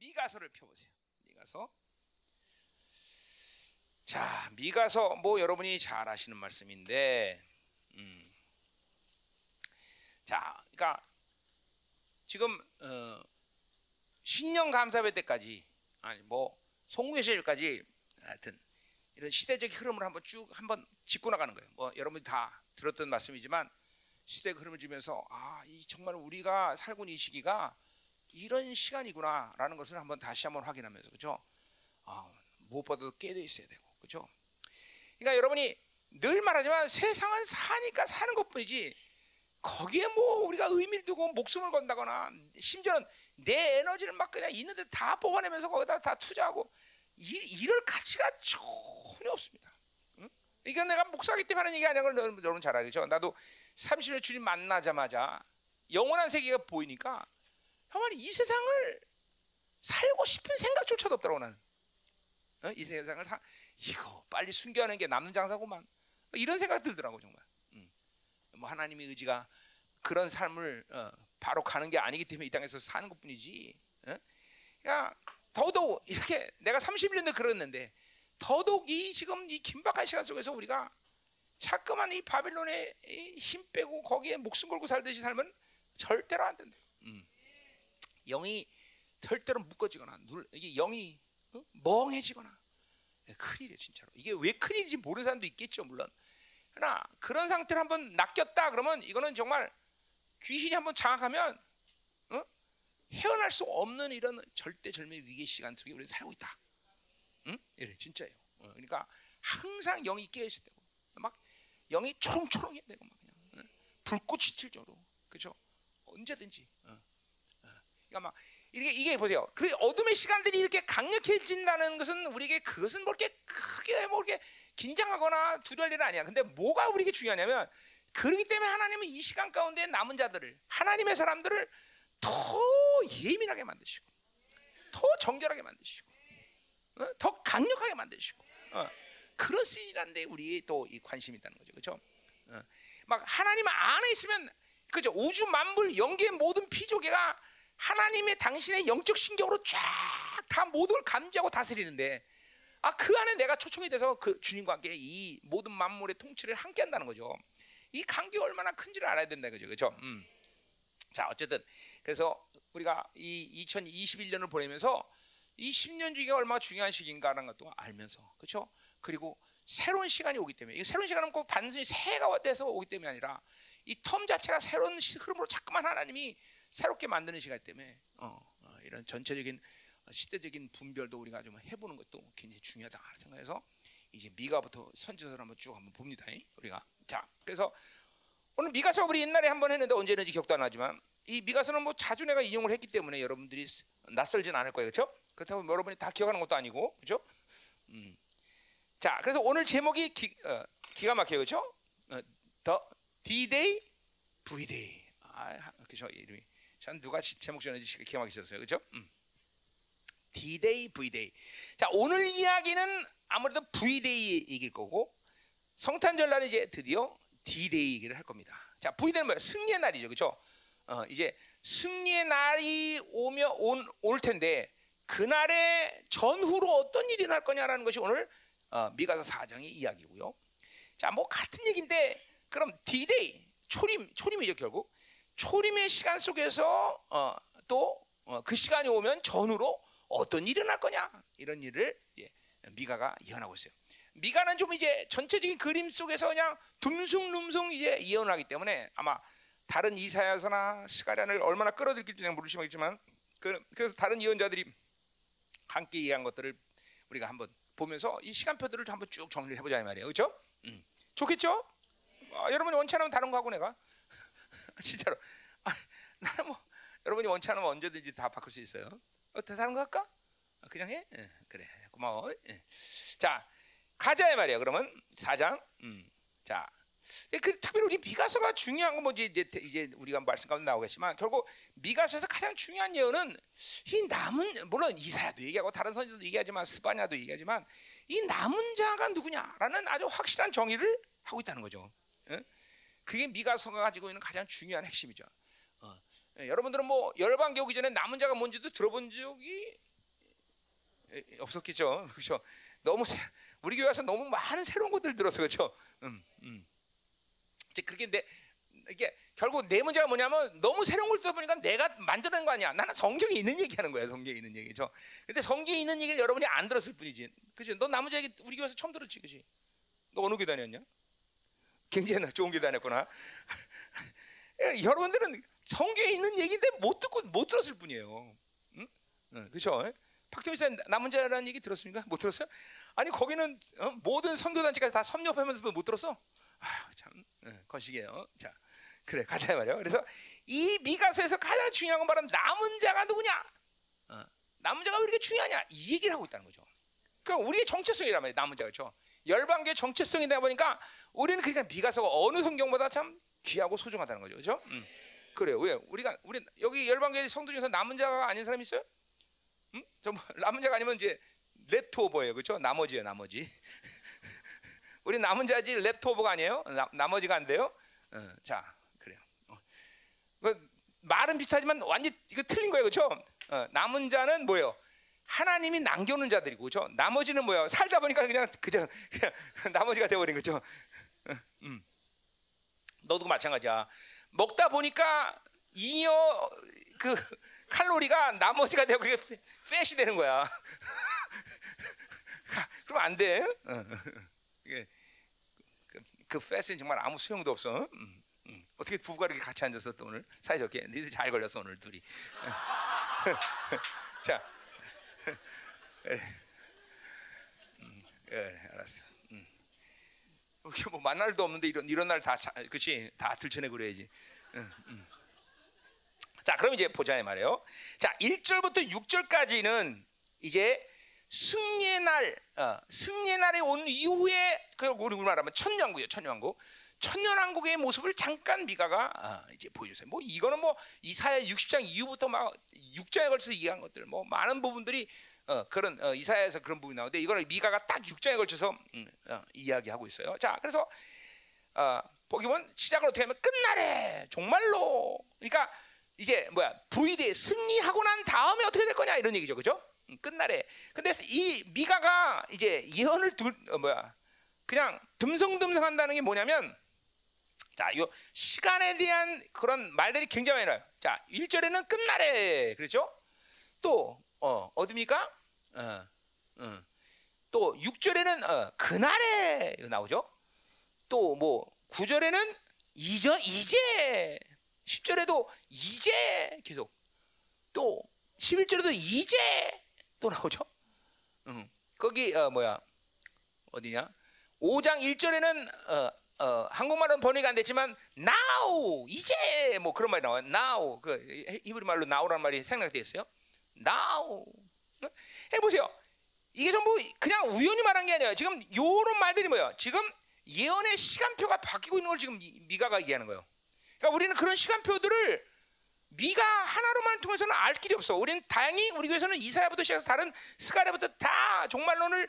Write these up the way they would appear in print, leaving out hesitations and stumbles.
미가서를 펴보세요. 미가서. 자, 미가서 뭐 여러분이 잘 아시는 말씀인데, 자, 그러니까 지금 신년감사회 때까지, 아니 뭐 송구예식까지 하여튼 이런 시대적 흐름을 한번 쭉 한번 짚고 나가는 거예요. 뭐 여러분이 다 들었던 말씀이지만 시대 흐름을 주면서 아, 이 정말 우리가 살고 있는 이 시기가 이런 시간이구나라는 것을 한번 다시 한번 확인하면서, 그렇죠? 아, 무엇보다도 깨어 있어야 되고, 그렇죠? 그러니까 여러분이 늘 말하지만 세상은 사니까 사는 것뿐이지 거기에 뭐 우리가 의미를 두고 목숨을 건다거나 심지어는 내 에너지를 막 그냥 있는 데 다 뽑아내면서 거기다 다 투자하고 이럴 가치가 전혀 없습니다. 응? 이건 내가 목사기 때문에 하는 얘기 아니야. 여러분 잘 알죠? 나도 30년 주님 만나자마자 영원한 세계가 보이니까 정말 이 세상을 살고 싶은 생각조차도 없더라고 나는. 어? 이 세상을 이거 빨리 숨겨내는 게 남는 장사구만, 이런 생각 들더라고 정말. 뭐 하나님의 의지가 그런 삶을 바로 가는 게 아니기 때문에 이 땅에서 사는 것뿐이지. 어? 그러니까 더더욱 이렇게 내가 31년도 그랬는데 더더욱 이 지금 이 긴박한 시간 속에서 우리가 자꾸만 이 바빌론에 힘 빼고 거기에 목숨 걸고 살듯이 살면 절대로 안 된다. 영이 절대로 묶어지거나 이게 영이 멍해지거나 큰일이에요 진짜로. 이게 왜 큰일인지 모르는 사람도 있겠죠 물론. 그러나 그런 상태를 한번 낚였다 그러면 이거는 정말 귀신이 한번 장악하면 헤어날 수 없는 이런 절대절명의 위기의 시간 속에 우리는 살고 있다. 응? 예, 진짜예요. 그러니까 항상 영이 깨어있어야 되고 막 영이 초롱초롱해야 되고 막 그냥 불꽃이 튈 정도로, 그렇죠? 언제든지. 그러니까 막 이게 보세요. 그 어둠의 시간들이 이렇게 강력해진다는 것은 우리에게 그것은 뭐 이렇게 크게 뭐 이렇게 긴장하거나 두려울 일은 아니야. 근데 뭐가 우리에게 중요하냐면 그러기 때문에 하나님은 이 시간 가운데 남은 자들을, 하나님의 사람들을 더 예민하게 만드시고, 더 정결하게 만드시고, 더 강력하게 만드시고, 그런 시즌인데 우리 또 이 관심이 있다는 거죠, 그렇죠? 막 하나님 안에 있으면, 그렇죠? 우주 만물 영계 모든 피조계가 하나님의 당신의 영적 신경으로 쫙 다 모든 걸 감지하고 다스리는데, 아, 그 안에 내가 초청이 돼서 그 주님과 함께 이 모든 만물의 통치를 함께 한다는 거죠. 이 관계가 얼마나 큰지를 알아야 된다는 거죠, 그렇죠? 자, 어쨌든 그래서 우리가 이 2021년을 보내면서 이 10년 주기가 얼마나 중요한 시기인가라는 것도 알면서, 그렇죠? 그리고 새로운 시간이 오기 때문에, 이 새로운 시간은 꼭 단순히 새해가 돼서 오기 때문이 아니라 이 텀 자체가 새로운 흐름으로 자꾸만 하나님이 새롭게 만드는 시간 때문에 이런 전체적인 시대적인 분별도 우리가 좀 해보는 것도 굉장히 중요하다 생각해서 이제 미가부터 선지서를 한번 쭉 한번 봅니다. 우리가 자, 그래서 오늘 미가서 우리 옛날에 한번 했는데 언제 했는지 기억도 안 나지만 이 미가서는 뭐 자주 내가 인용을 했기 때문에 여러분들이 낯설진 않을 거예요, 그렇죠? 그렇다고 여러분이 다 기억하는 것도 아니고, 그렇죠? 자, 그래서 오늘 제목이 기가 막혀요, 그렇죠? The D-Day, V-Day. 아, 그렇죠, 이름이. 전 누가 제목 전했는지 기가 막히셨어요, 그렇죠? D-Day, V-Day. 자, 오늘 이야기는 아무래도 V-Day 얘기일 거고 성탄절날은 이제 드디어 D-Day 얘기를 할 겁니다. 자, V-Day는 뭐예요? 승리의 날이죠, 그렇죠? 이제 승리의 날이 오면 올 텐데 그날의 전후로 어떤 일이 날 거냐라는 것이 오늘 미가서 4장의 이야기고요. 자, 뭐 같은 얘기인데 그럼 D-Day, 초림이죠 결국. 초림의 시간 속에서 또 그 시간이 오면 전후로 어떤 일이 날 거냐, 이런 일을 미가가 예언하고 있어요. 미가는 좀 이제 전체적인 그림 속에서 그냥 둠숭둠숭 이제 예언하기 때문에 아마 다른 이사야서나 스가랴를 얼마나 끌어들일지 모르겠지만 그래서 다른 예언자들이 함께 이해한 것들을 우리가 한번 보면서 이 시간표들을 한번 쭉 정리해보자 이 말이에요, 그렇죠? 좋겠죠? 여러분이 원치 않으면 다른 거 하고 내가 진짜로 나는 뭐 여러분이 원치 않으면 언제든지 다 바꿀 수 있어요. 다른 거 할까? 그냥 해? 응, 그래, 고마워. 응. 자, 가자 이 말이에요. 그러면 4장. 자, 특별히 우리 미가서가 중요한 건 뭐지? 이제 우리가 말씀 가운데 나오겠지만 결국 미가서에서 가장 중요한 예언은 이 남은, 물론 이사야도 얘기하고 다른 선지자도 얘기하지만 스바냐도 얘기하지만 이 남은 자가 누구냐라는 아주 확실한 정의를 하고 있다는 거죠. 그게 미가서가 가지고 있는 가장 중요한 핵심이죠. 여러분들은 뭐 열방계 오기 전에 남은 자가 뭔지도 들어본 적이 없었겠죠. 그렇죠. 너무 우리 교회 와서 너무 많은 새로운 것들 들었어. 그렇죠. 이제 그렇게 내 이게 결국 내 문제가 뭐냐면 너무 새로운 걸 듣다 보니까 내가 만들어낸 거 아니야. 나는 성경에 있는 얘기하는 거야. 성경에 있는 얘기죠. 근데 성경에 있는 얘기를 여러분이 안 들었을 뿐이지. 그렇지? 너 나머지 얘기 우리 교회에서 처음 들었지, 그렇지? 너 어느 교회 다녔냐? 굉장히 좋은 교회 다녔구나. 여러분들은 성경에 있는 얘기인데 못 듣고 못 들었을 뿐이에요. 응? 응, 그렇죠? 박태민 씨 남은 자라는 얘기 들었습니까? 못 들었어요? 아니 거기는 모든 선교단체까지 다 섭렵하면서도 못 들었어? 아, 참 거시기해요. 자, 그래 가자 말이야. 그래서 이 미가서에서 가장 중요한 건 바로 남은 자가 누구냐? 남은 자가 왜 이렇게 중요하냐? 이 얘기를 하고 있다는 거죠. 그러니까 우리의 정체성이란 말이에요. 남은 자죠. 열방교의 정체성이다 보니까 우리는 그러니까 미가서가 어느 성경보다 참 귀하고 소중하다는 거죠. 그렇죠? 그래요. 왜 우리가 우리 여기 열방교의 성도 중에서 남은 자가 아닌 사람이 있어요? 좀 남은 자가 아니면 이제 레프트오버예요. 그렇죠? 나머지예요. 나머지. 우리 남은 자지 레프트오버가 아니에요. 나머지가 안 돼요. 자, 그래요. 말은 비슷하지만 완전 이거 틀린 거예요. 그렇죠? 남은 자는 뭐예요? 하나님이 남겨놓은 자들이고, 그렇죠? 나머지는 뭐예요? 살다 보니까 그냥 나머지가 돼버린 거죠. 너도 마찬가지야. 먹다 보니까 칼로리가 나머지가 되고 그게 패시 되는 거야. 그럼 안 돼. 그 패스는 정말 아무 소용도 없어. 어떻게 부부가 이렇게 같이 앉았어 또 오늘 사이좋게. 니들 잘 걸렸어 오늘 둘이. 자, 그래, 알았어. 이렇게 뭐 만날도 없는데 이런 날 다 그렇지 다 들춰내고 그래야지. 자, 그럼 이제 보자 말이에요. 자, 1절부터 6절까지는 이제 승리의 날이 온 이후에 우리나라면 천년왕국이에요. 천년왕국의 모습을 잠깐 미가가 이제 보여줬어요. 뭐 이거는 뭐 이사야 60장 이후부터 막 6장에 걸쳐서 얘기한 것들, 뭐 많은 부분들이 그런 이사야에서 그런 부분이 나오는데 이거를 미가가 딱 6장에 걸쳐서 이야기하고 있어요. 자, 그래서 보기 보면 시작을 어떻게 하면 끝나래 정말로. 그러니까 이제 부이대 승리하고 난 다음에 어떻게 될 거냐 이런 얘기죠, 그죠? 끝날에. 근데 이 미가가 이제 예언을 그냥 듬성듬성한다는 게 뭐냐면, 자, 요 시간에 대한 그런 말들이 굉장히 많이 나와요. 자, 1절에는 끝날에 그렇죠? 또 어딥니까? 또 6절에는 그날에 나오죠. 또 뭐 9절에는 이제. 10절에도 이제 계속, 또 11절에도 이제 또 나오죠. 거기 어디냐? 5장 1절에는 한국말은 번역이 안 됐지만 now 이제 뭐 그런 말이 나와요. now 그 히브리 말로 now라는 말이 생략되어 있어요. now 해보세요. 이게 전부 그냥 우연히 말한 게 아니에요. 지금 이런 말들이 뭐예요? 지금 예언의 시간표가 바뀌고 있는 걸 지금 미가가 얘기하는 거예요. 그러니까 우리는 그런 시간표들을 미가 하나로만 통해서는 알 길이 없어. 우리는 다행히 우리 교회에서는 이사야부터 시작해서 다른 스가랴부터 다 종말론을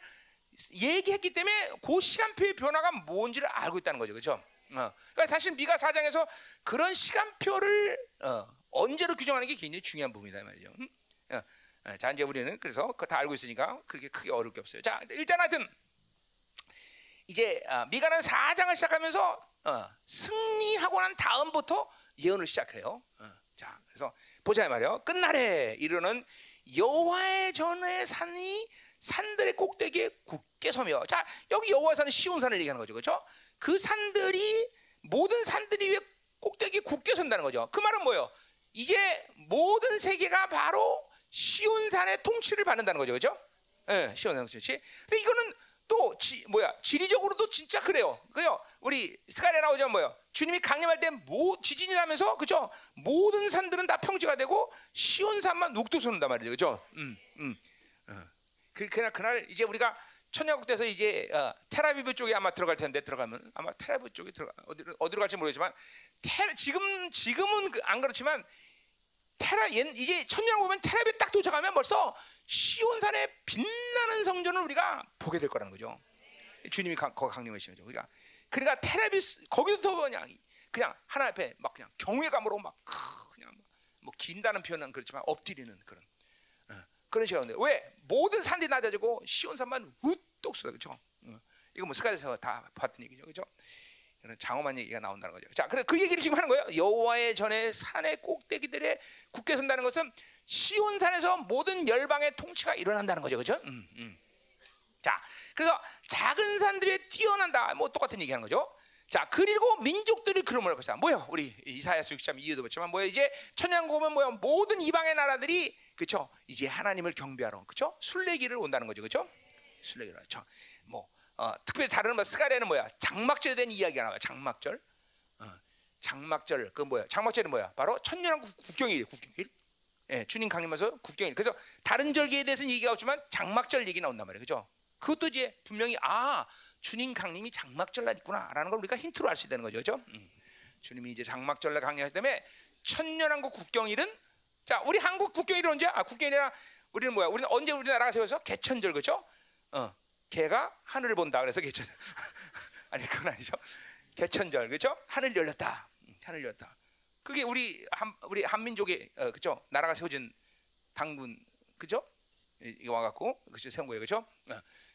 얘기했기 때문에 그 시간표의 변화가 뭔지를 알고 있다는 거죠, 그렇죠? 그러니까 사실 미가 4장에서 그런 시간표를 언제로 규정하는 게 굉장히 중요한 부분이다 말이죠. 자, 이제 우리는 그래서 그거 다 알고 있으니까 그렇게 크게 어려울 게 없어요. 자, 일단 하여튼 이제 미가는 4장을 시작하면서 승리하고 난 다음부터 예언을 시작해요. 자, 그래서 보자 말이요. 끝날에 이르는 여호와의 전의 산이 산들의 꼭대기에 굳게 서며. 자, 여기 여호와 산은 시온산을 얘기하는 거죠, 그렇죠? 그 산들이 모든 산들이 왜 꼭대기에 굳게 선다는 거죠. 그 말은 뭐예요? 이제 모든 세계가 바로 시온산의 통치를 받는다는 거죠, 그렇죠? 예, 시온산 통치. 근데 이거는 또 지리적으로도 진짜 그래요. 그죠? 우리 스가랴 나오자면 뭐요? 주님이 강림할 때 지진이 나면서, 그죠? 모든 산들은 다 평지가 되고 시온산만 욱두소는단 말이죠, 그죠? 그날 이제 우리가 천년국대에서 이제 테라비브 쪽에 아마 들어갈 텐데, 들어가면 아마 테라비브 쪽에 어디로 갈지 모르지만 지금은 안 그렇지만 이제 천년왕국 보면 테라비브 딱 도착하면 벌써 시온산의 빛나는 성전을 우리가 보게 될 거라는 거죠. 주님이 거기 강림하시는 거죠. 그러니까 테라비브 거기서 그냥 하나 앞에 막 그냥 경외감으로 막 긴다는 표현은 그렇지만 엎드리는 그런 그런 시간 오는데 왜? 모든 산들이 낮아지고 시온산만 우뚝 솟아. 그렇죠? 이거 뭐 스가랴서 다 봤던 얘기죠. 그렇죠? 이런 장엄한 얘기가 나온다는 거죠. 자, 그래서 그 얘기를 지금 하는 거예요. 여호와의 전에 산의 꼭대기들에 굳게 선다는 것은 시온산에서 모든 열방의 통치가 일어난다는 거죠. 그렇죠? 자, 그래서 작은 산들에 뛰어난다. 뭐 똑같은 얘기하는 거죠. 자, 그리고 민족들이 그름을 할 것이다. 뭐요? 우리 이사야 63:2도 봤지만 뭐요? 이제 천년국은 뭐요? 모든 이방의 나라들이 그렇죠? 이제 하나님을 경배하러 그렇죠? 순례길을 온다는 거죠. 그렇죠? 순례길 그렇죠? 뭐 특별히 다른 뭐 스가랴는 뭐야? 장막절에 대한 이야기가 나와요. 장막절, 장막절 그 뭐야? 장막절은 뭐야? 바로 천년왕국 국경일이에요. 국경일. 예, 주님 강림하면서 국경일. 그래서 다른 절기에 대해서는 얘기가 없지만 장막절 얘기 나온단 말이에요. 그렇죠? 그것도 이제 분명히 아 주님 강림이 장막절 날 있구나라는 걸 우리가 힌트로 알 수 있다는 거죠. 그렇죠? 주님이 이제 장막절 날 강림하시기 때문에 천년왕국 국경일은 자 우리 한국 국경일이 언제야? 아 국경일이라 우리는 뭐야? 우리는 언제 우리나라가 세워서 개천절 그렇죠? 개가 하늘을 본다. 그래서 개천 아니 그건 아니죠. 개천절 그렇죠? 하늘 열렸다. 하늘 열렸다. 그게 우리 한민족의 그렇죠? 나라가 세워진 당군 그렇죠? 이거 와갖고 그렇죠? 세운 거예요. 그렇죠?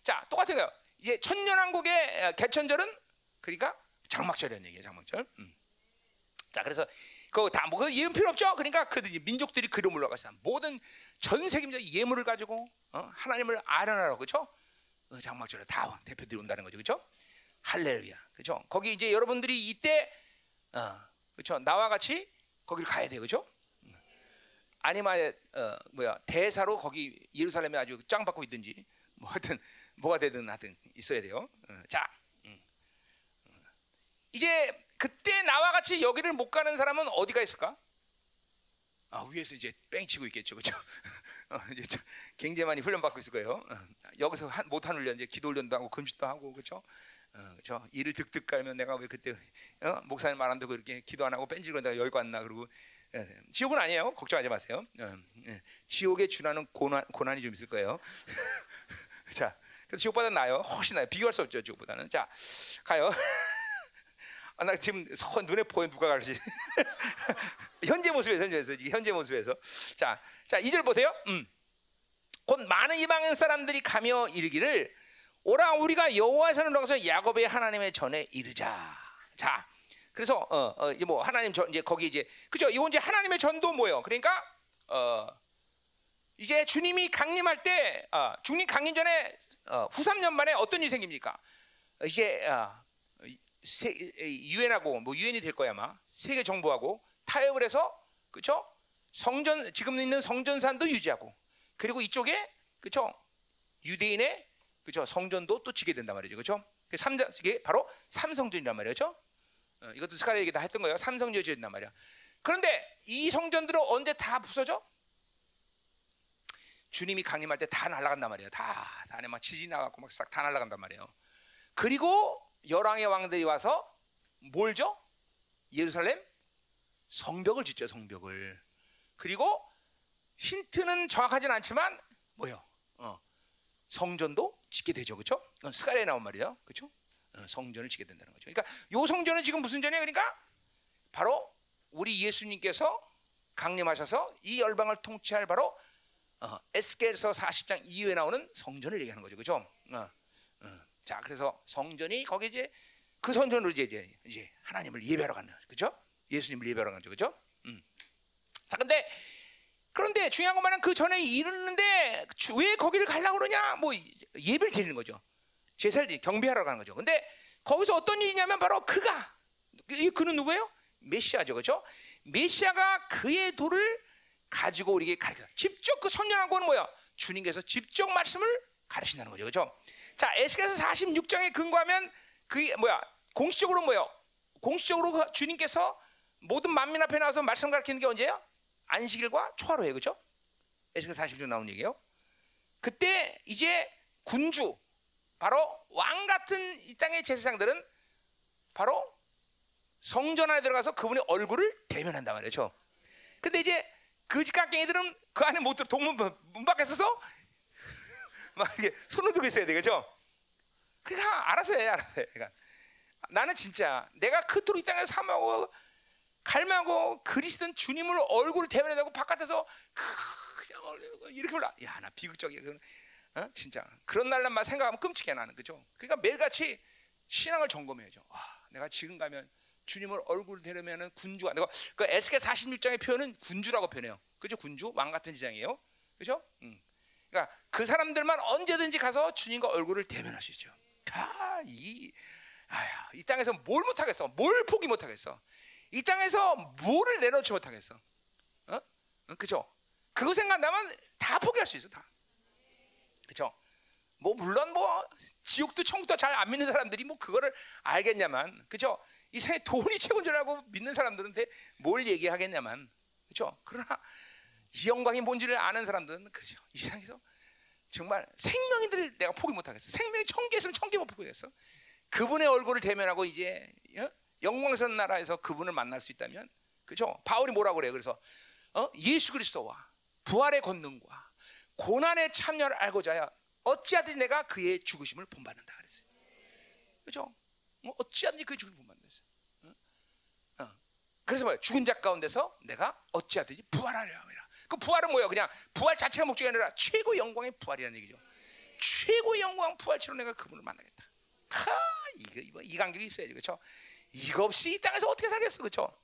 자 똑같은 거예요. 이제 천년왕국의 개천절은 그러니까 장막절이라는 얘기예요. 장막절. 자 그래서 그거 다 뭐 예물 필요 없죠. 그러니까 그 민족들이 그로 물러가서 모든 전 세계적 예물을 가지고 하나님을 아련하라고 그렇죠? 장막절에 다 대표들이 온다는 거죠, 그렇죠? 할렐루야, 그렇죠? 거기 이제 여러분들이 이때, 그렇죠? 나와 같이 거기를 가야 돼요, 그렇죠? 아니면 뭐야 대사로 거기 예루살렘에 아주 짱 받고 있든지, 뭐 하든 뭐가 되든 하든 있어야 돼요. 자, 이제 그때 나와 같이 여기를 못 가는 사람은 어디가 있을까? 아, 위에서 이제 뺑치고 있겠죠, 그렇죠? 이제 굉장히 많이 훈련 받고 있을 거예요. 여기서 못한 훈련 이제 기도 훈련도 하고 금식도 하고 그렇죠? 그렇죠? 이를 득득 깔면 내가 왜 그때 목사님 말 안 듣고 이렇게 기도 안 하고 뺑치고 내가 여기가 안 나 그러고 지옥은 아니에요. 걱정하지 마세요. 지옥에 준하는 고난이 좀 있을 거예요. 자, 그래서 지옥보다 나아요. 훨씬 나아요. 비교할 수 없죠, 지옥보다는. 자, 가요. 아, 나 지금 눈에 보여 누가 갈지. 현재 모습에서. 자, 2절 보세요. 곧 많은 이방 사람들이 가며 이르기를 오라 우리가 여호와의 산을 넘어서 야곱의 하나님의 전에 이르자. 자, 그래서 뭐 하나님 전 이제 거기 이제 그죠? 이건 이제 하나님의 전도 뭐예요? 그러니까 이제 주님이 강림할 때 주님 강림 전에 후 3년 만에 어떤 일이 생깁니까? 이제 유엔하고 뭐 유엔이 될 거야 아마 세계 정부하고 타협을 해서 그렇죠 성전 지금 있는 성전산도 유지하고 그리고 이쪽에 그렇죠 유대인의 그렇죠 성전도 또 지게 된단 말이죠 그렇죠 그 3자 이게 바로 삼성전이란 말이죠 이것도 스가랴 얘기 다 했던 거예요 삼성전이 된단 말이야 그런데 이 성전들은 언제 다 부서져? 주님이 강림할 때 다 날아간단 말이에요 다 산에 막 지진 나갖고 막 싹 다 날아간단 말이에요 그리고 열왕의 왕들이 와서 뭘죠? 예루살렘 성벽을 짓죠. 성벽을. 그리고 힌트는 정확하진 않지만 뭐요? 성전도 짓게 되죠. 그렇죠? 스가랴에 나온 말이죠. 그렇죠? 성전을 짓게 된다는 거죠. 그러니까 요 성전은 지금 무슨 전이에요? 그러니까 바로 우리 예수님께서 강림하셔서 이 열방을 통치할 바로 에스겔서 40장 2절에 나오는 성전을 얘기하는 거죠. 그렇죠? 자, 그래서 성전이 거기 이제 그 성전으로 이제 하나님을 예배하러 가는 거죠. 그렇죠? 예수님을 예배하러 가는 거죠. 그렇죠? 자, 그런데 중요한 것만은 그 전에 이르는데 왜 거기를 가려고 그러냐? 뭐 예배를 드리는 거죠. 제사를 경배하러 가는 거죠. 근데 거기서 어떤 일이냐면 바로 그는 누구예요? 메시아죠. 그렇죠? 메시아가 그의 도를 가지고 우리에게 가르쳐. 직접 그 선언한 거는 뭐야? 주님께서 직접 말씀을 가르친다는 거죠. 그렇죠? 자, 에스겔서 46장에 근거하면 그게 뭐야? 공식적으로 주님께서 모든 만민 앞에 나와서 말씀 가르치는 게 언제예요? 안식일과 초하루예요. 그렇죠? 에스겔 46장 나온 얘기예요. 그때 이제 군주 바로 왕 같은 이 땅의 제사장들은 바로 성전 안에 들어가서 그분의 얼굴을 대면한단 말이죠. 근데 이제 거지깍갱이들은 그 안에 못 들어 동문 밖에 서서 막 이렇게 손을 들고 있어야 되겠죠. 그러니까 알아서 해. 그러니까 나는 진짜 내가 그토록 이 땅에서 사모하고 갈망하고 그리시던 주님을 얼굴을 대면하고 바깥에서 그냥 이렇게 올라. 야, 나 비극적이야. 진짜 그런 날만 생각하면 끔찍해 나는, 그죠? 그러니까 매일같이 신앙을 점검해야죠. 아, 내가 지금 가면 주님을 얼굴 대려면은 군주가, 내가 그 에스겔 46장의 표현은 군주라고 표현해요. 그죠? 군주, 왕 같은 지장이에요. 그죠? 그러니까 그 사람들만 언제든지 가서 주님과 얼굴을 대면할 수 있죠. 이 땅에서 뭘 못하겠어? 뭘 포기 못하겠어? 이 땅에서 뭐를 내놓지 못하겠어? 그죠? 그거 생각한다면 다 포기할 수 있어, 다. 그죠? 뭐 물론 뭐 지옥도 천국도 잘 안 믿는 사람들이 뭐 그거를 알겠냐만, 그죠? 이 세상에 돈이 최고인 줄 알고 믿는 사람들한테 뭘 얘기하겠냐만, 그죠? 그러나 이 영광이 뭔지를 아는 사람들은, 그죠? 이 세상에서 정말 생명이들 내가 포기 못하겠어. 생명이 1000개 있으면 1000개 못 포기했어. 그분의 얼굴을 대면하고 이제 영광스러운 나라에서 그분을 만날 수 있다면, 그죠? 바울이 뭐라고 그래요? 그래서 예수 그리스도와 부활의 권능과 고난의 참여를 알고자야 어찌하든지 내가 그의 죽으심을 본받는다 그랬어요. 그죠? 어찌하든지 그의 죽음을 본받는다 그랬어요. 그래서 뭐예요? 죽은 자 가운데서 내가 어찌하든지 부활하려 합니다. 그 부활은 뭐예요? 그냥 부활 자체가 목적이 아니라 최고 영광의 부활이라는 얘기죠. 최고 영광 부활체로 내가 그분을 만나겠다. 이 간격이 있어야지, 그렇죠? 이거 없이 이 땅에서 어떻게 살겠어, 그렇죠?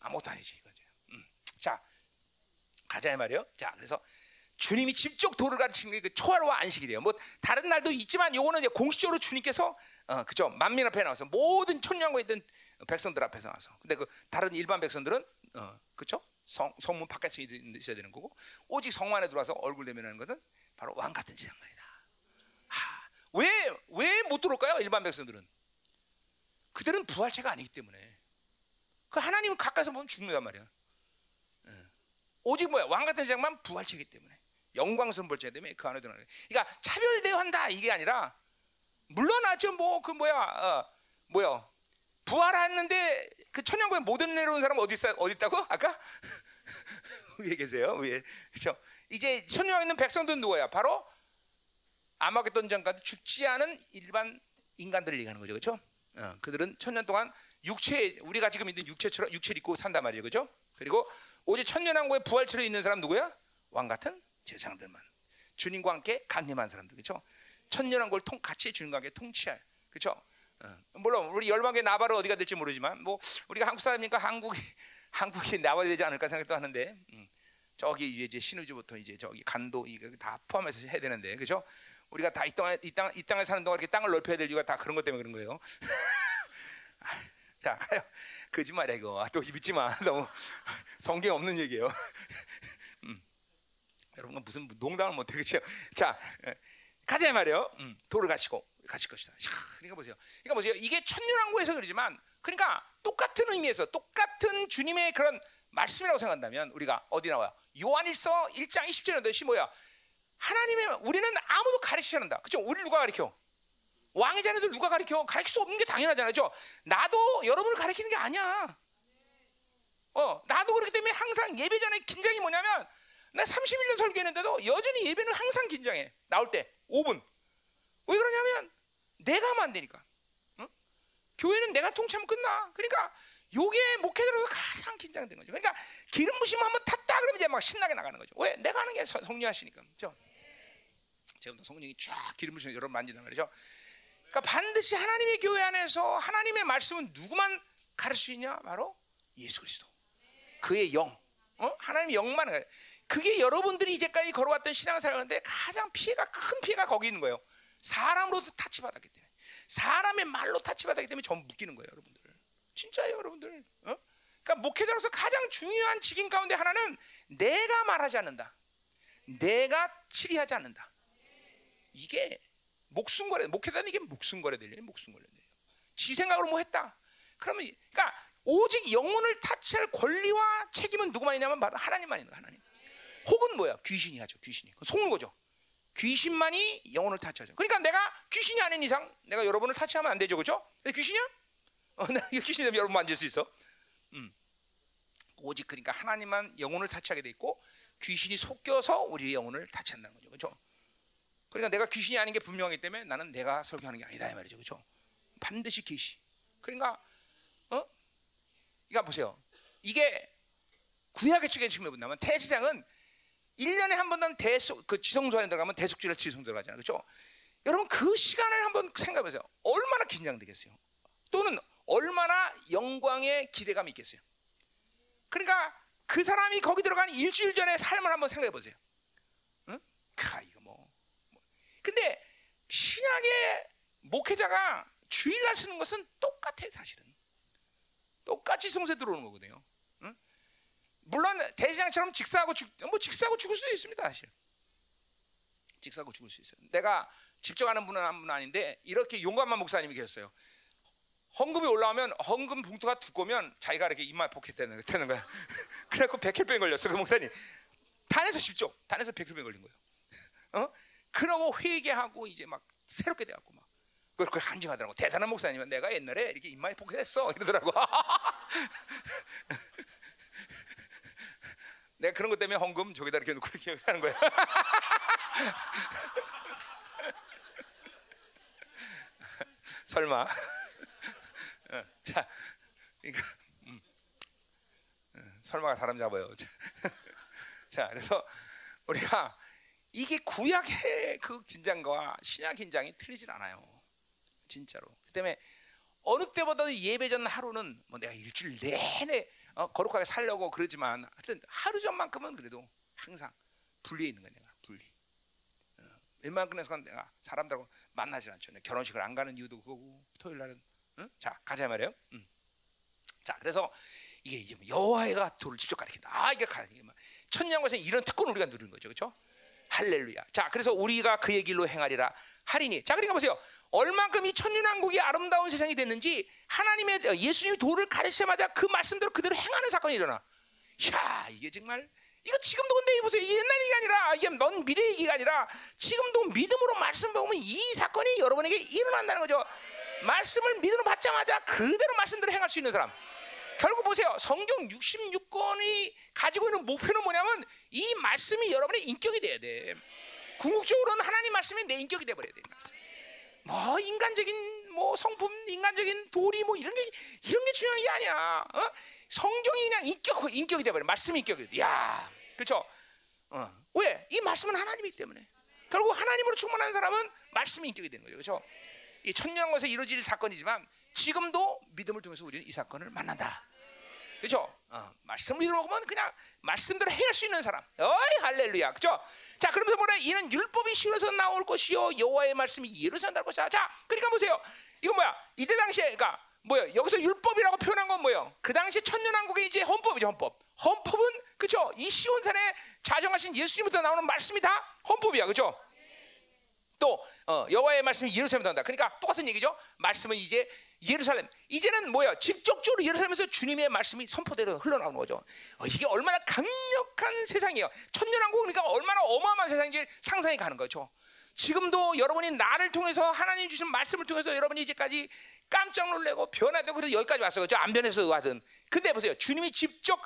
아무것도 아니지 이거죠. 자, 가자 이 말이에요. 자, 그래서 주님이 직접 도를 가르치는 게 그 초월과 안식이래요. 뭐 다른 날도 있지만 요거는 이제 공식적으로 주님께서 그렇죠? 만민 앞에 나와서 모든 천년과 있던 백성들 앞에서 나와서. 근데 그 다른 일반 백성들은 그렇죠? 성문 밖에서 있어야 되는 거고, 오직 성만에 들어와서 얼굴 대면하는 것은 바로 왕 같은 지상만이다. 왜 못 들어올까요? 일반 백성들은 그들은 부활체가 아니기 때문에. 그 하나님은 가까이서 보면 죽는단 말이야. 오직 뭐야? 왕 같은 지상만 부활체이기 때문에, 영광스러운 부활체 때문에 그 안에 들어가는. 그러니까 차별 대화한다 이게 아니라, 물론 아주 뭐 그 뭐야? 부활했는데 그 천년국에 못 내려온 사람 어디 있다고? 아까 위에 계세요. 위에. 그렇죠? 이제 천년국에 있는 백성들은 누구야? 바로 아마겟돈 전까지 죽지 않은 일반 인간들을 얘기하는 거죠, 그렇죠? 그들은 천년 동안 육체, 우리가 지금 있는 육체처럼 육체를 입고 산단 말이에요, 그렇죠? 그리고 오직 천년왕국의 부활체로 있는 사람 누구야? 왕 같은 제사장들만, 주님과 함께 강림한 사람들, 그렇죠? 천년왕국을 같이 주님과 함께 통치할, 그렇죠? 물론 우리 열방계 나발은 어디가 될지 모르지만, 뭐 우리가 한국 사람이니까 한국이 나발이 되지 않을까 생각도 하는데, 저기 이제 신우주부터 이제 저기 간도 이거 다 포함해서 해야 되는데, 그렇죠? 우리가 다 이 땅에 사는 동안 이렇게 땅을 넓혀야 될 이유가 다 그런 것 때문에 그런 거예요. 자, 거짓말이야 이거. 또 믿지 마. 너무 성경 없는 얘기예요. 여러분 무슨 농담을 못 하겠죠. 자, 가자 말이에요. 도를 가시고 가실 것이다. 그러니까 보세요. 이게 천년왕국에서 그러지만, 그러니까 똑같은 의미에서 똑같은 주님의 그런 말씀이라고 생각한다면, 우리가 어디 나와요? 요한일서 1장 20절에 대해서 뭐야? 하나님의, 우리는 아무도 가르치지 않는다. 그렇죠? 우리 누가 가르쳐? 왕의 자녀들 누가 가르쳐? 가르칠 수 없는 게 당연하잖아요. 그렇죠? 나도 여러분을 가르치는 게 아니야. 나도 그렇기 때문에 항상 예배 전에 긴장이 뭐냐면, 나 31년 설교했는데도 여전히 예배는 항상 긴장해. 나올 때 5분. 왜 그러냐면 내가 하면 안 되니까. 교회는 내가 통치하면 끝나. 그러니까 요게 목회자로서 가장 긴장된 거죠. 그러니까 기름 부심 한번 탔다 그러면 이제 막 신나게 나가는 거죠. 왜? 내가 하는 게 성령하시니까, 그렇죠? 지금도 성령이 쫙 기름 부심 여러분 만지는 거죠. 그러니까 반드시 하나님의 교회 안에서 하나님의 말씀은 누구만 가르칠 수 있냐? 바로 예수 그리스도, 그의 영, 하나님의 영만. 그게 여러분들이 이제까지 걸어왔던 신앙생활인데 가장 큰 피해가 거기 있는 거예요. 사람으로도 타치받았기 때문에, 사람의 말로 타치받았기 때문에 전부 묶이는 거예요, 여러분들. 진짜예요, 여러분들. 그러니까 목회자로서 가장 중요한 직인 가운데 하나는 내가 말하지 않는다, 내가 치리하지 않는다. 이게 목숨거래. 목회자는 이게 목숨거래 들려요, 목숨거래 들려요. 지 생각으로 뭐 했다. 그러면, 그러니까 오직 영혼을 타치할 권리와 책임은 누구만 있냐면 바로 하나님만 있는 거예요, 하나님. 혹은 뭐야? 귀신이 하죠, 귀신이. 속는 거죠. 귀신만이 영혼을 타치하죠. 그러니까 내가 귀신이 아닌 이상 내가 여러분을 타치하면 안 되죠, 그렇죠? 귀신이야? 내가 귀신이 되면 여러분 만질 수 있어. 오직 그러니까 하나님만 영혼을 타치하게 돼 있고, 귀신이 섞여서 우리의 영혼을 타치한다는 거죠, 그렇죠? 그러니까 내가 귀신이 아닌 게 분명하기 때문에 나는 내가 설교하는 게 아니다 이 말이죠, 그렇죠? 반드시 계시. 그러니까 그러니까 보세요. 이게 구약의 측에 지금 본다면 대제사장은 1년에 한 번 그 지성소에 들어가면 대속죄를 지성 들어가잖아요. 그렇죠? 여러분 그 시간을 한번 생각해 보세요. 얼마나 긴장되겠어요? 또는 얼마나 영광의 기대감이 있겠어요? 그러니까 그 사람이 거기 들어간 일주일 전에 삶을 한번 생각해 보세요. 응? 이거 뭐. 근데 신약의 목회자가 주일날 쓰는 것은 똑같아요, 사실은. 똑같이 성소에 들어오는 거거든요. 응? 물론 대제사장처럼 직사하고 죽을 수도 있습니다, 사실. 직사하고 죽을 수 있어요. 내가 직접 아는 분은 한 분 아닌데 이렇게 용감한 목사님이 계셨어요. 헌금이 올라오면 헌금 봉투가 두꺼우면 자기가 이렇게 이마에 포켓되는 거야. 그래갖고 백혈병이 걸렸어, 그 목사님. 단에서 10조, 단에서 백혈병 걸린 거예요. 어? 그러고 회개하고 이제 막 새롭게 돼갖고 막 그걸 간증하더라고. 대단한 목사님은 내가 옛날에 이렇게 이마에 포켓했어 이러더라고. 내가 그런 것 때문에 헌금 저기다 이렇게 놓고 이렇게 하는 거야. 설마. 자, 그러니까 설마가 사람 잡아요. 자, 그래서 우리가 이게 구약의 그 긴장과 신약 긴장이 틀리질 않아요, 진짜로. 그 때문에 어느 때보다도 예배 전 하루는 뭐 내가 일주일 내내 거룩하게 살려고 그러지만 하여튼 하루 전만큼은 그래도 항상 분리해 있는 거야, 내가 분리. 웬만큼에서는 내가 사람들하고 만나질 않죠. 내가 결혼식을 안 가는 이유도 그거고 토요일 날은. 응? 자, 가자 말이에요. 자, 그래서 이게 여호와가 돌을 직접 가리킨다. 아, 이게 천년과에서는 이런 특권을 우리가 누리는 거죠, 그렇죠? 할렐루야. 자, 그래서 우리가 그의 길로 행하리라 하리니. 자, 그러니까 보세요. 얼만큼 이 천년왕국이 아름다운 세상이 됐는지 하나님의 예수님이 돌을 가리시자마자 그 말씀대로 그대로 행하는 사건이 일어나. 이야, 이게 정말 이거 지금도 근데 보세요. 이게 옛날 얘기가 아니라 이게 먼 미래 얘기가 아니라 지금도 믿음으로 말씀 보면 이 사건이 여러분에게 일어난다는 거죠. 말씀을 믿음으로 받자마자 그대로 말씀대로 행할 수 있는 사람. 결국 보세요. 성경 66권이 가지고 있는 목표는 뭐냐면 이 말씀이 여러분의 인격이 돼야 돼. 궁극적으로는 하나님 말씀이 내 인격이 돼버려야 돼. 뭐 인간적인 뭐 성품, 인간적인 도리 뭐 이런 게 중요한 게 아니야. 어? 성경이 그냥 인격이 돼버려. 말씀이 인격이 돼. 야, 그렇죠? 어. 왜? 이 말씀은 하나님이기 때문에. 결국 하나님으로 충만한 사람은 말씀이 인격이 되는 거죠, 그렇죠? 이 천년왕국에서 이루어질 사건이지만 지금도 믿음을 통해서 우리는 이 사건을 만난다, 그렇죠? 말씀을 믿으러 보면 그냥 말씀대로 행할 수 있는 사람. 어이, 할렐루야, 그렇죠? 자, 그러면서 뭐래? 이는 율법이 시온에서 나올 것이요 여호와의 말씀이 예루살렘에 날 것이야. 자, 그러니까 보세요. 이거 뭐야? 이때 당시에 그러니까 뭐야? 여기서 율법이라고 표현한 건 뭐예요? 그 당시 천년왕국의 이제 헌법이죠, 헌법. 헌법은 그렇죠? 이 시온산에 자정하신 예수님부터 나오는 말씀이 다 헌법이야, 그렇죠? 또 여호와의 말씀이 예루살렘에 온다. 그러니까 똑같은 얘기죠. 말씀은 이제 예루살렘. 이제는 뭐예요? 직접적으로 예루살렘에서 주님의 말씀이 선포대로 흘러나오는 거죠. 이게 얼마나 강력한 세상이에요. 천년왕국. 그러니까 얼마나 어마어마한 세상인지 상상이 가는 거죠. 지금도 여러분이 나를 통해서 하나님 주신 말씀을 통해서 여러분이 이제까지 깜짝 놀래고 변화되고 그래서 여기까지 왔어요. 그렇죠? 안 변해서 의하든. 근데 보세요. 주님이 직접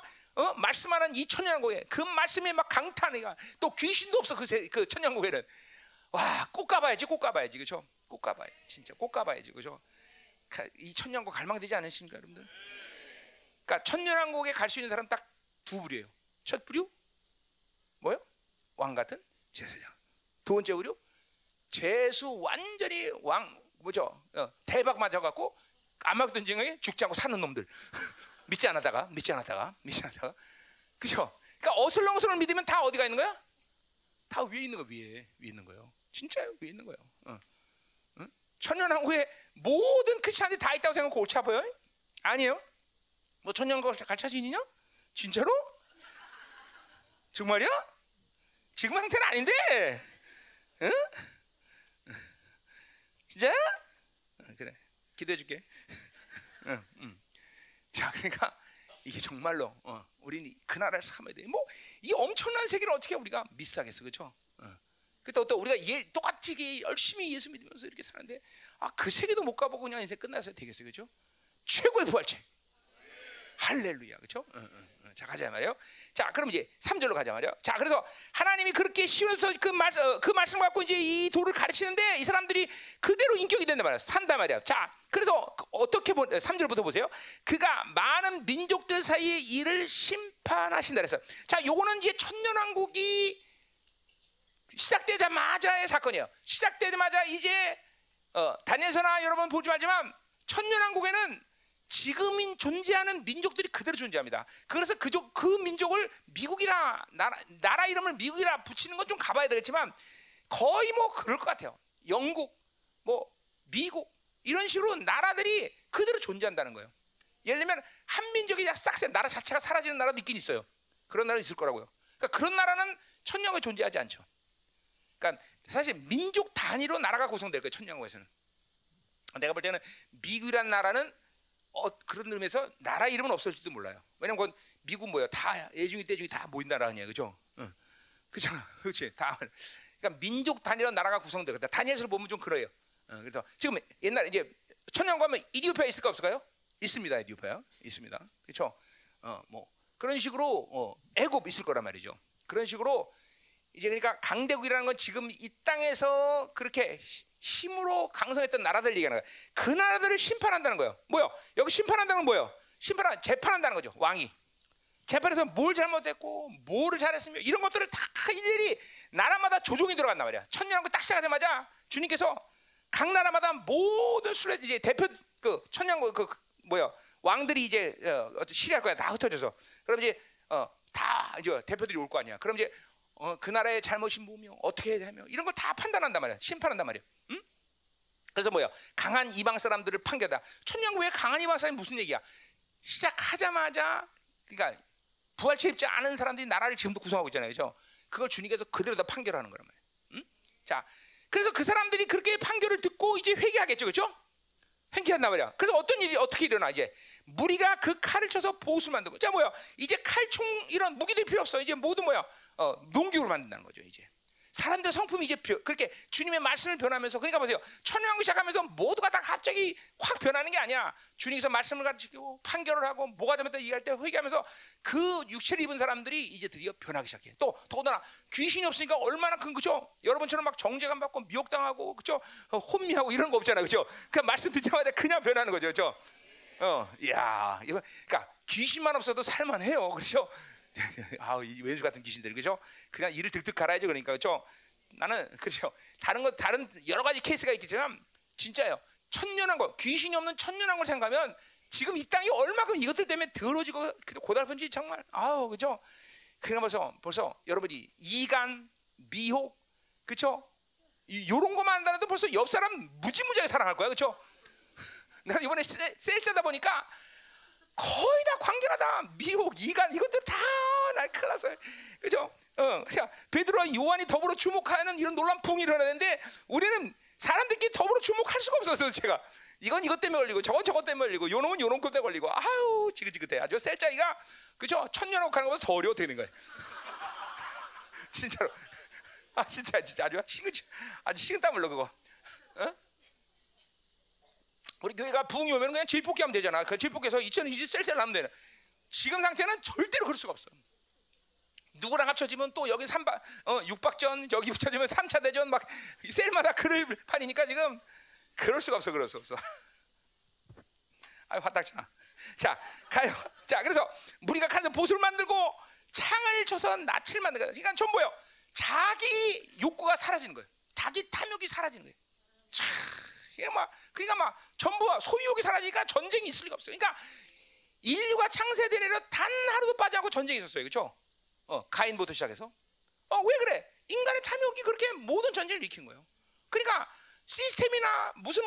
말씀하는 이 천년왕국에 그 말씀에 막 강탄이가 또 귀신도 없어. 그 천년왕국에는. 와, 꼭 가봐야지, 꼭 가봐야지, 그렇죠? 꼭 가봐야, 진짜 꼭 가봐야지, 그렇죠? 이 천년왕국 갈망되지 않으십니까, 여러분들? 그러니까 천년왕국에 갈 수 있는 사람 딱 두 부류예요. 첫 부류, 뭐요? 왕 같은 제사장. 두 번째 부류, 죄수 완전히 왕, 뭐죠? 대박 맞아갖고 아마겟돈 징에 죽지 않고 사는 놈들. 믿지 않았다가, 그렇죠? 그러니까 어슬렁어슬렁 믿으면 다 어디가 있는 거야? 다 위에 있는 거, 위에 있는 거예요. 진짜요, 위에 있는 거예요. 응? 천년왕국에 모든 크리스천들이 다 있다고 생각하고 옳지 않아요? 아니에요? 뭐 천년왕국을 갈 자신이냐? 진짜로? 정말이야? 지금 상태는 아닌데, 응? 진짜? 그래, 기대해줄게. 자, 그러니까 이게 정말로 우리는 그 나라를 삼아야 돼. 뭐 이 엄청난 세계를 어떻게 우리가 미스하겠어, 그렇죠? 그때 또 우리가 똑같이 열심히 예수 믿으면서 이렇게 사는데 그 세계도 못 가보고 그냥 인생 끝나서 되겠어요, 그렇죠? 최고의 부활체. 할렐루야, 그렇죠? 자, 가자 말이에요. 자, 그럼 이제 3절로 가자 말이에요. 자, 그래서 하나님이 그렇게 시온에서 그 말씀 갖고 이제 이 도를 가르치는데 이 사람들이 그대로 인격이 된단 말이에요. 산단 말이에요. 자, 그래서 어떻게 3절부터 보세요. 그가 많은 민족들 사이에 이를 심판하신다 그래서. 자, 요거는 이제 천년왕국이 시작되자마자의 사건이에요. 시작되자마자 이제 다니엘서나 여러분 보지 말지만 천년왕국에는 지금인 존재하는 민족들이 그대로 존재합니다. 그래서 그 민족을 미국이라 나라 이름을 미국이라 붙이는 건 좀 가봐야 되겠지만 거의 뭐 그럴 것 같아요. 영국, 뭐 미국 이런 식으로 나라들이 그대로 존재한다는 거예요. 예를 들면 한 민족이 싹 나라 자체가 사라지는 나라도 있긴 있어요. 그런 나라도 있을 거라고요. 그러니까 그런 나라는 천년에 존재하지 않죠. 그러니까 사실 민족 단위로 나라가 구성될 거예요. 천년국에서는. 내가 볼 때는 미국이라는 나라는 그런 의미에서 나라 이름은 없을지도 몰라요. 왜냐면 그건 미국 뭐예요? 다 예중이 때중이 다 모인 나라 아니에요, 그죠? 응. 그잖아, 그렇지? 다. 그러니까 민족 단위로 나라가 구성되거든요. 다니엘서를 보면 좀 그래요. 그래서 지금 옛날 이제 천년국하면 에디오피아 있을까 없을까요? 있습니다, 에디오피아 있습니다, 그렇죠? 뭐 그런 식으로 애굽 있을 거란 말이죠. 그런 식으로 이제 그러니까 강대국이라는 건 지금 이 땅에서 그렇게 힘으로 강성했던 나라들 얘기하는 거예요. 그 나라들을 심판한다는 거예요. 뭐요? 여기 심판한다는 건 뭐예요? 재판한다는 거죠. 왕이 재판에서 뭘 잘못했고 뭐를 잘했으며 이런 것들을 다 일일이 나라마다 조종이 들어간단 말이야. 천년왕국 딱 시작하자마자 주님께서 각 나라마다 모든 이제 대표 천년왕국 왕들이 이제 시리할 거야. 다 흩어져서 그럼 이제 다 이제 대표들이 올 거 아니야. 그럼 이제 그 나라의 잘못이 뭐며 어떻게 해야 하며 이런 걸 다 판단한단 말이야. 심판한단 말이야. 그래서 뭐야? 강한 이방 사람들을 판결다. 천년국의 강한 이방 사람이 무슨 얘기야? 시작하자마자 그러니까 부활체 입지 않은 사람들이 나라를 지금도 구성하고 있잖아요, 그죠? 그걸 주님께서 그대로 다 판결하는 거란 말이에요. 자, 그래서 그 사람들이 그렇게 판결을 듣고 이제 회개하겠죠, 그죠? 회개한단 말이야. 그래서 어떤 일이 어떻게 일어나 이제? 무리가 그 칼을 쳐서 보호수 만들고, 자 뭐야? 이제 칼총 이런 무기들이 필요 없어. 이제 모두 뭐야? 농기구로 만든다는 거죠, 이제. 사람들 성품이 이제 그렇게 주님의 말씀을 변하면서 그러니까 보세요. 천년왕국 시작하면서 모두가 다 갑자기 확 변하는 게 아니야. 주님께서 말씀을 가르치고 판결을 하고 뭐가 잘못다 얘기할 때 회개하면서 그 육체를 입은 사람들이 이제 드디어 변하기 시작해. 또 더구나 귀신이 없으니까 얼마나 큰 그죠? 여러분처럼 막 정죄감 받고 미혹당하고 그죠? 혼미하고 이런 거 없잖아요, 그죠? 그냥 말씀 듣자마자 그냥 변하는 거죠, 그죠? 야 이거 그러니까 귀신만 없어도 살만해요, 그죠? 아우 이 외주 같은 귀신들 그죠? 그냥 이를 득득 갈아야죠. 그러니까 그죠? 나는 그죠? 다른 여러 가지 케이스가 있겠지만 진짜요. 천년왕국 귀신이 없는 천년왕국을 생각하면 지금 이 땅이 얼마큼 이것들 때문에 더러지고 고달픈지 정말 아우 그죠? 그냥 벌써 여러분이 이간 미혹 그죠? 이런 것만 한다라도 벌써 옆 사람 무지무지하게 사랑할 거야, 그죠? 내가 이번에 셀자다 보니까. 거의 다 관계하다 미혹 이간 이것들 다 날 큰일 났어요, 그죠? 그냥 베드로와 요한이 더불어 주목하는 이런 논란 풍이 일어나는데 우리는 사람들끼리 더불어 주목할 수가 없어서 제가 이건 이것 때문에 걸리고 저건 저것 때문에 걸리고 요놈은 요놈 때문에 걸리고 아유 지긋지긋해 아주 셀짜이가 그죠? 천년왕국 하는 것보다 더 어려워 되는 거예요. 진짜로 아 진짜 아주 식은땀 흘러 그거. 우리 교회가 부흥이 오면 그냥 질폭기하면 되잖아. 그 질폭기에서 2020 셀셀 하면 되는. 지금 상태는 절대로 그럴 수가 없어. 누구랑 합쳐지면 또 여기 6박전 여기 합쳐지면 3차 대전 막 셀마다 그럴 판이니까 지금 그럴 수가 없어. 아유 화딱지나. 자 가요. 자 그래서 우리가 칼로 보수를 만들고 창을 쳐서 낯을 만들고. 그러니까 전 뭐요? 자기 욕구가 사라지는 거예요. 자기 탐욕이 사라지는 거예요. 참. 그러니까 막 전부 소유욕이 사라지니까 전쟁이 있을 리가 없어요. 그러니까 인류가 창세대 내려 단 하루도 빠지 않고 전쟁이 있었어요, 그렇죠? 가인부터 시작해서 왜 그래? 인간의 탐욕이 그렇게 모든 전쟁을 일으킨 거예요. 그러니까 시스템이나 무슨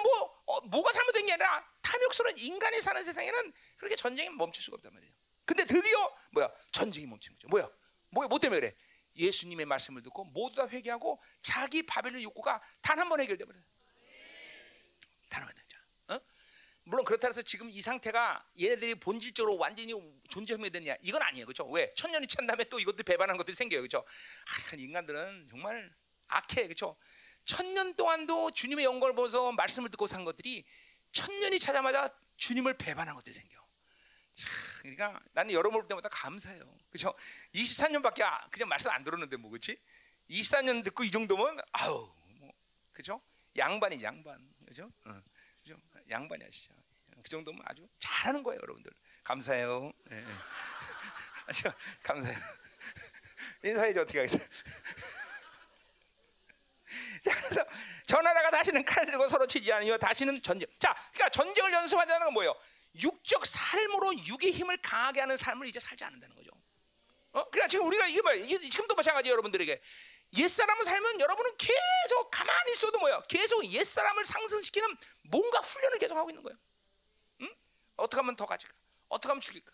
뭐가 잘못된 게 아니라 탐욕스러운 인간이 사는 세상에는 그렇게 전쟁이 멈출 수가 없단 말이에요. 근데 드디어 뭐야? 전쟁이 멈춘 거죠. 뭐야? 뭐 때문에 그래? 예수님의 말씀을 듣고 모두 다 회개하고 자기 바벨론 욕구가 단 한 번 해결되버려요. 물론 그렇다 해서 지금 이 상태가 얘네들이 본질적으로 완전히 존재해야 되느냐 이건 아니에요, 그렇죠? 왜? 천년이 찬 다음에 또 이것들 배반한 것들이 생겨요, 그렇죠? 인간들은 정말 악해, 그렇죠? 천년 동안도 주님의 영광을 보면서 말씀을 듣고 산 것들이 천년이 차자마자 주님을 배반한 것들이 생겨. 그러니까 나는 여러분 볼 때마다 감사해요. 그렇죠? 24년밖에 그냥 말씀 안 들었는데 뭐 그렇지? 24년 듣고 이 정도면 아우 뭐 그렇죠? 양반이 양반 그렇죠? 그렇죠? 양반이야 진짜. 그 정도면 아주 잘하는 거예요, 여러분들. 감사해요. 네. 아주 감사해요. 인사해야지 어떻게 하겠어요? 자, 그래서 전하다가 다시는 칼을 들고 서로 치지 않으며 다시는 전쟁. 자, 그러니까 전쟁을 연습하자는 건 뭐예요? 육적 삶으로 육의 힘을 강하게 하는 삶을 이제 살지 않는다는 거죠. 그러니까 지금 우리가 이게 뭐야? 지금도 마찬가지예요, 여러분들에게. 옛사람을 살면 여러분은 계속 가만히 있어도 뭐야? 계속 옛사람을 상승시키는 뭔가 훈련을 계속 하고 있는 거예요. 응? 어떻게 하면 더 가질까? 어떻게 하면 죽일까?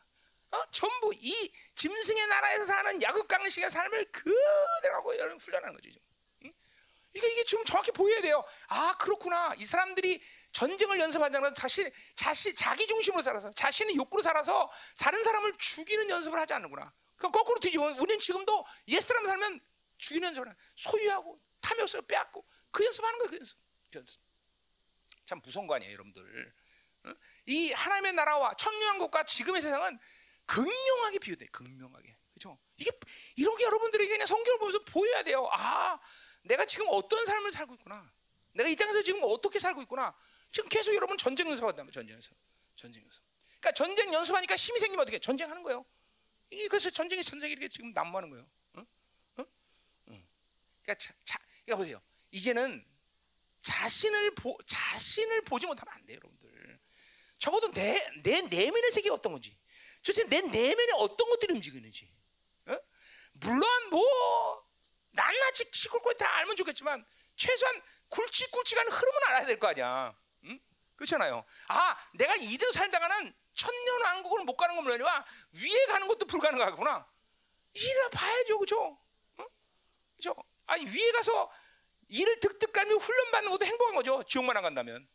전부 이 짐승의 나라에서 사는 야곱강식의 삶을 그대로 하고 여러분 훈련하는 거죠. 응? 이게 지금 정확히 보여야 돼요. 아, 그렇구나. 이 사람들이 전쟁을 연습한다는 건 자기 중심으로 살아서 자신의 욕구로 살아서 다른 사람을 죽이는 연습을 하지 않는구나. 그러니까 거꾸로 뒤집으면 우리는 지금도 옛사람 살면 죽이는 연습을 소유하고 탐욕스러워 빼앗고 그 연습하는 거예요. 그 연습. 참 무서운 거 아니에요, 여러분들. 이 하나님의 나라와 천년왕국과 지금의 세상은 극명하게 비교돼요. 극명하게. 그렇죠? 이게 이런 게 여러분들에게 그냥 성경을 보면서 보여야 돼요. 아, 내가 지금 어떤 삶을 살고 있구나. 내가 이 땅에서 지금 어떻게 살고 있구나. 지금 계속 여러분 전쟁 연습한다며 전쟁 연습. 그러니까 전쟁 연습하니까 힘이 생기면 어떻게? 전쟁하는 거예요. 이게 그래서 전쟁이 이렇게 지금 난무하는 거예요. 응? 그러니까 그러니까 보세요. 이제는 자신을 보지 못하면 안 돼요, 여러분들. 적어도 내 내면의 세계가 어떤 건지, 도대체 내 내면에 어떤 것들이 움직이는지. 물론 뭐 낱낱이 치골골 다 알면 좋겠지만 최소한 굵직굵직한 흐름은 알아야 될 거 아니야. 그렇잖아요. 아, 내가 이대로 살다가는 천년왕국을 못 가는 건 물론이와 위에 가는 것도 불가능하구나. 이리나 봐야죠, 그렇죠? 그렇죠? 아니 위에 가서 일을 득득 깔며 훈련받는 것도 행복한 거죠. 지옥만 안 간다면.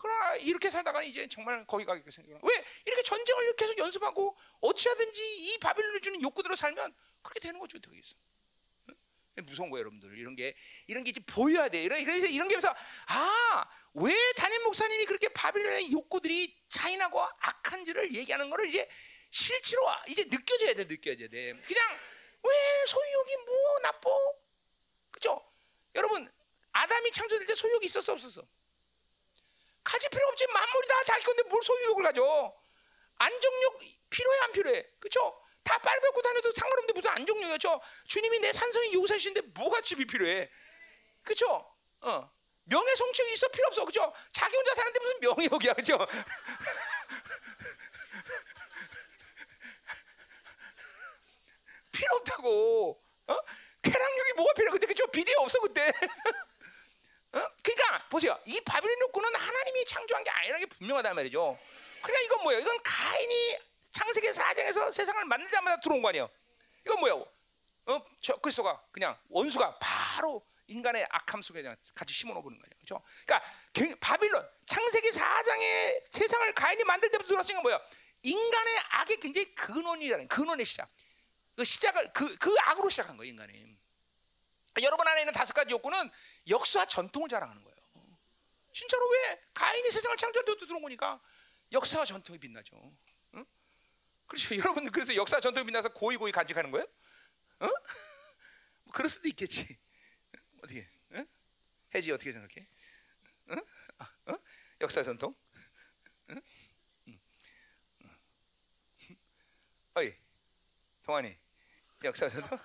그러나 이렇게 살다가는 이제 정말 거기 가게 생기구나. 왜 이렇게 전쟁을 계속 연습하고 어찌하든지 이 바빌론이 주는 욕구대로 살면 그렇게 되는 거죠, 되겠어. 무서운 거예요, 여러분들. 이런 게 이제 보여야 돼. 이런 게 그래서 아, 왜 다니엘 목사님이 그렇게 바빌론의 욕구들이 잔인하고 악한지를 얘기하는 거를 이제 실제로 이제 느껴져야 돼. 그냥 왜 소유욕이 뭐 나빠? 그렇죠? 여러분, 아담이 창조될 때 소유욕이 있었어, 없었어? 가질 필요 없지. 만물이 다 자기 건데 뭘 소유욕을 가져? 안정욕 필요해, 안 필요해? 그렇죠? 다 빨갛고 다녀도 상관없는데 무슨 안정력이었죠? 주님이 내 산성이 요구사시는데 뭐가 집이 필요해? 그렇죠? 명예 성취가 있어 필요 없어, 그렇죠? 자기 혼자 사는데 무슨 명예욕이야, 그렇죠? 필요 없다고. 쾌락욕이 뭐가 필요해? 그때 그죠? 비디오 없어 그때. 그러니까 보세요, 이 바빌론 욕구는 하나님이 창조한 게 아니라는 게 분명하단 말이죠. 그러니까 이건 뭐예요? 이건 가인이 창세기 4장에서 세상을 만들자마자 들어온 거 아니에요? 이건 뭐야? 그리스도가 그냥 원수가 바로 인간의 악함 속에 그냥 같이 심어놓는 거예요, 그렇죠? 그러니까 바빌론 창세기 4장에 세상을 가인이 만들 때부터 들어왔으니까 뭐야? 인간의 악의 굉장히 근원이라는 근원의 시작. 그 시작을 그 악으로 시작한 거예요, 인간이. 여러분 안에 있는 5가지 욕구는 역사와 전통을 자랑하는 거예요. 진짜로 왜 가인이 세상을 창조할 때부터 들어온 거니까 역사와 전통이 빛나죠. 그렇죠, 여러분들. 그래서 역사 전통이 빛나서 고이 간직하는 거예요? 그럴 수도 있겠지. 어떻게? 해지 어떻게 생각해? 역사 전통? 어이, 동환이, 역사 전통?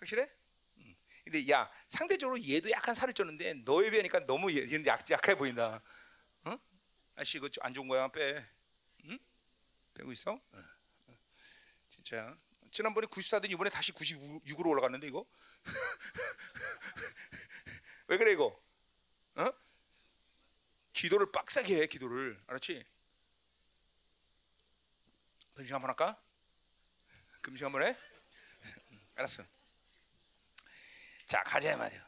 확실해? 근데 야, 상대적으로 얘도 약간 살을 쪘는데 너에 비하니까 너무 얘는 약해 보인다. 아씨 이거 안 좋은 거야, 빼. 응? 빼고 있어? 진짜 지난번에 94든 이번에 다시 96으로 올라갔는데 이거 왜 그래 이거? 기도를 빡세게 해, 기도를. 알았지? 금식 한번 할까? 금식 한번 해? 알았어. 자, 가자 말이야.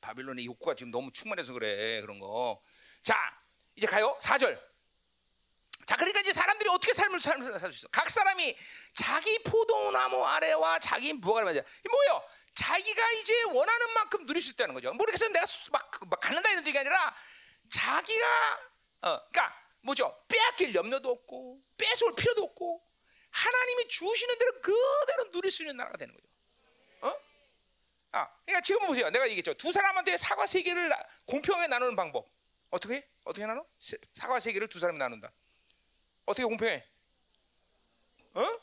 바빌론의 욕구가 지금 너무 충만해서 그래, 그런 거. 자, 이제 가요. 4절. 자, 그러니까 이제 사람들이 어떻게 삶을 살 수 있어? 각 사람이 자기 포도나무 아래와 자기 무화과를 만져. 이 뭐예요? 자기가 이제 원하는 만큼 누릴 수 있다는 거죠. 뭐 이렇게 해서 내가 막 갖는다 이런 얘기가 아니라 자기가 그러니까 뭐죠? 빼앗길 염려도 없고 뺏어올 필요도 없고 하나님이 주시는 대로 그대로 누릴 수 있는 나라가 되는 거죠. 어? 아, 그러니까 지금 보세요. 내가 얘기했죠. 두 사람한테 사과 세 개를 공평하게 나누는 방법. 어떻게 해? 어떻게 나눠? 사과 세 개를 두 사람이 나눈다. 어떻게 공평해? 어?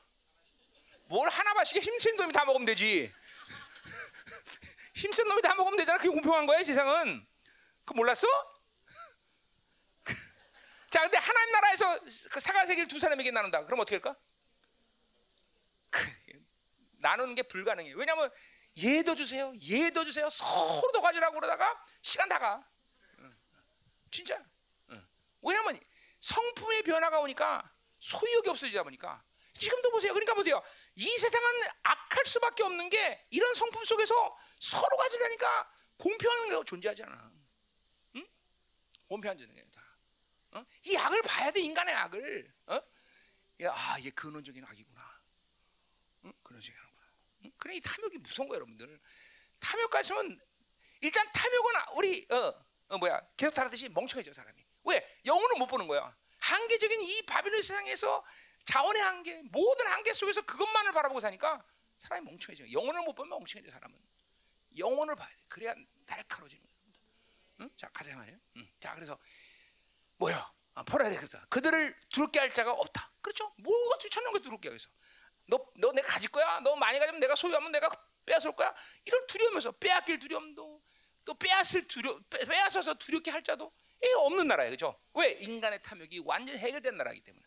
뭘 하나 마시게 힘센 놈이 다 먹으면 되지. 힘센 놈이 다 먹으면 되잖아. 그게 공평한 거야, 세상은. 그 몰랐어? 자, 근데 하나님 나라에서 사과 세 개를 두 사람에게 나눈다. 그럼 어떻게 할까? 나누는 게 불가능해요. 왜냐하면 얘도 주세요, 얘도 주세요. 서로 더 가지라고 그러다가 시간 다 가. 진짜. 왜냐하면 성품의 변화가 오니까 소유욕이 없어지다 보니까. 지금도 보세요. 그러니까 보세요. 이 세상은 악할 수밖에 없는 게 이런 성품 속에서 서로 가지려니까 공평한 게 존재하지 않아. 응? 공평한 존재예요 다. 어? 이 악을 봐야 돼, 인간의 악을. 어? 야, 아, 이게 근원적인 악이구나. 응? 근원적인 악이구나. 응? 그래, 이 탐욕이 무서운 거예요, 여러분들. 탐욕까지는 일단 탐욕은 우리 계속 다르듯이 멍청해져 사람이. 왜? 영혼을 못 보는 거야. 한계적인 이 바빌론 세상에서 자원의 한계, 모든 한계 속에서 그것만을 바라보고 사니까 사람이 멍청해져. 영혼을 못 보면 멍청해져 사람은. 영혼을 봐야 돼. 그래야 날카로워지는 겁니다. 응? 자, 가자 말이에요. 응. 자, 그래서 뭐야? 포라에 그래서 그들을 두렵게 할 자가 없다. 그렇죠? 뭐가 천년 걸 두렵게 하겠어? 너 내가 가질 거야. 너 많이 가지면 내가 소유하면 내가 빼앗을 거야. 이걸 두려우면서 빼앗길 두려움도 또 빼앗아서 두렵게 할 자도 없는 나라예요, 그렇죠? 왜? 인간의 탐욕이 완전히 해결된 나라이기 때문에.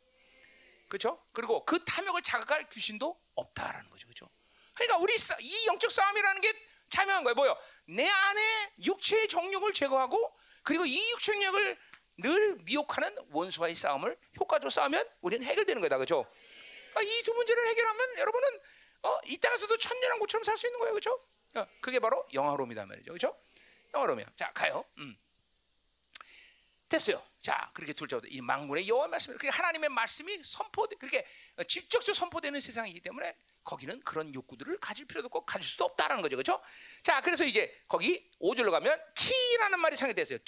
그렇죠? 그리고 그 탐욕을 자극할 귀신도 없다라는 거죠, 그렇죠? 그러니까 우리 이 영적 싸움이라는 게 참여한 거예요. 뭐요? 내 안에 육체의 정욕을 제거하고 그리고 이 육체 정욕을 늘 미혹하는 원수와의 싸움을 효과적으로 싸우면 우리는 해결되는 거다, 그렇죠? 그러니까 이 두 문제를 해결하면 여러분은 이 땅에서도 천년한 곳처럼 살 수 있는 거예요, 그렇죠? 그게 바로 영화로움이다 말이죠, 그렇죠? 영화로움이야. 자, 가요. 됐어요. 자, 그렇게 둘째부터 이 만군의 여호와 말씀, 그렇게 하나님의 말씀이 그렇게 직접적으로 선포되는 세상이기 때문에 거기는 그런 욕구들을 가질 필요도 없고 가질 수도 없다라는 거죠, 그렇죠? 자, 그래서 이제 거기 5절로 가면 키라는 말이 상기됐어요.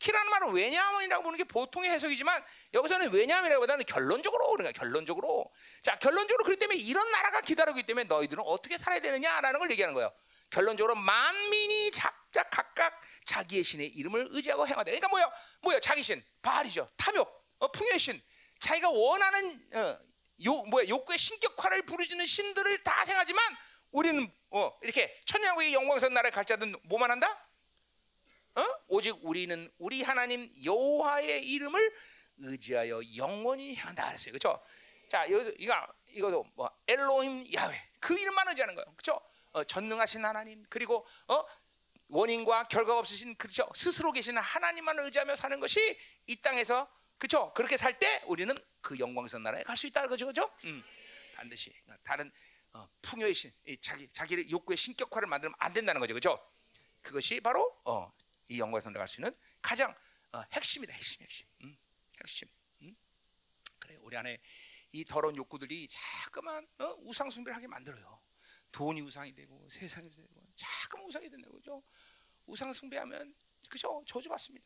키라는 말은 왜냐하면이라고 보는 게 보통의 해석이지만 여기서는 왜냐하면이라기보다는 결론적으로, 그러니까 결론적으로, 자, 결론적으로 그렇기 때문에 이런 나라가 기다리고 있기 때문에 너희들은 어떻게 살아야 되느냐라는 걸 얘기하는 거예요. 결론적으로 만민이 각각 자기의 신의 이름을 의지하고 행하되. 그러니까 뭐야 자기 신 바알이죠. 탐욕, 풍요의 신, 자기가 원하는 욕구의 신격화를 부르짖는 신들을 다 생하지만 우리는 이렇게 천년왕국의 영광스러운 나라에 갈 자든 뭐만 한다? 오직 우리는 우리 하나님 여호와의 이름을 의지하여 영원히 행한다 그랬어요, 그렇죠? 자, 이거도 뭐 엘로힘 야훼 그 이름만 의지하는 거예요, 그렇죠? 전능하신 하나님, 그리고 원인과 결과가 없으신, 그렇죠, 스스로 계시는 하나님만 의지하며 사는 것이 이 땅에서, 그렇죠, 그렇게 살 때 우리는 그 영광스러운 나라에 갈 수 있다는 거죠, 그렇죠? 반드시 다른 풍요의 신, 자기를 욕구의 신격화를 만들면 안 된다는 거죠, 그렇죠? 그것이 바로 이 영광스러운 나라에 갈 수 있는 가장 핵심이다, 핵심. 그래, 우리 안에 이 더러운 욕구들이 자꾸만 우상 숭배를 하게 만들어요. 돈이 우상이 되고 세상이 되고 자꾸만 우상이 된다고, 그죠? 우상 숭배하면, 그죠, 저주받습니다.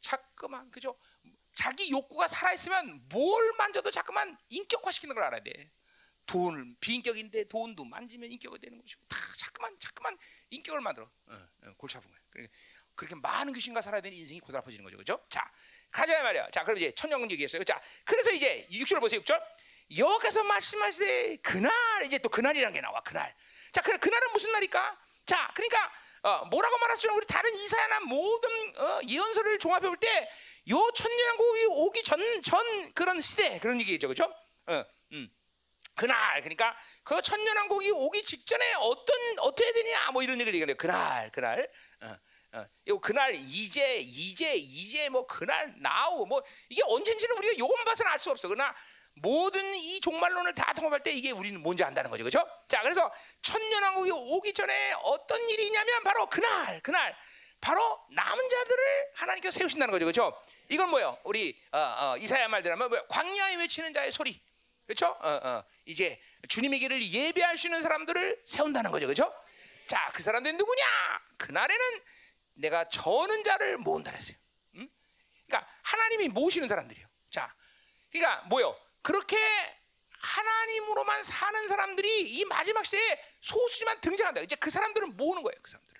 자꾸만, 그죠, 자기 욕구가 살아있으면 뭘 만져도 자꾸만 인격화시키는 걸 알아야 돼. 돈을 비인격인데 돈도 만지면 인격이 되는 것이고 다 자꾸만 인격을 만들어. 골치 아픈 거야. 그렇게 많은 귀신과 살아야 되는 인생이 고달퍼지는 거죠, 그죠? 자, 가자 말이야. 자, 그럼 이제 천년국 얘기했어요. 자, 그래서 이제 6절 보세요. 6절. 여호와께서 말씀하시되 그날, 이제 또 그날이란 게 나와. 그날. 자, 그날은 무슨 날일까? 자, 그러니까 뭐라고 말하시면 우리 다른 이사야나 모든 예언서를 종합해 볼 때 요 천년왕국이 오기 전 그런 시대, 그런 얘기죠, 그렇죠? 그날, 그러니까 그 천년왕국이 오기 직전에 어떻게 되냐, 뭐 이런 얘기를 얘기해요. 그날. 요 그날, 이제 뭐 그날 now 뭐 이게 언젠지는 우리가 요것만 봐서는 알 수 없어. 그러나 모든 이 종말론을 다 통합할 때 이게 우리는 뭔지 안다는 거죠, 그렇죠? 자, 그래서 천년왕국이 오기 전에 어떤 일이 있냐면 바로 그날 바로 남은 자들을 하나님께서 세우신다는 거죠, 그렇죠? 이건 뭐예요? 우리 이사야 말대로면 광야에 외치는 자의 소리, 그렇죠? 이제 주님의 길을 예배할 수 있는 사람들을 세운다는 거죠, 그렇죠? 자, 그 사람들이 누구냐? 그날에는 내가 저는 자를 모은다 했어요. 그러니까 하나님이 모시는 사람들이에요. 자, 그러니까 뭐요? 그렇게 하나님으로만 사는 사람들이 이 마지막 시대에 소수지만 등장한다. 이제 그 사람들은 모으는 거예요. 그 사람들을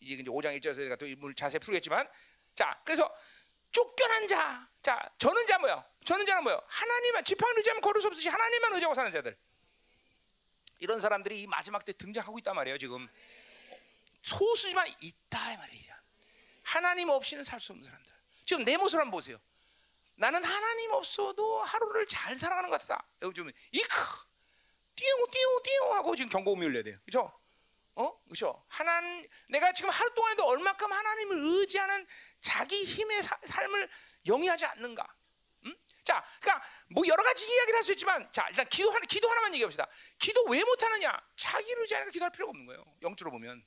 이제 5장 1절에서 제가 또 이걸 자세히 풀겠지만, 자, 그래서 쫓겨난 자, 자, 저는 자 뭐요? 저는 자는 뭐요? 하나님만 지팡이 의지하면 걸을 수 없으시 하나님만 의지하고 사는 자들. 이런 사람들이 이 마지막 때 등장하고 있단 말이에요. 지금 소수지만 있다 이 말이에요. 하나님 없이는 살 수 없는 사람들. 지금 내 모습 한번 보세요. 나는 하나님 없어도 하루를 잘 살아가는 것 같다. 여러분 좀 이크 띠용 하고 지금 경고음이 울려야 돼요. 그렇죠? 그렇죠? 하나님, 내가 지금 하루 동안에도 얼마큼 하나님을 의지하는 자기 힘의 삶을 영위하지 않는가? 자, 그러니까 뭐 여러 가지 이야기를 할 수 있지만, 자, 일단 기도 하나만 얘기합시다. 기도 왜 못하느냐? 자기를 의지하니까 기도할 필요가 없는 거예요. 영적으로 보면,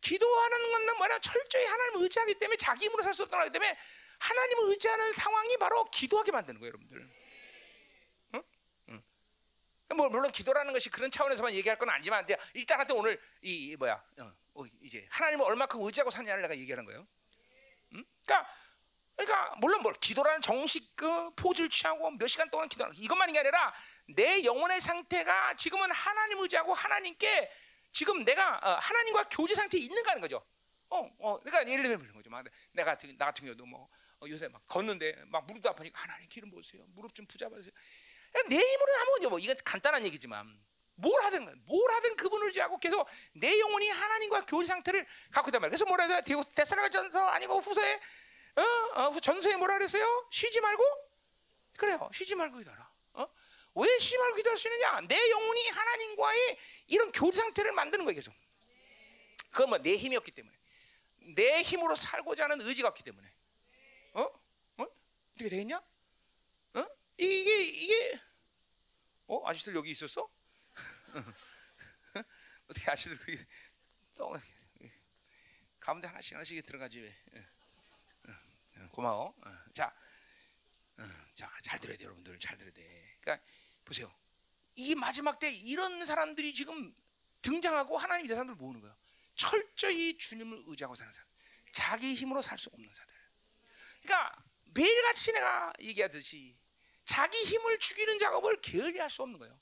기도하는 건 뭐냐? 철저히 하나님을 의지하기 때문에 자기 힘으로 살 수 없다는 거기 때문에 하나님을 의지하는 상황이 바로 기도하게 만드는 거예요, 여러분들. 뭐 물론 기도라는 것이 그런 차원에서만 얘기할 건 아니지만, 일단 하여튼 오늘 이 뭐야? 이제 하나님을 얼마큼 의지하고 사느냐를 내가 얘기하는 거예요. 그러니까 물론 뭘 기도라는 정식 그 포즈를 취하고 몇 시간 동안 기도하는 이것만이 게 아니라 내 영혼의 상태가 지금은 하나님 의지하고 하나님께 지금 내가 하나님과 교제 상태에 있는가 하는 거죠. 그러니까 예를 들면 그런 거죠. 막 나 같은 경우도 뭐 요새 막 걷는데 막 무릎도 아프니까 하나님 기름 보세요. 무릎 좀 부잡아주세요. 내 힘으로는 아무거나 뭐 이건 간단한 얘기지만 뭘 하든 그분을 의지하고 계속 내 영혼이 하나님과 교제 상태를 갖고 있단 말이에요. 그래서 뭐라 해야 돼요? 데살로니가전서 아니고 후서에 전서에 뭐라 그랬어요? 쉬지 말고? 그래요. 쉬지 말고 기도하라. 왜 쉬지 말고 기도할 수 있느냐? 내 영혼이 하나님과의 이런 교제 상태를 만드는 거예요, 계속. 그건 뭐 내 힘이 없기 때문에. 내 힘으로 살고자 하는 의지가 없기 때문에. 어떻게 되겠냐? 이게 아저씨들 여기 있었어? 어떻게 아저씨들 여기 가운데 하나씩 들어가지 왜? 고마워. 자, 잘 들어야 돼, 여러분들. 잘 들어야 돼. 그러니까 보세요. 이 마지막 때 이런 사람들이 지금 등장하고 하나님 이 사람들 모으는 거예요. 철저히 주님을 의지하고 사는 사람, 자기 힘으로 살 수 없는 사람들. 그러니까 매일같이 내가 얘기하듯이 자기 힘을 죽이는 작업을 게을리 할 수 없는 거예요.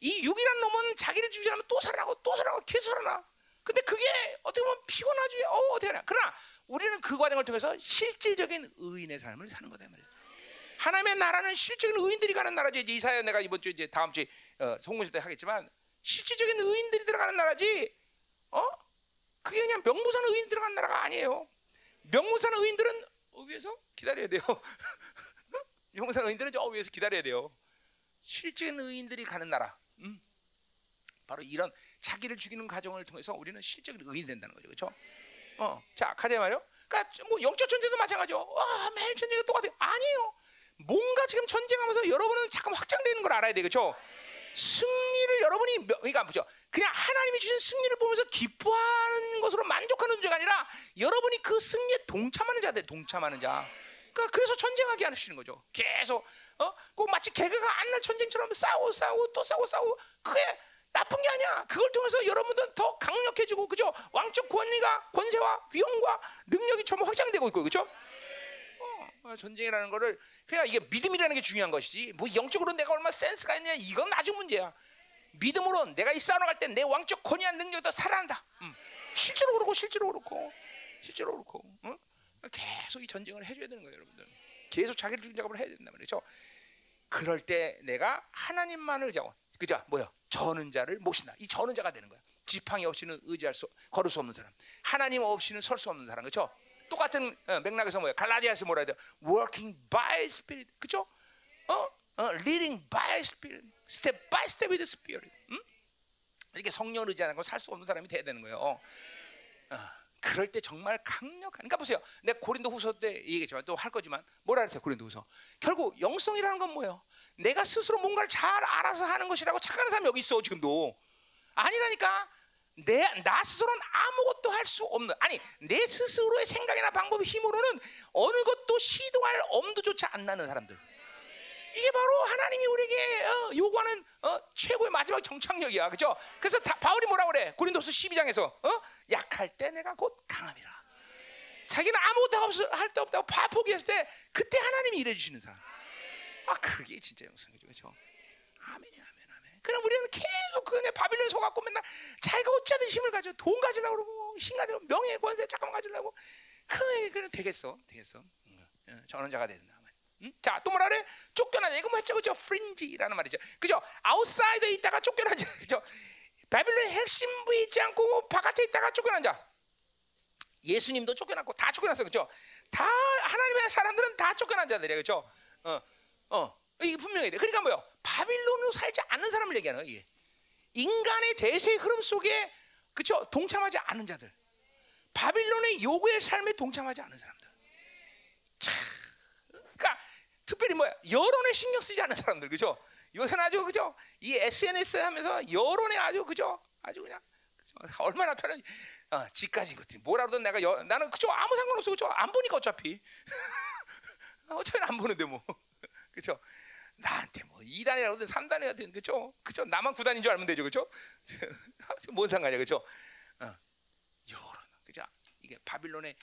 이 육이란 놈은 자기를 죽이지 않으면 또 살아나고 계속 살아나. 근데 그게 어떻게 보면 피곤하지. 어떻게 하냐. 그러나 우리는 그 과정을 통해서 실질적인 의인의 삶을 사는 거다 말이에요. 하나님의 나라는 실질적인 의인들이 가는 나라지. 이제 이사야 내가 이번 주 이제 다음 주에 송구실 때 하겠지만 실질적인 의인들이 들어가는 나라지. 그게 그냥 명무산 의인 들어가는 나라가 아니에요. 명무산 의인들은 위에서 기다려야 돼요. 명무산 의인들은 저 위에서 기다려야 돼요. 실질적인 의인들이 가는 나라. 바로 이런 자기를 죽이는 과정을 통해서 우리는 실질적인 의인이 된다는 거죠, 그렇죠? 자, 가자 말이요. 그러니까 뭐 영적 전쟁도 마찬가지요. 매일 전쟁이 똑같아요. 아니에요. 뭔가 지금 전쟁하면서 여러분은 잠깐 확장되는 걸 알아야 돼, 그렇죠? 승리를 여러분이 그러니까 뭐죠? 그냥 하나님이 주신 승리를 보면서 기뻐하는 것으로 만족하는 존재가 아니라 여러분이 그 승리에 동참하는 자. 그러니까 그래서 전쟁하게 하시는 거죠. 계속 꼭 마치 개그가 안 날 전쟁처럼 싸우고 또 싸우고 그게 나쁜 게 아니야. 그걸 통해서 여러분들은 더 강력해지고, 그죠? 왕적 권위가 권세와 위엄과 능력이 전부 확장되고 있고, 그죠? 전쟁이라는 거를 그냥 이게 믿음이라는 게 중요한 것이지. 뭐 영적으로 내가 얼마나 센스가 있냐 이건 나중 문제야. 믿음으로 내가 이 싸우러 갈 때 내 왕적 권위와 능력이 더 살아난다. 실제로 그렇고. 계속 이 전쟁을 해줘야 되는 거예요, 여러분들. 계속 자기를 죽이는 작업을 해야 된다 말이죠. 그럴 때 내가 하나님만을 의지하고, 그죠? 뭐야? 저는 자를 모신다. 이 저는 자가 되는 거야. 지팡이 없이는 걸을 수 없는 사람, 하나님 없이는 설 수 없는 사람, 그렇죠? 똑같은 맥락에서 뭐야? 갈라디아서 뭐라 해야 돼? Working by Spirit, 그렇죠? Leading by Spirit, step by step with the Spirit. 이렇게 성령을 의지하는 건 살 수 없는 사람이 돼야 되는 거예요. 그럴 때 정말 강력한. 그러니까 보세요. 내가 고린도후서 때 얘기했지만 또 할 거지만 뭐라 그랬어요? 고린도후서. 결국 영성이라는 건 뭐예요? 내가 스스로 뭔가를 잘 알아서 하는 것이라고 착각하는 사람이 여기 있어 지금도. 아니라니까. 나 스스로는 아무것도 할 수 없는, 아니 내 스스로의 생각이나 방법의 힘으로는 어느 것도 시도할 엄두조차 안 나는 사람들. 이게 바로 하나님이 우리에게 요구하는 최고의 마지막 정착력이야, 그렇죠? 그래서 바울이 뭐라 그래? 고린도후서 12장에서 약할 때 내가 곧 강함이라. 자기는 아무것도 할 데 없다고 다 포기했을 때 그때 하나님이 일해 주시는 사람. 아, 그게 진짜 영성이죠. 그렇죠? 아멘이야. 그럼 우리는 계속 그냥 바빌론에 속았고 맨날 자기가 어찌하든 힘을 가져 돈 가지려고 그러고 신가리로 명예 권세 잠깐만 가지려고 그게 되겠어? 되겠어? 저런 자가 되는 다음에 자, 또 뭐라 그래? 쫓겨나자 이거 뭐 했죠? 그죠? 프린지라는 말이죠. 그죠? 아웃사이드에 있다가 쫓겨난 자. 그죠? 바빌론의 핵심부에 있지 않고 바깥에 있다가 쫓겨난 자. 예수님도 쫓겨났고 다 쫓겨났어. 그죠? 다 하나님의 사람들은 다 쫓겨난 자들이야. 그죠? 이게 분명히 돼. 그러니까 뭐요? 바빌론으로 살지 않는 사람을 얘기하는 거예요. 이게. 인간의 대세의 흐름 속에 그쵸? 동참하지 않은 자들. 바빌론의 요구의 삶에 동참하지 않은 사람들. 참. 그러니까 특별히 뭐야? 여론에 신경 쓰지 않는 사람들. 그죠? 요새는 아주 그죠? 이 SNS 하면서 여론에 아주 그죠? 아주 그냥 그쵸? 얼마나 편한 지까지 것들이 뭐라 그러든 내가 나는 그죠? 아무 상관없어. 그죠? 안 보니까 어차피. 어차피 안 보는데 뭐. 그죠? 나한테 뭐 2단이라든 3단이라든 그죠? 그죠? 나만 9단인 줄 알면 되죠, 그죠? 뭔 상관이야, 그죠? 여론, 그죠? 이게 바빌론의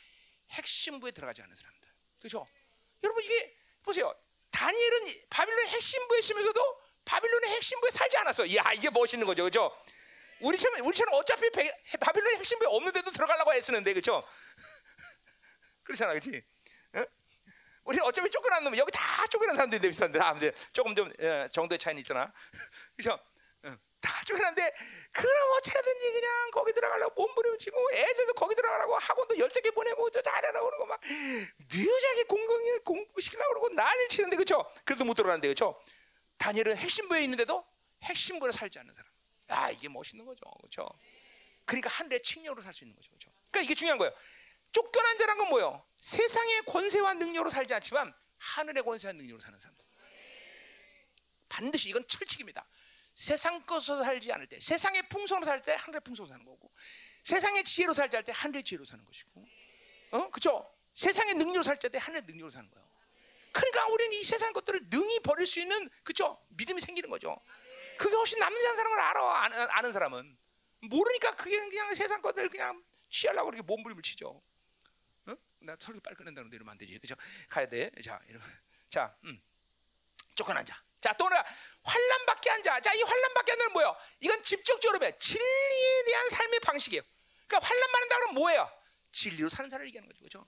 핵심부에 들어가지 않는 사람들, 그죠? 여러분 이게 보세요. 다니엘은 바빌론의 핵심부에 있으면서도 바빌론의 핵심부에 살지 않았어. 야, 이게 멋있는 거죠, 그죠? 우리처럼 어차피 바빌론의 핵심부에 없는데도 들어가려고 애쓰는데, 그죠? 그렇잖아, 그렇지? 우리 어차피 쫓겨난 놈 여기 다 쫓겨난 사람들이 비슷한데 아무튼 조금 좀 정도의 차이는 있으나 그죠? 다 쫓겨난데 그럼 어떻게든지 그냥 거기 들어가려고 몸부림치고 애들도 거기 들어가라고 학원도 10개 보내고 저 잘하라고 그러고 막 묘하게 공부시키려고 그러고 난리를 치는데 그죠? 그래도 못 들어가는데 그죠? 다니엘은 핵심부에 있는데도 핵심부를 살지 않는 사람. 아 이게 멋있는 거죠, 그죠? 그러니까 하늘의 칭령으로 살 수 있는 거죠, 그죠? 그러니까 이게 중요한 거예요. 쫓겨난 자란 건 뭐예요? 세상의 권세와 능력으로 살지 않지만 하늘의 권세와 능력으로 사는 사람들. 반드시 이건 철칙입니다. 세상 것으로 살지 않을 때, 세상의 풍성으로 살 때 하늘의 풍성으로 사는 거고, 세상의 지혜로 살지 않을 때 하늘의 지혜로 사는 것이고, 그렇죠? 세상의 능력으로 살지 않을 때 하늘의 능력으로 사는 거예요. 그러니까 우리는 이 세상 것들을 능히 버릴 수 있는 그렇죠? 믿음이 생기는 거죠. 그게 훨씬 남는 사람을 알아. 아는 사람은 모르니까 그게 그냥 세상 것들 그냥 취하려고 이렇게 몸부림을 치죠. 나 설교 빨리 끝낸다는데 이러면 안 되지, 그죠? 가야 돼. 자, 이러면 자, 쫓겨난 자. 자, 또 하나 환난 받게 한 자. 자, 이 환난 받게 한 자는 뭐예요? 이건 직접적으로 뭐예요? 진리에 대한 삶의 방식이에요. 그러니까 환난 받는다 그러면 뭐예요? 진리로 사는 사람을 얘기하는 거죠, 그죠?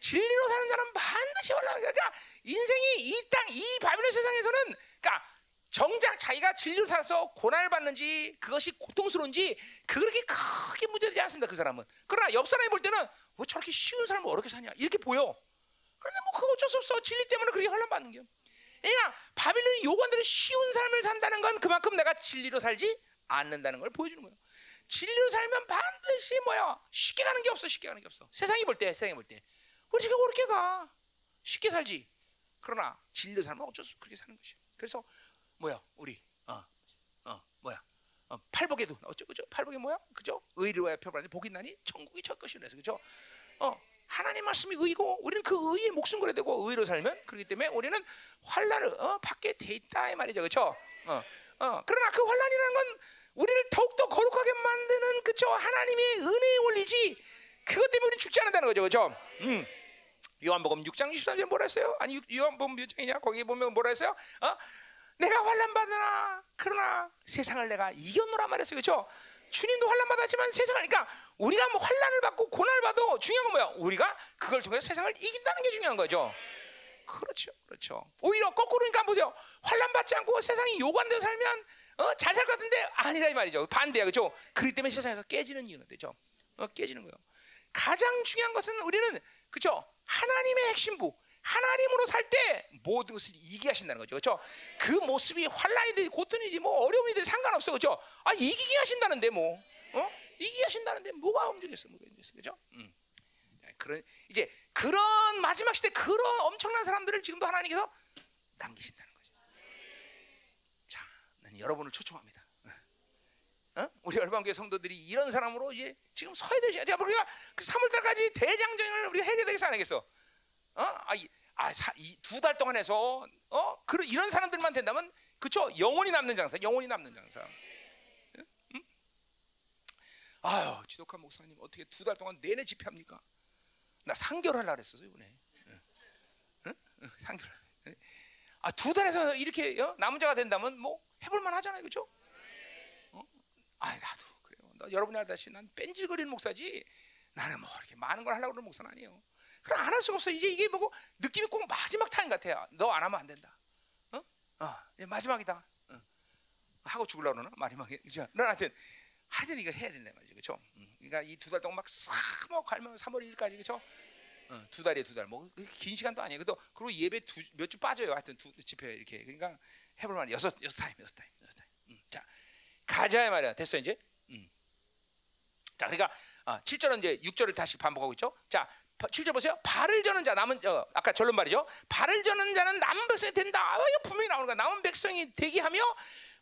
진리로 사는 사람은 반드시 환난. 그러니까 인생이 이 땅, 이 바빌론 세상에서는 그러니까 정작 자기가 진리로 살아서 고난을 받는지 그것이 고통스러운지 그렇게 크게 문제되지 않습니다. 그 사람은. 그러나 옆 사람이 볼 때는 왜 저렇게 쉬운 사람을 어렵게 사냐 이렇게 보여. 그런데 뭐 그거 어쩔 수 없어. 진리 때문에 그렇게 환난받는 게. 그냥 바빌론이 요구한대로 쉬운 삶을 산다는 건 그만큼 내가 진리로 살지 않는다는 걸 보여주는 거예요. 진리로 살면 반드시 뭐야 쉽게 가는 게 없어. 쉽게 가는 게 없어. 세상이 볼 때 우리 지금 어렵게 가. 쉽게 살지. 그러나 진리로 살면 어쩔 수 없어. 그렇게 사는 것이. 그래서 뭐야 우리 팔복에도 어쩌고 그죠? 팔복이 뭐야? 그죠? 의로워야 표현하니 복이 나니 천국이 첫 것이로서 그죠? 하나님 말씀이 의이고 우리는 그 의에 목숨 걸어야 되고 의로 살면 그렇기 때문에 우리는 환난을 받게 돼 있다 이 말이죠, 그죠? 그러나 그 환난이라는 건 우리를 더욱더 거룩하게 만드는 그죠? 하나님의 은혜의 원리지 그것 때문에 우리는 죽지 않는다는 거죠, 그죠? 요한복음 6장 23절에 뭐라 했어요? 아니 요한복음 몇 장이냐? 거기 보면 뭐라 했어요? 내가 환난 받으나 그러나 세상을 내가 이겨노라 말했어요, 그렇죠? 주님도 환난 받았지만 세상을 그러니까 우리가 뭐 환난을 받고 고난을 받아도 중요한 건 뭐야? 우리가 그걸 통해서 세상을 이긴다는 게 중요한 거죠. 그렇죠, 그렇죠. 오히려 거꾸로니까 보세요. 환난 받지 않고 세상이 요구한대로 살면 잘 살 것 같은데 아니라 이 말이죠. 반대야, 그렇죠? 그렇기 때문에 세상에서 깨지는 이유가 되죠. 깨지는 거예요. 가장 중요한 것은 우리는 그렇죠? 하나님의 핵심부. 하나님으로 살 때 모든 것을 이기게 하신다는 거죠, 그렇죠? 그 모습이 환난이든 고통이든 뭐 어려움이든 상관없어, 그렇죠? 아 이기게 하신다는데 뭐, 이기게 하신다는데 뭐가 움직였어, 그렇죠? 그런 이제 그런 마지막 시대 그런 엄청난 사람들을 지금도 하나님께서 남기신다는 거죠. 자, 나는 여러분을 초청합니다. 우리 열방교회 성도들이 이런 사람으로 이제 지금 서야 되지. 제가 우리가 그 3월달까지 대장정을 우리가 해야 되겠어, 안 하겠어? 두 달 동안 해서 이런 사람들만 된다면 그쵸? 영혼이 남는 장사. 응? 지독한 목사님 어떻게 두 달 동안 내내 집회합니까? 나 상결하려고 그랬었어 이번에. 응? 상결. 아, 두 달에서 이렇게 남자가 된다면 뭐 해볼만 하잖아요, 그렇죠? 어? 아, 나도 그래요. 나 여러분이 알다시피 난 뺀질거리는 목사지. 나는 뭐 이렇게 많은 걸 하려고 그러는 목사는 아니에요. 그럼 안 할 수가 없어. 이제 이게 뭐고 느낌이 꼭 마지막 타임 같아요. 너 안 하면 안 된다. 어? 이제 마지막이다. 어. 하고 죽으려고 그러나? 마지막에 그죠? 넌 하여튼 이거 해야 된다 말이죠, 그렇죠? 그러니까 이 두 달 동안 막 싹 갈면 3월 1일까지 그렇죠? 어, 두 달에 두 달, 뭐 긴 시간도 아니에요. 그리고 예배 몇 주 빠져요. 하여튼 집회 이렇게. 그러니까 해볼 만한 여섯 타임. 자, 가자야 말이야. 됐어 이제. 자, 그러니까 7절은 이제 6절을 다시 반복하고 있죠. 자, 7절 보세요. 발을 저는 자, 남은 아까 절론 말이죠. 발을 저는 자는 남은 백성이 된다. 이거 분명히 나오는 거야. 남은 백성이 되게 하며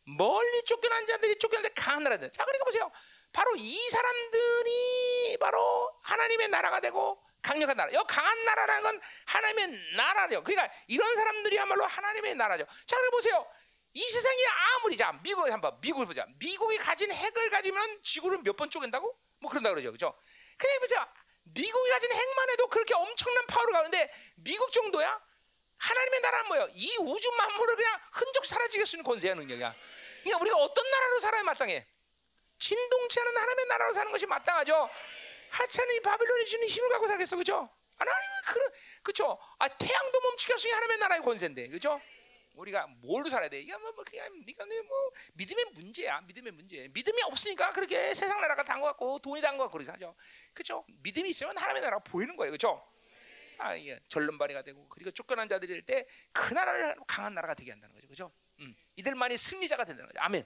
멀리 쫓겨난 자들이 쫓겨나는데 강한 나라들. 자, 그러니까 보세요. 바로 이 사람들이 바로 하나님의 나라가 되고. 강력한 나라. 여 강한 나라라는 건 하나님의 나라죠. 그러니까 이런 사람들이야말로 하나님의 나라죠. 자, 그래 보세요. 이 세상이 아무리 자 미국을 한번 미국을 보자. 미국이 가진 핵을 가지면 지구를 몇 번 쪼갠다고? 뭐 그런다 그러죠, 그렇죠? 그래 보세요. 미국이 가진 핵만 해도 그렇게 엄청난 파워를 가는데 미국 정도야? 하나님의 나라는 뭐예요? 이 우주 만물을 그냥 흔적 사라지게 쓰는 권세야, 능력이야. 그러니까 우리가 어떤 나라로 살아야 마땅해? 진동치 않은 하나님의 나라로 사는 것이 마땅하죠. 하찮은 이 바빌론이 주는 힘을 갖고 살겠어, 그렇죠? 하나님은 그렇죠? 아, 태양도 멈추게 할 수 있는 하나님의 나라의 권세인데, 그렇죠? 우리가 뭘로 살아야 돼? 이게 그냥 믿음의 문제야, 믿음의 문제. 믿음이 없으니까 그렇게 세상 나라가 단 것 같고 돈이 단 것 같고 그러죠, 그렇죠? 믿음이 있으면 하나님의 나라가 보이는 거예요, 그렇죠? 아, 이게 절름발이가 되고 그리고 쫓겨난 자들일 때 그 나라를 강한 나라가 되게 한다는 거죠, 그렇죠? 이들만이 승리자가 된다는 거죠. 아멘.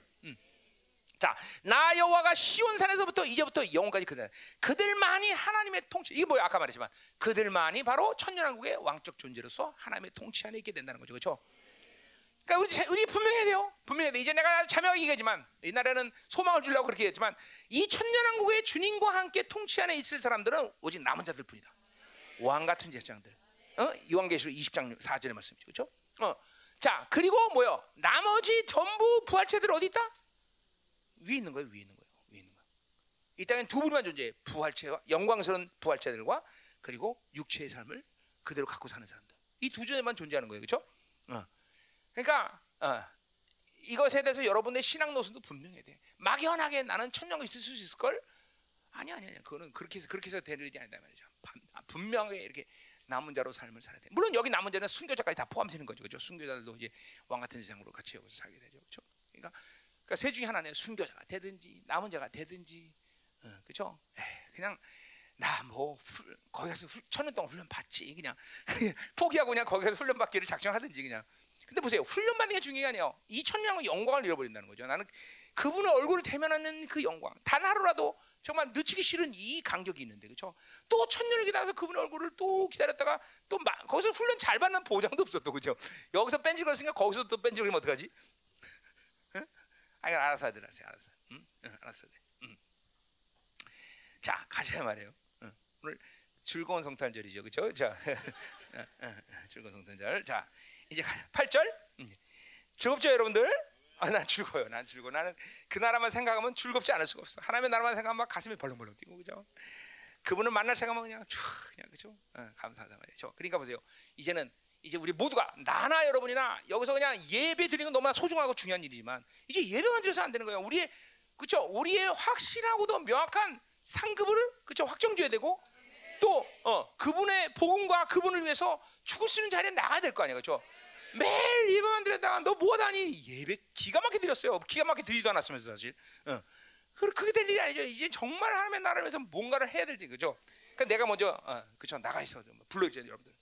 자, 나 여호와가 시온산에서부터 이제부터 영원까지 그들만이 하나님의 통치. 이게 뭐야? 아까 말했지만 그들만이 바로 천년왕국의 왕적 존재로서 하나님의 통치 안에 있게 된다는 거죠, 그렇죠? 그러니까 우리 분명해야 돼요. 분명해야 돼. 이제 내가 자명하게 얘기하지만 옛날에는 소망을 주려고 그렇게 했지만 이 천년왕국의 주님과 함께 통치 안에 있을 사람들은 오직 남은 자들 뿐이다. 왕 같은 제사장들. 요한계시록 20장 4절의 말씀이죠, 그렇죠? 자, 그리고 뭐요? 나머지 전부 부활체들 어디 있다? 위에 있는 거예요, 위에 있는 거예요, 위에 있는 거예요. 이 땅엔 두 분만 존재해. 부활체와 영광스러운 부활체들과 그리고 육체의 삶을 그대로 갖고 사는 사람들. 이 두 존재만 존재하는 거예요, 그렇죠? 그러니까 이것에 대해서 여러분의 신앙 노선도 분명해야 돼. 막연하게 나는 천년에 있을 수 있을 걸? 아니야. 그거는 그렇게 해서 될 일이 아니다 말이죠. 분명하게 이렇게 남은 자로 삶을 살아야 돼. 물론 여기 남은 자는 순교자까지 다 포함되는 거죠, 그렇죠? 순교자들도 이제 왕 같은 세상으로 같이 여기서 살게 되죠, 그렇죠? 그러니까 세 중에 하나는 순교자가 되든지 남은 자가 되든지, 그렇죠? 그냥 나 뭐 거기 가서 천년 동안 훈련 받지 그냥 포기하고 그냥 거기 가서 훈련 받기를 작정하든지 그냥. 근데 보세요, 훈련 받는 게 중요한 게 아니에요. 이 천년왕의 영광을 잃어버린다는 거죠. 나는 그분의 얼굴을 대면하는 그 영광, 단 하루라도 정말 늦추기 싫은 이 간격이 있는데, 그렇죠? 또 천년을 기다려서 그분의 얼굴을 또 기다렸다가 또 거기서 훈련 잘 받는 보장도 없었던 거죠. 여기서 뺀질거렸으니까 거기서 또 뺀질거리면 어떡하지? 아니, 알아서 하더라, 알아서. 알았어. 자, 가자 말이에요. 오늘 즐거운 성탄절이죠, 그렇죠? 자, 즐거운 성탄절. 자, 이제 8절. 즐겁죠, 여러분들? 아, 난 즐거워요, 난 즐거워. 나는 그 나라만 생각하면 즐겁지 않을 수가 없어. 하나님의 나라만 생각하면 가슴이 벌렁벌렁 뛰고, 그렇죠? 그분을 만날 생각하면 그냥 그렇죠? 감사하다 말이죠. 그러니까 보세요, 이제 우리 모두가 나나 여러분이나 여기서 그냥 예배 드리는 건 너무나 소중하고 중요한 일이지만 이제 예배만 드려서 안 되는 거예요. 우리의 그렇죠? 우리의 확실하고도 명확한 상급을 그렇죠? 확정줘야 되고 또 그분의 복음과 그분을 위해서 죽을 수 있는 자리에 나가야 될 거 아니에요, 그렇죠? 매일 예배만 드렸다가 너 뭐하다니 예배 기가 막히게 드렸어요. 기가 막히게 드리지도 않았으면서 사실. 그게 될 일이 아니죠. 이제 정말 하나님의 나라를 위해서 뭔가를 해야 될지, 그렇죠? 그러니까 내가 먼저 그렇죠? 나가 있어 불러 주세요, 여러분들.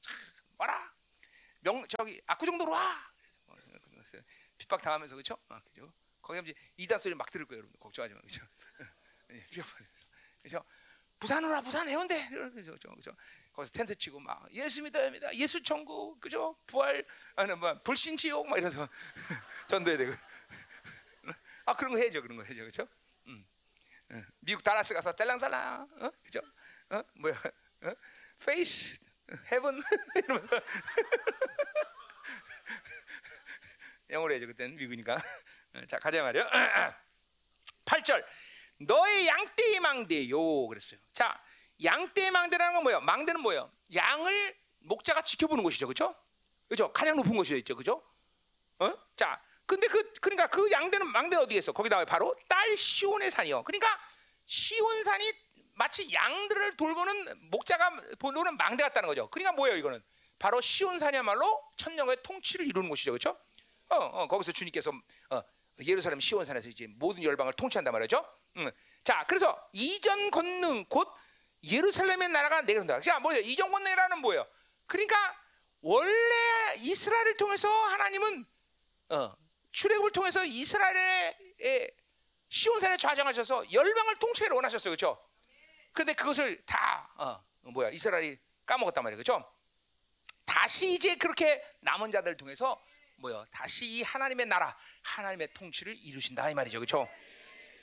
와라. 압구정도로 와. 핍박 당하면서 그렇죠? 그렇죠. 거기 하면 이단 소리 막 들을 거예요, 여러분. 걱정하지 마, 그렇죠? 그렇죠. 부산으로 와, 부산 해운대, 그렇죠. 거기서 텐트 치고 막 예수 믿어야입니다, 예수 천국, 그렇죠? 부활 아니 뭐 불신 지옥 막 이러면서 전도해야 되고. 그런 거 해줘, 그렇죠? 미국 달라스 가서 딸랑딸랑, 그렇죠? 뭐야? 페이스 헤븐 이러면서 영어로 해줘. 그때는 미국이니까. 자, 가자 말이요. 8절 너의 양떼의 망대요 그랬어요. 자, 양떼의 망대라는 건 뭐예요? 망대는 뭐예요? 양을 목자가 지켜보는 곳이죠, 그렇죠? 그렇죠? 가장 높은 곳이 있죠, 그렇죠? 어? 자, 근데 그러니까 그 양대는 망대는 어디에 있어? 거기 나와요, 바로 딸 시온의 산이요. 그러니까 시온산이 마치 양들을 돌보는 목자가 보는 망대 같다는 거죠. 그러니까 뭐예요, 이거는? 바로 시온산이야말로 천년의 통치를 이루는 곳이죠, 그렇죠? 거기서 주님께서 예루살렘 시온산에서 이제 모든 열방을 통치한단 말이죠. 자, 그래서 이전 권능 곧 예루살렘의 나라가 내려온다. 자, 뭐예요? 이전 권능이라는 뭐예요? 그러니까 원래 이스라엘을 통해서 하나님은 출애굽을 통해서 이스라엘의 시온산에 좌정하셔서 열방을 통치를 원하셨어요, 그렇죠? 그런데 그것을 다 이스라엘이 까먹었단 말이에요, 그렇죠? 다시 이제 그렇게 남은 자들을 통해서 다시 이 하나님의 나라, 하나님의 통치를 이루신다 이 말이죠, 그렇죠?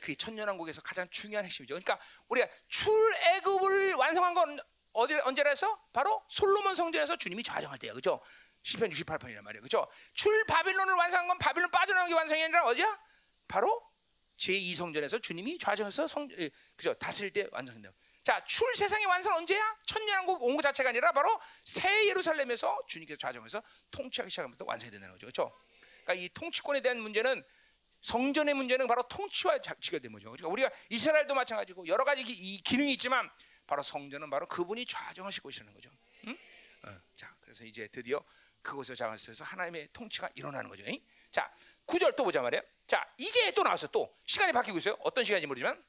그게 천년왕국에서 가장 중요한 핵심이죠. 그러니까 우리가 출애굽을 완성한 건 언제라 해서? 바로 솔로몬 성전에서 주님이 좌정할 때야, 그렇죠? 시편 68편이란 말이에요, 그렇죠? 출바빌론을 완성한 건 바빌론 빠져나온 게 완성이 아니라 어디야? 바로 제2성전에서 주님이 좌정해서 그죠? 다스릴 때 완성된다. 자, 출세상의 완성은 언제야? 천년왕국 온 것 자체가 아니라 바로 새 예루살렘에서 주님께서 좌정해서 통치하기 시작하면서 완성이 된다는 거죠, 그렇죠? 그러니까 이 통치권에 대한 문제는, 성전의 문제는 바로 통치와 직결된 거죠. 그러니까 우리가 이스라엘도 마찬가지고 여러 가지 이 기능이 있지만 바로 성전은 바로 그분이 좌정하실 곳이라는 거죠. 응? 자, 그래서 이제 드디어 그곳에서 장에서 하나님의 통치가 일어나는 거죠. 잉? 자, 9절 또 보자 말이에요. 자, 이제 또 나왔어. 또 시간이 바뀌고 있어요. 어떤 시간인지 모르지만,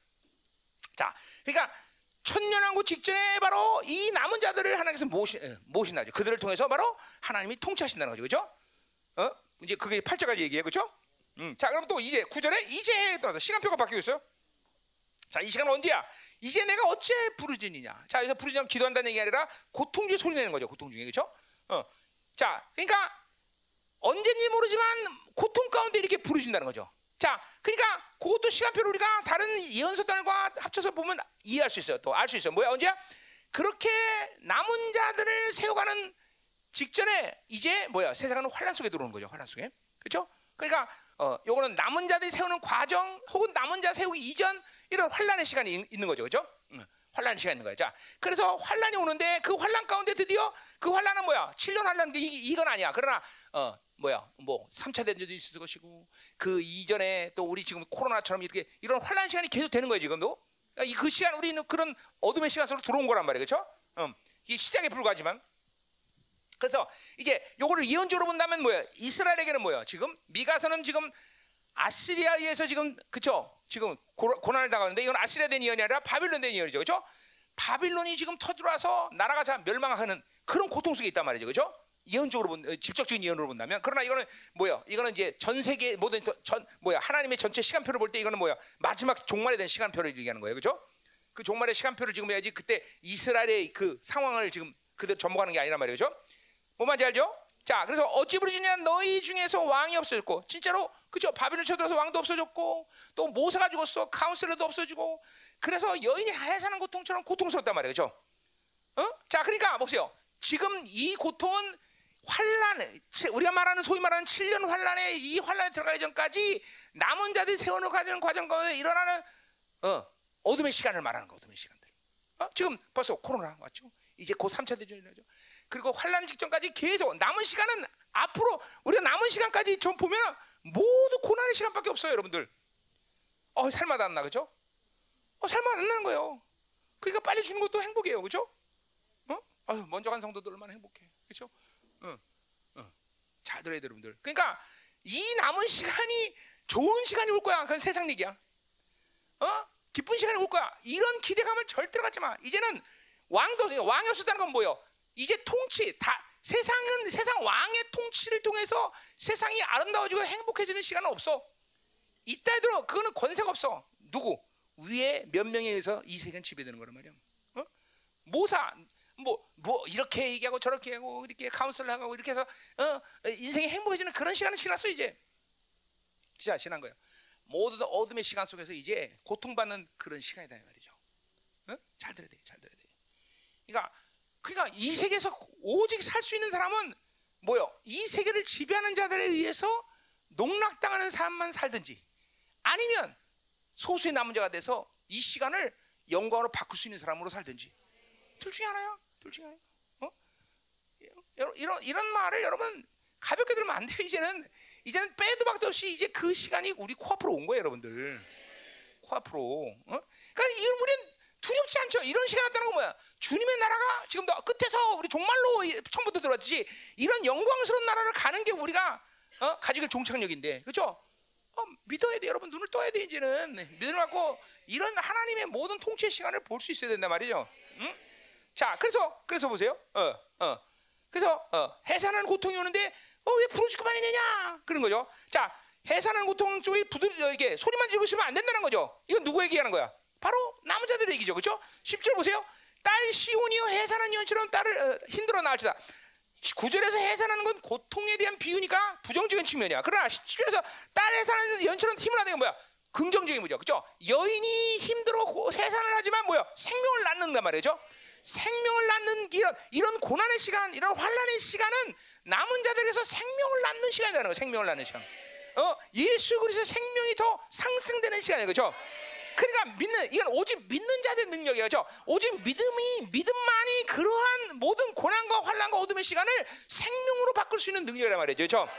자, 그러니까 천년왕국 직전에 바로 이 남은 자들을 하나님께서 모신다죠. 그들을 통해서 바로 하나님이 통치하신다는 거죠, 그렇죠? 이제 그게 8절까지 얘기해요, 그렇죠? 자, 그럼 또 이제 9절에 이제 또 나왔어. 시간표가 바뀌고 있어요. 자, 이 시간은 언제야? 이제 내가 어째 부르짖느냐. 자, 여기서 부르짖는 기도한다는 얘기 아니라 고통 중에 소리 내는 거죠, 고통 중에, 그렇죠? 자, 그러니까 언제인지 모르지만 고통 가운데 이렇게 부르신다는 거죠. 자, 그러니까 그것도 시간표를 우리가 다른 예언서단과 합쳐서 보면 이해할 수 있어요. 또 알 수 있어요. 뭐야, 언제야? 그렇게 남은 자들을 세워가는 직전에 이제 세상은 환란 속에 들어오는 거죠. 환란 속에, 그렇죠? 그러니까 요거는 남은 자들이 세우는 과정, 혹은 남은 자 세우기 이전 이런 환란의 시간이 있는 거죠, 그렇죠? 환란 시간 있는 거예요. 자, 그래서 환란이 오는데 그 환란 가운데 드디어 그 환란은 뭐야? 7년 환란 이건 아니야. 그러나 뭐 3차 대전도 있을 것이고 그 이전에 또 우리 지금 코로나처럼 이렇게 이런 환란 시간이 계속 되는 거예요, 지금도. 그 시간 우리는 그런 어둠의 시간 속으로 들어온 거란 말이에요, 그렇죠? 이게 시작에 불과하지만, 그래서 이제 요거를 예언적으로 본다면 뭐야? 이스라엘에게는 뭐야? 지금 미가서는 지금 아시리아에서 지금, 그렇죠? 지금 고난을 당하는데 이건 아시리아 된 예언이 아니라 바빌론 된 예언이죠, 그렇죠? 바빌론이 지금 터들어와서 나라가 참 멸망하는 그런 고통 속에 있단 말이죠, 그렇죠? 예언적으로 직접적인 예언으로 본다면. 그러나 이거는 뭐야? 이거는 이제 전 세계 모든 하나님의 전체 시간표를 볼 때 이거는 뭐야? 마지막 종말에 대한 시간표를 얘기하는 거예요, 그렇죠? 그 종말의 시간표를 지금 해야지 그때 이스라엘의 그 상황을 지금 그대로 전복하는 게 아니란 말이에요, 그렇죠? 뭐 말인지 알죠? 자, 그래서 어찌 부르짖느냐, 너희 중에서 왕이 없어졌고, 진짜로, 그죠? 바빌론 쳐들어서 왕도 없어졌고, 또 모세가 죽었어, 카운슬러도 없어지고, 그래서 여인이 해산한 고통처럼 고통스럽단 말이에요, 그죠? 자, 그러니까 보세요. 지금 이 고통은 환란, 우리가 말하는 소위 말하는 7년 환란에, 이 환란에 들어가기 전까지 남은 자들이 세워놓고 가는 과정 가운데 일어나는 어둠의 시간을 말하는 거, 어둠의 시간들. 지금 벌써 코로나 왔죠? 이제 곧 3차 대전이 나죠. 그리고 환란 직전까지 계속 남은 시간은, 앞으로 우리가 남은 시간까지 좀 보면 모두 고난의 시간밖에 없어요, 여러분들. 살마다 안 나, 그렇죠? 살마다 안 나는 거예요. 그러니까 빨리 주는 것도 행복이에요, 그렇죠? 먼저 간 성도들 얼마나 행복해, 그렇죠? 잘 들어야 돼요, 여러분들. 그러니까 이 남은 시간이 좋은 시간이 올 거야. 그건 세상 얘기야. 기쁜 시간이 올 거야. 이런 기대감을 절대로 갖지 마. 이제는 왕이 없었다는 건 뭐예요? 이제 통치, 세상은 세상 왕의 통치를 통해서 세상이 아름다워지고 행복해지는 시간은 없어. 이따 해도 그거는 권세가 없어. 누구? 위에 몇 명에 의해서 이 세계는 지배되는 거란 말이야. 모사, 이렇게 얘기하고 저렇게 하고 이렇게 카운슬을 하고 이렇게 해서 인생이 행복해지는 그런 시간은 지났어, 이제. 진짜 지난 거예요. 모든 어둠의 시간 속에서 이제 고통받는 그런 시간이다 이 말이죠. 잘 들어야 돼, 잘 들어야 돼. 그러니까 이 세계에서 오직 살 수 있는 사람은 이 세계를 지배하는 자들에 의해서 농락당하는 삶만 살든지, 아니면 소수의 남은 자가 돼서 이 시간을 영광으로 바꿀 수 있는 사람으로 살든지. 둘 중에 하나야. 둘 중에 하나. 이런 말을 여러분 가볍게 들으면 안 돼요. 이제는 빼도 박도 없이 이제 그 시간이 우리 코앞으로 온 거예요, 여러분들. 코앞으로. 그러니까 우리는 두렵지 않죠. 이런 시간 왔다는 건 뭐야? 주님의 나라가 지금 끝에서 우리 정말로 처음부터 들어왔지. 이런 영광스러운 나라를 가는 게 우리가 가지길 종착역인데, 그렇죠? 믿어야 돼, 여러분. 눈을 떠야 돼 이제는. 믿음을 갖고 이런 하나님의 모든 통치의 시간을 볼 수 있어야 된단 말이죠. 응? 자, 그래서 보세요. 그래서 해산하는 고통이 오는데 왜 부르짖고만 있느냐 그런 거죠. 자, 해산하는 고통 쪽에 이게 소리만 지르고 있으면 안 된다는 거죠. 이건 누구 얘기하는 거야? 바로 남자들의 얘기죠, 그렇죠? 10절 보세요. 딸 시온이여 해산한 연처럼 딸을 힘들어 나올지다. 9절에서 해산하는 건 고통에 대한 비유니까 부정적인 측면이야. 그러나 10절에서 딸 해산하는 연처럼 힘을 하는 건 뭐야? 긍정적인 거죠, 그렇죠? 여인이 힘들어 해산을 하지만 뭐야? 생명을 낳는단 말이죠. 생명을 낳는 이런 고난의 시간, 이런 환난의 시간은 남은 자들에게서 생명을 낳는 시간이라는 거예요. 생명을 낳는 시간. 예수 그리스도 생명이 더 상승되는 시간이에요, 그렇죠? 그러니까 이건 오직 믿는 자들의 능력이에요, 그렇죠? 오직 믿음만이 그러한 모든 고난과 환난과 어둠의 시간을 생명으로 바꿀 수 있는 능력이란 말이죠, 그렇죠?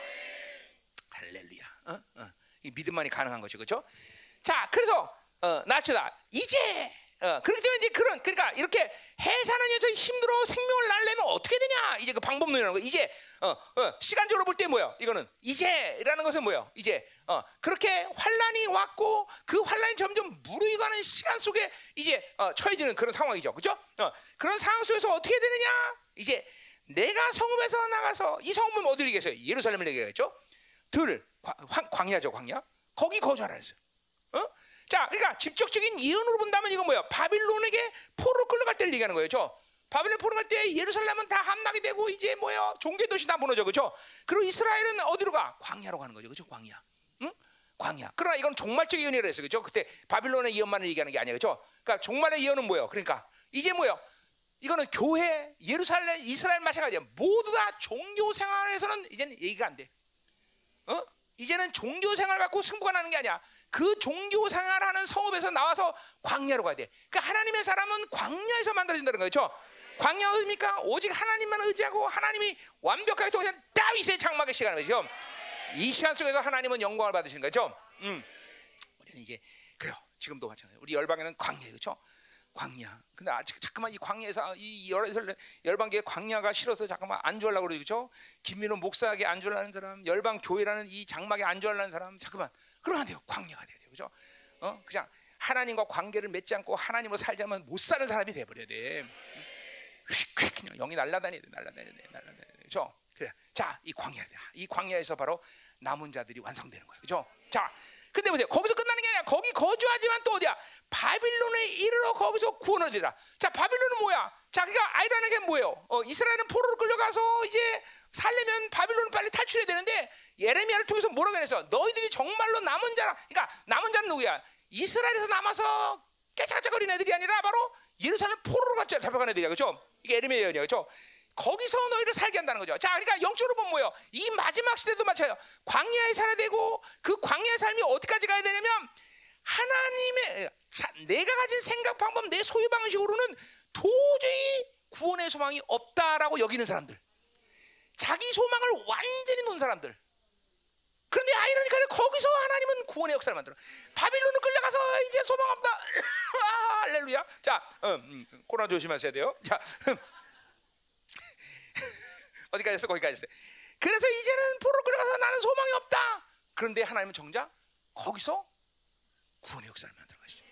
할렐루야. 이 믿음만이 가능한 거죠, 그렇죠? 자, 그래서 나치다 이제. 그렇기 때문에 이제 그러니까 이렇게 해산은 여전히 힘들어 생명을 날려면 어떻게 되냐? 이제 그 방법론이라는 거. 이제 시간적으로 볼 때 뭐야? 이거는 이제라는 것은 뭐야? 이제 그렇게 환란이 왔고 그 환란이 점점 무르익어가는 시간 속에 이제 처해지는 그런 상황이죠, 그렇죠? 그런 상황 속에서 어떻게 되느냐? 이제 내가 성읍에서 나가서 이 성읍은 어디를 얘기했어요? 예루살렘을 얘기했죠. 광야죠, 광야. 거기 거주하라 했어요. 자, 그러니까 직접적인 예언으로 본다면 이건 뭐예요? 바빌론에게 포로 끌려갈 때를 얘기하는 거예요, 그렇죠? 바빌론 포로 갈 때 예루살렘은 다 함락이 되고 이제 뭐예요? 종교 도시 다 무너져, 그렇죠? 그리고 이스라엘은 어디로 가? 광야로 가는 거죠, 그렇죠? 광야, 응? 광야. 그러나 이건 종말적 예언이라고 했어요, 그렇죠? 그때 바빌론의 예언만을 얘기하는 게 아니에요, 그렇죠? 그러니까 종말의 예언은 뭐예요? 그러니까 이제 뭐예요? 이거는 교회, 예루살렘, 이스라엘 마찬가지야. 모두 다 종교 생활에서는 이제는 얘기가 안 돼. 이제는 종교 생활 갖고 승부가 나는 게 아니야. 그 종교 생활하는 성읍에서 나와서 광야로 가야 돼. 그러니까 하나님의 사람은 광야에서 만들어진다는 거죠. 광야가 뭡니까? 오직 하나님만 의지하고 하나님이 완벽하게 통치한 다윗의 장막의 시간이죠. 이 시간 속에서 하나님은 영광을 받으시는 거죠. 우리는 이제 그래요. 지금도 마찬가지예요. 우리 열방에는 광야예요, 그렇죠? 광야. 근데 아직 잠깐만 이 광야에서 이 열방계 광야가 싫어서 잠깐만 안주하려고 그러죠. 김민호 목사에게 안주하려는 사람, 열방 교회라는 이 장막에 안주하려는 사람, 잠깐만 그러면 안 돼요. 광야가 돼야 돼요, 그죠? 그냥 하나님과 관계를 맺지 않고 하나님으로 살자면 못 사는 사람이 돼버려야 돼. 휙휙 그냥 영이 날라다니네, 그죠? 그래. 자, 이 광야에서 바로 남은 자들이 완성되는 거예요, 그죠? 자. 근데 보세요. 거기서 끝나는 게 아니라 거기 거주하지만 또 어디야? 바빌론에 이르러 거기서 구원을 얻으리라. 자, 바빌론은 뭐야? 자, 그러니까 아이라는 게 뭐예요? 이스라엘은 포로로 끌려가서 이제 살려면 바빌론은 빨리 탈출해야 되는데 예레미야를 통해서 뭐라고 했어? 너희들이 정말로 남은 자라. 그러니까 남은 자는 누구야? 이스라엘에서 남아서 깨작깨작거리는 애들이 아니라 바로 예루살렘 포로로 잡혀간 애들이야, 그렇죠? 이게 예레미야 예언이야, 그렇죠? 거기서 너희를 살게 한다는 거죠. 자, 그러니까 영적으로 보면 뭐예요? 이 마지막 시대도 마찬가지예요. 광야에 살아야 되고 그 광야의 삶이 어디까지 가야 되냐면 하나님의 내가 가진 생각 방법, 내 소유 방식으로는 도저히 구원의 소망이 없다라고 여기는 사람들, 자기 소망을 완전히 놓은 사람들. 그런데 아이러니컬하게 거기서 하나님은 구원의 역사를 만들어. 바빌론을 끌려가서 이제 소망 없다. 아, 할렐루야. 자, 코로나 조심하셔야 돼요. 자. 어디까지 했어? 거기까지 했어. 그래서 이제는 포로 끌려가서 나는 소망이 없다. 그런데 하나님은 정작 거기서 구원의 역사를 만들어 가시죠.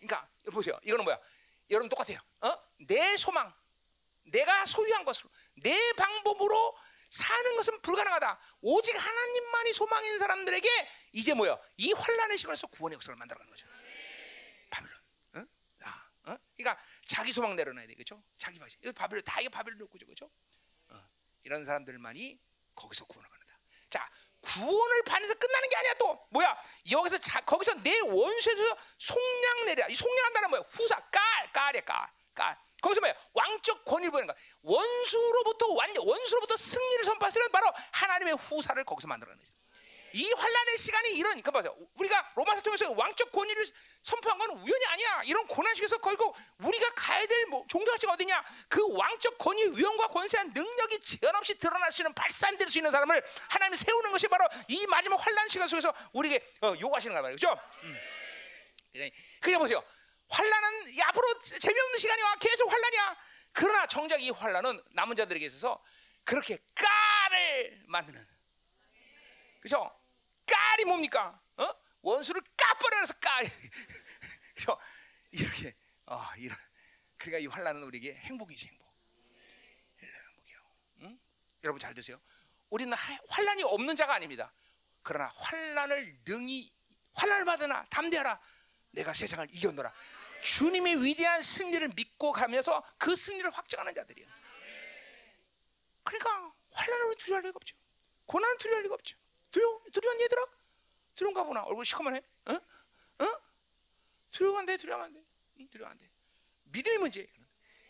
그러니까 보세요. 이거는 뭐야? 여러분 똑같아요. 내 소망, 내가 소유한 것으로, 내 방법으로 사는 것은 불가능하다. 오직 하나님만이 소망인 사람들에게 이제 뭐야? 이 환난의 시간에서 구원의 역사를 만들어 가는 거죠. 바빌론. 그러니까 자기 소망 내려놔야 되겠죠. 자기 방식. 이거 바빌론 다 이게 바빌론 놓고죠, 그렇죠? 이런 사람들만이 거기서 구원을 받는다. 자, 구원을 받아서 끝나는 게 아니야. 또 뭐야? 여기서 거기서 내 원수에서 속량 내리라. 이 속량한다는 뭐야? 후사 깔. 거기서 뭐야? 왕적 권위를 보이는 거야. 원수로부터 승리를 선포하시는 바로 하나님의 후사를 거기서 만들어가는 거죠. 이 환란의 시간이 이런, 그러니까 봐요. 우리가 로마서 통해서 왕적 권위를 선포한 건 우연이 아니야. 이런 고난 속에서 결국 우리가 가야 될 뭐 종교가치가 어디냐? 그 왕적 권위, 위엄과 권세한 능력이 제한없이 드러날 수 있는, 발산될 수 있는 사람을 하나님이 세우는 것이 바로 이 마지막 환란 시간 속에서 우리에게 요구하시는 거란 말이죠. 그냥 보세요. 환란은 이 앞으로 재미없는 시간이 와, 계속 환란이야. 그러나 정작 이 환란은 남은 자들에게 있어서 그렇게 까를 만드는, 그죠? 까이 뭡니까? 어? 원수를 까버려서 까, 그죠? 이렇게 이런. 그러니까 이 환란은 우리에게 행복이지, 행복. 행복이요. 응? 여러분 잘 드세요. 우리는 환란이 없는 자가 아닙니다. 그러나 환란을 능히, 환란을 받으나 담대하라. 내가 세상을 이겼노라. 주님의 위대한 승리를 믿고 가면서 그 승리를 확증하는 자들이야. 그러니까 환란을 두려워할 리가 없죠. 고난을 두려워할 리가 없죠. 두려운 얘들아? 두려운가 보나? 얼굴 시커먼해? 어? 두려우면 안 돼. 믿음이 문제예요.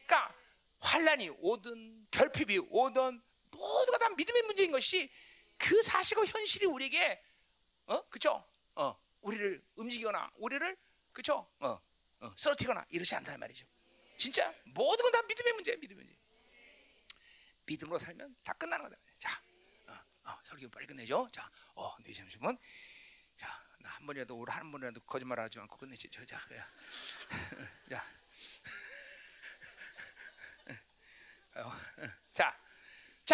그러니까 환란이 오든 결핍이 오든 모두가 다 믿음의 문제인 것이, 그 사실과 현실이 우리에게 우리를 움직이거나 우리를 쓰러뜨리거나 이러지 않는단 말이죠. 진짜 모든 건 다 믿음의 문제예요. 믿음으로 살면 다 끝나는 거다. 자. 설교 빨리 끝내죠. 자, 네 잠시만. 자, 나 한 번이라도 오늘 한 번이라도 거짓말하지 않고 끝내지. 자, 야, 야, 자,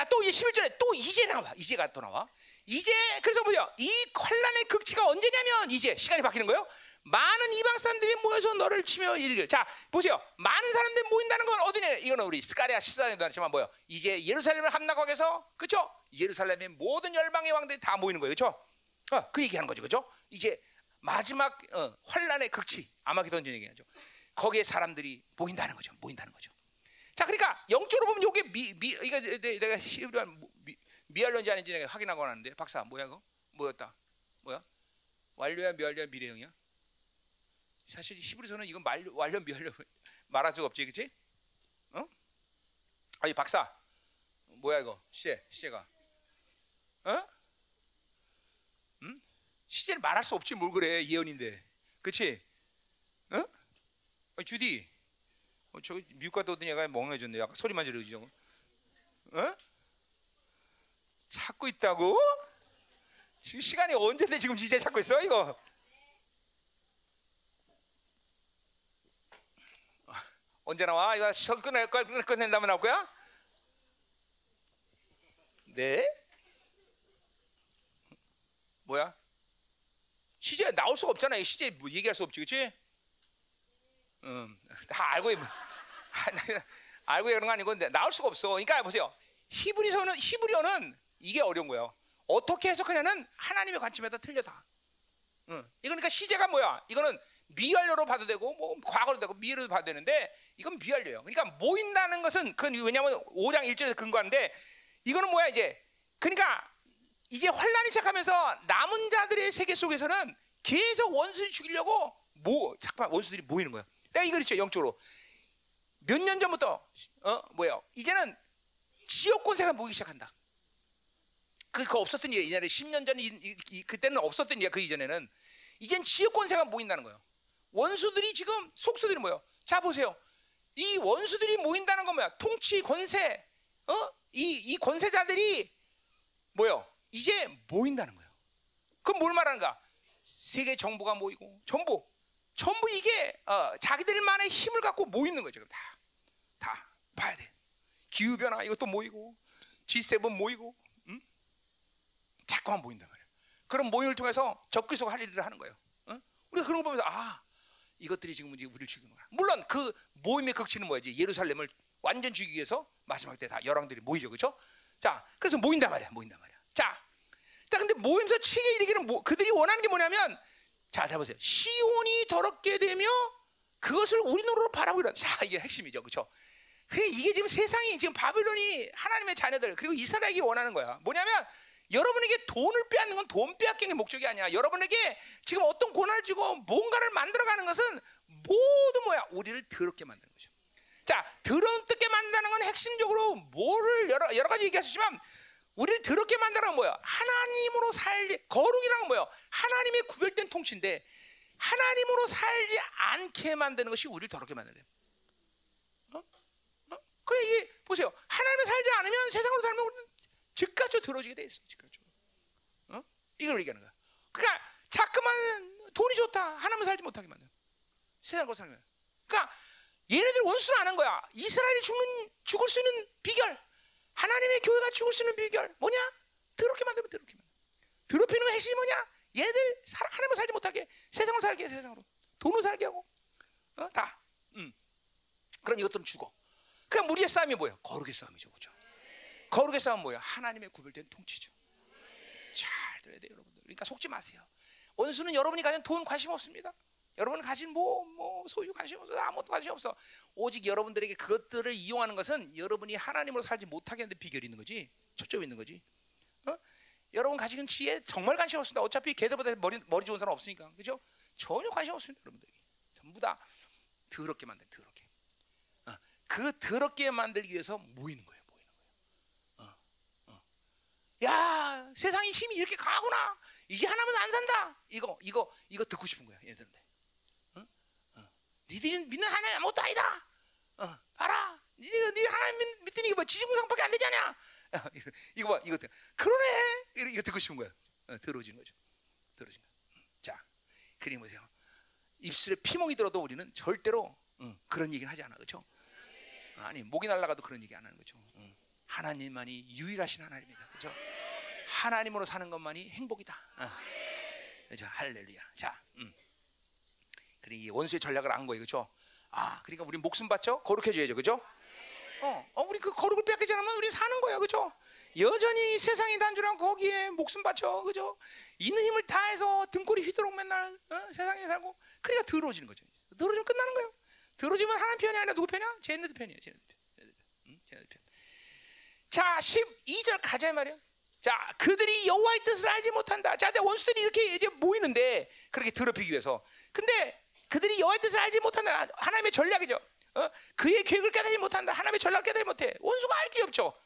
또 11절에 또 이제 나와. 이제가 또 나와. 이제 그래서 보세요. 이 환난의 극치가 언제냐면 이제 시간이 바뀌는 거예요. 많은 이방 사람들이 모여서 너를 치며 이르길. 자, 보세요. 많은 사람들이 모인다는 건 어디냐? 이거는 우리 스가랴 14장에도 했지만 뭐예요? 이제 예루살렘을 함락하게서, 그렇죠? 예루살렘의 모든 열방의 왕들이 다 모이는 거예요, 그렇죠? 그 얘기하는 거죠, 그렇죠? 이제 마지막 환난의 극치, 아마겟돈 얘기하죠. 거기에 사람들이 모인다는 거죠, 자, 그러니까 영적으로 보면 이게 이거 내가 미완료인지 아닌지 내가 확인하고 왔는데, 박사 뭐야 그거? 뭐였다? 뭐야? 완료야, 미완료야, 미래형이야? 사실 히브리서는 이건 완료, 미완료 말할 수가 없지, 그렇지? 어? 아니 박사 뭐야 이거? 시제가? 어? 응? 시제는 말할 수 없지, 뭘 그래, 예언인데, 그렇지? 어? 아니, 주디, 저 미국 갔다 오더니 얘가 멍해졌네. 약간 소리만 지르지 저거. 어? 찾고 있다고? 지금 시간이 언제인데 지금 이제 찾고 있어 이거? 언제 나와? 이거 끝낸다면 나올 거야? 네? 뭐야? 시제 나올 수가 없잖아. 시제 뭐 얘기할 수 없지, 그렇지? 다 알고 그런 거 아니고 나올 수가 없어. 그러니까 보세요. 히브리어는 이게 어려운 거예요. 어떻게 해석하냐는 하나님의 관점에다 틀려다. 그러니까 시제가 뭐야? 이거는 미완료로 봐도 되고 뭐 과거로 되고 미래로 봐도 되는데 이건 미완료예요. 그러니까 모인다는 것은 그, 왜냐하면 5장 1절에서 근거한데, 이거는 뭐야 이제? 그러니까 이제 환란이 시작하면서 남은 자들의 세계 속에서는 계속 원수를 죽이려고 원수들이 모이는 거야. 내가 이걸 있죠, 영적으로 몇 년 전부터 이제는 지역 권세가 모이기 시작한다. 그거 없었던 일이야. 이날에 10년 전 그때는 없었던 일이야. 그 이전에는 이젠 지역 권세가 모인다는 거예요. 원수들이 지금 속수들이 뭐예요? 자 보세요. 이 원수들이 모인다는 건 뭐야? 통치 권세, 이 권세자들이 뭐예요? 이제 모인다는 거예요. 그럼 뭘 말하는가? 세계 정부가 모이고 전부 이게 자기들만의 힘을 갖고 모이는 거죠. 다 봐야 돼. 기후 변화 이것도 모이고 G7 모이고, 자꾸만 모인단 말이에요. 그런 모임을 통해서 적그리스도가 할 일들을 하는 거예요. 우리가 그런 거 보면서 이것들이 지금 우리를 죽이는 거야. 물론 그 모임의 극치는 뭐지? 예루살렘을 완전 죽이기 위해서 마지막 때 다 열왕들이 모이죠, 그렇죠? 자, 그래서 모인단 말이야. 자, 근데 모임에서 치게 이르기는 그들이 원하는 게 뭐냐면, 잘 보세요. 시온이 더럽게 되며 그것을 우리 눈으로 바라보이라. 자, 이게 핵심이죠, 그렇죠? 이게 지금 세상이, 지금 바빌론이 하나님의 자녀들 그리고 이스라엘이 원하는 거야. 뭐냐면 여러분에게 돈을 빼앗는 건 돈 빼앗기는 게 목적이 아니야. 여러분에게 지금 어떤 고난을 주고 뭔가를 만들어가는 것은 모두 뭐야? 우리를 더럽게 만드는 거죠. 자, 더럽게 만드는 건 핵심적으로 뭐를 여러 가지 얘기할 수 있지만 우리를 더럽게 만들어는 뭐야? 하나님으로 살리, 거룩이란 뭐야? 하나님의 구별된 통치인데 하나님으로 살지 않게 만드는 것이 우리를 더럽게 만드는. 그 이게 보세요. 하나님을 살지 않으면 세상으로 살면 우리는 즉각적으로 더러워지게 돼 있어요. 즉각적으로. 이걸 얘기하는 거야. 그러니까 자꾸만 돈이 좋다. 하나님을 살지 못하게 만드는. 세상으로 사는 거야. 그러니까 얘네들 원수는 아는 거야. 이스라엘이 죽을 수 있는 비결. 하나님의 교회가 죽을 수 있는 비결 뭐냐? 더럽게 만들면 더럽게 만들어. 더럽히는 거 핵심이 뭐냐? 얘들 하나님을 살지 못하게 세상으로 살게 해, 세상으로. 돈으로 살게 하고 다. 그럼 이것들은 죽어. 그냥 우리의 싸움이 뭐예요? 거룩의 싸움이죠, 그죠? 거룩의 싸움은 뭐예요? 하나님의 구별된 통치죠. 잘 들어야 돼요, 여러분들. 그러니까 속지 마세요. 원수는 여러분이 가진 돈 관심 없습니다. 여러분은 가진 뭐 소유 관심 없어. 아무것도 관심 없어. 오직 여러분들에게 그것들을 이용하는 것은 여러분이 하나님으로 살지 못하게 하는 데 비결이 있는 거지. 초점이 있는 거지. 여러분 가진 지혜 정말 관심 없습니다. 어차피 걔들보다 머리 좋은 사람 없으니까. 그죠? 전혀 관심 없습니다, 여러분들이. 전부 다 더럽게 만든 더럽게. 그 더럽게 만들기 위해서 모이는 거예요, 모이는 거예요. 야, 세상에 힘이 이렇게 강하구나. 이제 하나면 안 산다. 이거 듣고 싶은 거야, 얘들한테. 니들이 믿는 하나님 아무것도 아니다. 알아. 니들 하나님 믿더니 이게 뭐 지지공상밖에 안 되지 않냐? 이거 봐, 이거 그러네. 이거 듣고 싶은 거야. 들어오지는 거죠. 들어오지는 거. 자, 그림 보세요. 입술에 피멍이 들어도 우리는 절대로 그런 얘기는 하지 않아, 그렇죠? 아니 목이 날라가도 그런 얘기 안 하는 거죠. 하나님만이 유일하신 하나님이다, 그렇죠? 하나님으로 사는 것만이 행복이다. 그렇죠? 할렐루야. 자, 그러니 원수의 전략을 안 거예요, 그렇죠? 아, 그러니까 우리 목숨 받죠? 거룩해져야죠, 그렇죠? 우리 그 거룩을 뺏기지 않으면 우리 사는 거야, 그렇죠? 여전히 세상이 단주랑 거기에 목숨 받죠, 그렇죠? 있는 힘을 다해서 등골이 휘도록 맨날 세상에 살고, 그러니까 더러워지는 거죠. 더러워지면 끝나는 거예요. 더러워지면 하나님 편이 아니라 누구 편이야? 쟤네들 편이에요, 쟤네들 편. 자, 12절 가자 말이에요. 자, 그들이 여호와의 뜻을 알지 못한다. 자, 내 원수들이 이렇게 이제 모이는데 그렇게 더럽히기 위해서. 근데 그들이 여호와의 뜻을 알지 못한다. 하나님의 전략이죠. 그의 계획을 깨달지 못한다. 하나님의 전략을 깨달지 못해. 원수가 알 길이 없죠.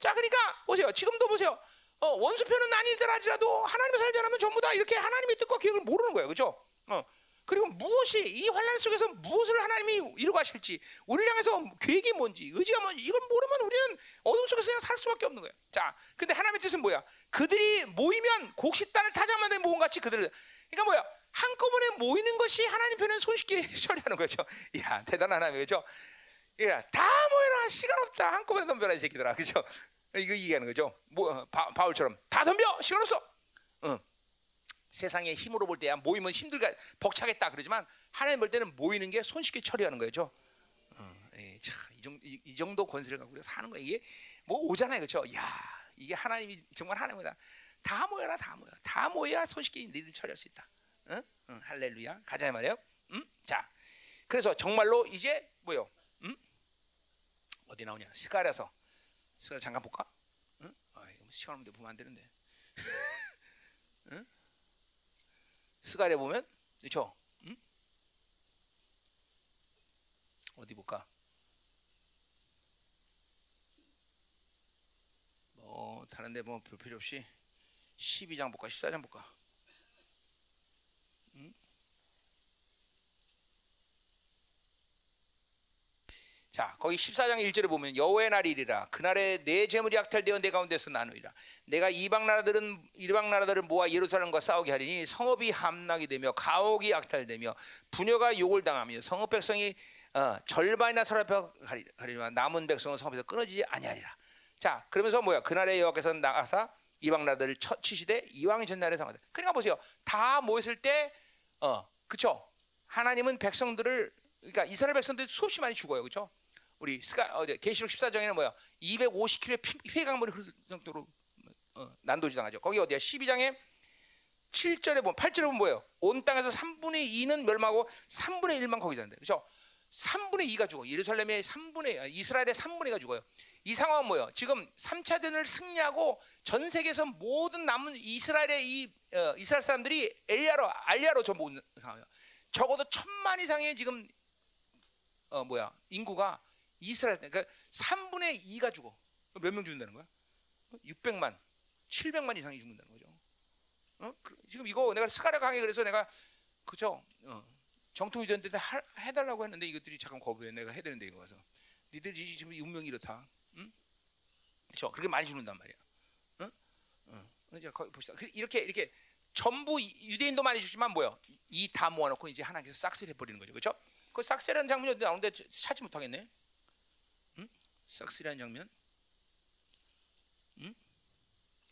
자, 그러니까 보세요. 지금도 보세요. 원수 편은 아니더라도 하나님을 살지 않으면 전부 다 이렇게 하나님의 뜻과 계획을 모르는 거예요, 그렇죠? 그리고 무엇이 이 환란 속에서 무엇을 하나님이 이루고 하실지, 우리를 향해서 계획이 뭔지, 의지가 뭔지 이걸 모르면 우리는 어둠 속에서 그냥 살 수밖에 없는 거예요. 자, 근데 하나님의 뜻은 뭐야? 그들이 모이면 곡식단을 타자마다 모음같이 그들을. 그러니까 뭐야? 한꺼번에 모이는 것이 하나님 편에는 손쉽게 처리하는 거죠. 야, 대단한 하나님이죠. 야, 다 모여라. 시간 없다. 한꺼번에 덤벼라 이 새끼들아. 그죠? 이거 얘기하는 거죠. 뭐 바울처럼 다 덤벼. 시간 없어. 세상의 힘으로 볼 때야 모이면 힘들게 벅차겠다 그러지만 하나님 볼 때는 모이는 게 손쉽게 처리하는 거죠. 이 정도 권세를 갖고 우리가 사는 거 이게 뭐 오잖아요, 그렇죠? 야, 이게 하나님이 정말 하나님이다. 다 모여라, 다 모여. 다 모여야 손쉽게 너희들 처리할 수 있다. 할렐루야. 가자 말이에요. 자, 그래서 정말로 이제 뭐요? 어디 나오냐? 스가랴서 잠깐 볼까? 시간 없는데 보면 안 되는데. 스가랴 보면 그렇죠? 어디 볼까? 뭐 다른데 뭐 볼 필요 없이 12장 볼까? 14장 볼까? 자, 거기 14장 1절에 보면 여호와의 날이 이리라. 그날에 내 재물이 약탈되어 내 가운데서 나누리라. 내가 이방 나라들은 모아 예루살렘과 싸우게 하리니 성읍이 함락이 되며 가옥이 약탈되며 부녀가 욕을 당하며 성읍 백성이 절반이나 사라져 가리라. 남은 백성은 성읍에서 끊어지지 아니하리라. 자, 그러면서 뭐야? 그날에 여호와께서 나가사 이방 나라들을 치시되 이왕이 전날에 상하다. 그러니까 보세요. 다 모였을 때, 그렇죠? 하나님은 백성들을, 그러니까 이스라엘 백성들이 수없이 많이 죽어요, 그렇죠? 우리 계시록 14장에는 뭐야? 250km의 회강물이 흐를 정도로 난도지 당하죠. 거기 어디야? 12장에 7절에 보면 8절에 보면 뭐예요? 온 땅에서 3분의 2는 멸망하고 3분의 1만 거기 잔대, 그렇죠? 3분의 2가 죽어. 예루살렘의 3분의 이스라엘의 3분의 2가 죽어요. 이 상황은 뭐예요? 지금 3차 대전을 승리하고 전 세계에서 모든 남은 이스라엘의 이스라엘 사람들이 알리아로 전부 온 상황이에요. 적어도 1,000만 이상의 지금 인구가 이스라엘, 그러니까 3분의 2가 죽어. 몇 명 죽는다는 거야? 600만, 700만 이상이 죽는다는 거죠. 어? 지금 이거 내가 스가랴 강의 그래서 내가 그죠? 정통 유전들한테 해달라고 했는데 이것들이 잠깐 거부해. 내가 해드는데 이거 와서 니들이 지금 운명이 이렇다. 응? 그렇죠? 그렇게 많이 죽는단 말이야. 응? 이제 거기 봅시다. 이렇게 전부 유대인도 많이 죽지만 뭐요? 이 다 모아놓고 이제 하나님께서 싹쓸이 해버리는 거죠. 그렇죠? 그 싹쓸이라는 장면이 어디 나오는데 찾지 못하겠네. 응? 싹쓸이라는 장면.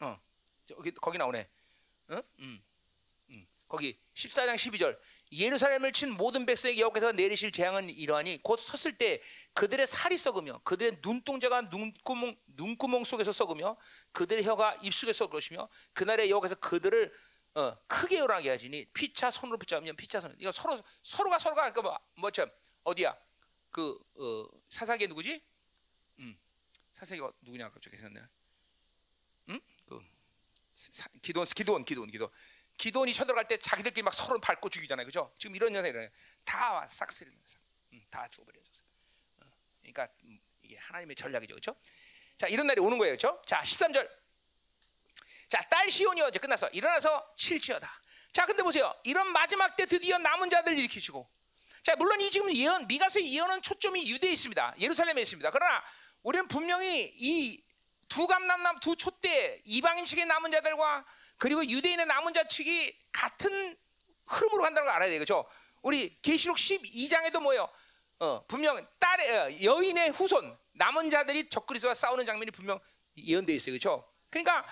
응? 거기 나오네. 응? 거기 14장 12절. 예루살렘을 친 모든 백성에게 여호와께서 내리실 재앙은 이러하니 곧 섰을 때 그들의 살이 썩으며 그들의 눈동자가 눈구멍 속에서 썩으며 그들의 혀가 입속에 썩을 것이며 그날에 여호와께서 그들을 크게 요란하게 하시니 피차 손으로 붙잡으면 피차 손. 이거 서로가 그러니까 뭐참 어디야? 그 사사기 누구지? 사사기가 누구냐? 갑자기 생각나네. 그 기돈이 쳐들어갈 때 자기들끼리 막 서로 밟고 죽이잖아요, 그죠? 지금 이런 현상이 일어나요. 다 싹쓸이 현상, 다 죽어버려졌어. 그러니까 이게 하나님의 전략이죠, 그죠? 자, 이런 날이 오는 거예요, 그죠? 자, 13절. 자, 딸 시온이여, 이제 끝났어. 일어나서 칠지어다. 자, 근데 보세요, 이런 마지막 때 드디어 남은 자들을 일으키시고, 자, 물론 이 지금 예언, 미가서의 예언은 초점이 유대에 있습니다, 예루살렘에 있습니다. 그러나 우리는 분명히 이 두 감람남 두 촛대 이방인 측의 남은 자들과 그리고 유대인의 남은 자 측이 같은 흐름으로 간다는 걸 알아야 돼요. 그렇죠? 우리 계시록 12장에도 뭐예요? 분명 딸의 여인의 후손 남은 자들이 적그리스도와 싸우는 장면이 분명 예언되어 있어요. 그렇죠? 그러니까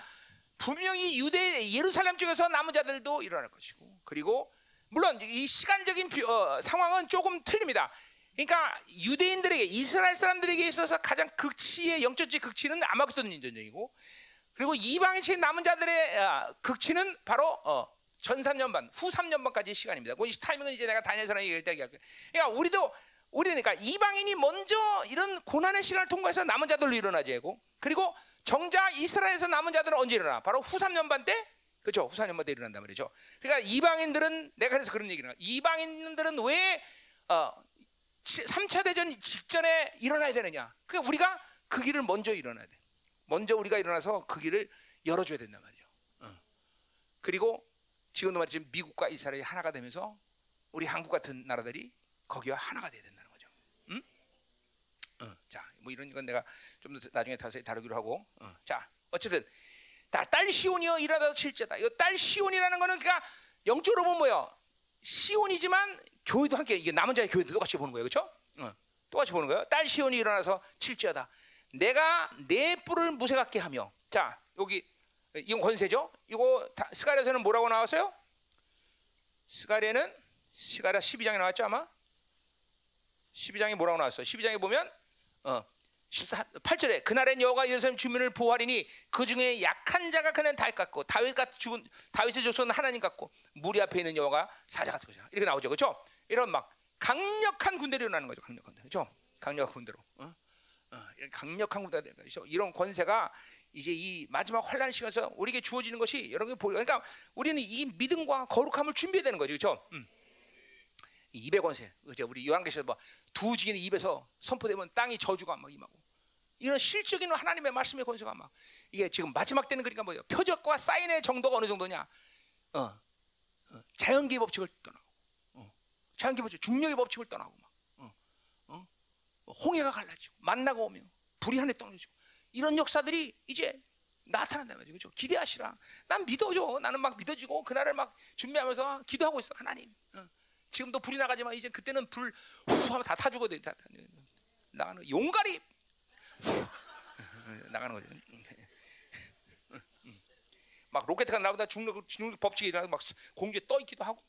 분명히 유대 예루살렘 쪽에서 남은 자들도 일어날 것이고, 그리고 물론 이 시간적인 상황은 조금 틀립니다. 그러니까 유대인들에게, 이스라엘 사람들에게 있어서 가장 극치의 영적지 극치는 아마겟돈 전쟁이고, 그리고 이방인의 남은 자들의 극치는 바로 전 3년반, 후 3년반까지의 시간입니다. 그 타이밍은 이제 내가 다니엘서랑 얘기할 때 얘기할게요. 그러니까 우리니까 이방인이 먼저 이런 고난의 시간을 통과해서 남은 자들로 일어나지 되고, 그리고 정작 이스라엘에서 남은 자들은 언제 일어나? 바로 후 3년반 때. 그렇죠? 후 3년반 때 일어난단 말이죠. 그러니까 이방인들은, 내가 그래서 그런 얘기를 해요. 이방인들은 왜 3차 대전 직전에 일어나야 되느냐? 그러니까 우리가 그 길을 먼저 일어나야 돼. 먼저 우리가 일어나서 그 길을 열어줘야 된단 말이죠. 그리고 지금도 말했지만 미국과 이스라엘이 하나가 되면서 우리 한국 같은 나라들이 거기와 하나가 돼야 된다는 거죠. 응? 자, 뭐 이런 건 내가 좀 더 나중에 다시 다루기로 하고. 자, 어쨌든 다 딸 시온이여 일어나서 칠지어다. 이거 딸 시온이라는 거는 그러니까 영적으로 보면 뭐예요? 시온이지만 교회도 함께, 이게 남은 자의 교회도 똑같이 보는 거예요, 그렇죠? 똑같이 보는 거예요. 딸 시온이 일어나서 칠지어다. 내가 내 뿔을 무쇠같게 하며. 자, 여기 이건 권세죠. 이거 스가랴서는 뭐라고 나왔어요? 스가랴는 스가랴 12장에 나왔죠, 아마. 12장에 뭐라고 나왔어요? 12장에 보면 8절에 그날엔 여호와가 예루살렘 주민을 보호하리니 그 중에 약한 자가 그는 다윗 같고 다윗의 조손은 하나님 같고 무리 앞에 있는 여호와가 사자 같은 거죠. 이렇게 나오죠, 그렇죠? 이런 막 강력한 군대로 일어나는 거죠, 강력한 군대, 그렇죠? 강력한 군대로. 이런 강력한 군대가 되는 거죠. 이런 권세가 이제 이 마지막 환란 시간에서 우리에게 주어지는 것이 여러분이 보여. 그러니까 우리는 이 믿음과 거룩함을 준비해야 되는 거죠, 그렇죠? 입의 권세. 그죠? 우리 요한계시록 봐. 두 증인의 입에서 선포되면 땅이 저주가 막 임하고. 이런 실적인 하나님의 말씀의 권세가 막. 이게 지금 마지막 때는 그러니까 뭐예요? 표적과 사인의 정도가 어느 정도냐? 자연계의 법칙을 떠나고. 자연계의 법칙, 중력의 법칙을 떠나고 막. 홍해가 갈라지고, 만나가 오며, 불이 하늘에 떨어지고. 이런 역사들이 이제 나타난다는 거죠. 그렇죠? 기대하시라. 난 믿어줘. 나는 막 믿어지고 그날을 막 준비하면서 기도하고 있어. 하나님. 지금도 불이 나가지만 이제 그때는 불 후 하면 다 타 죽어도 다 나가는 거. 용가리 나가는 거죠. 막 로켓가 나오다 중력 법칙이 일어나고 막 공중에 떠 있기도 하고.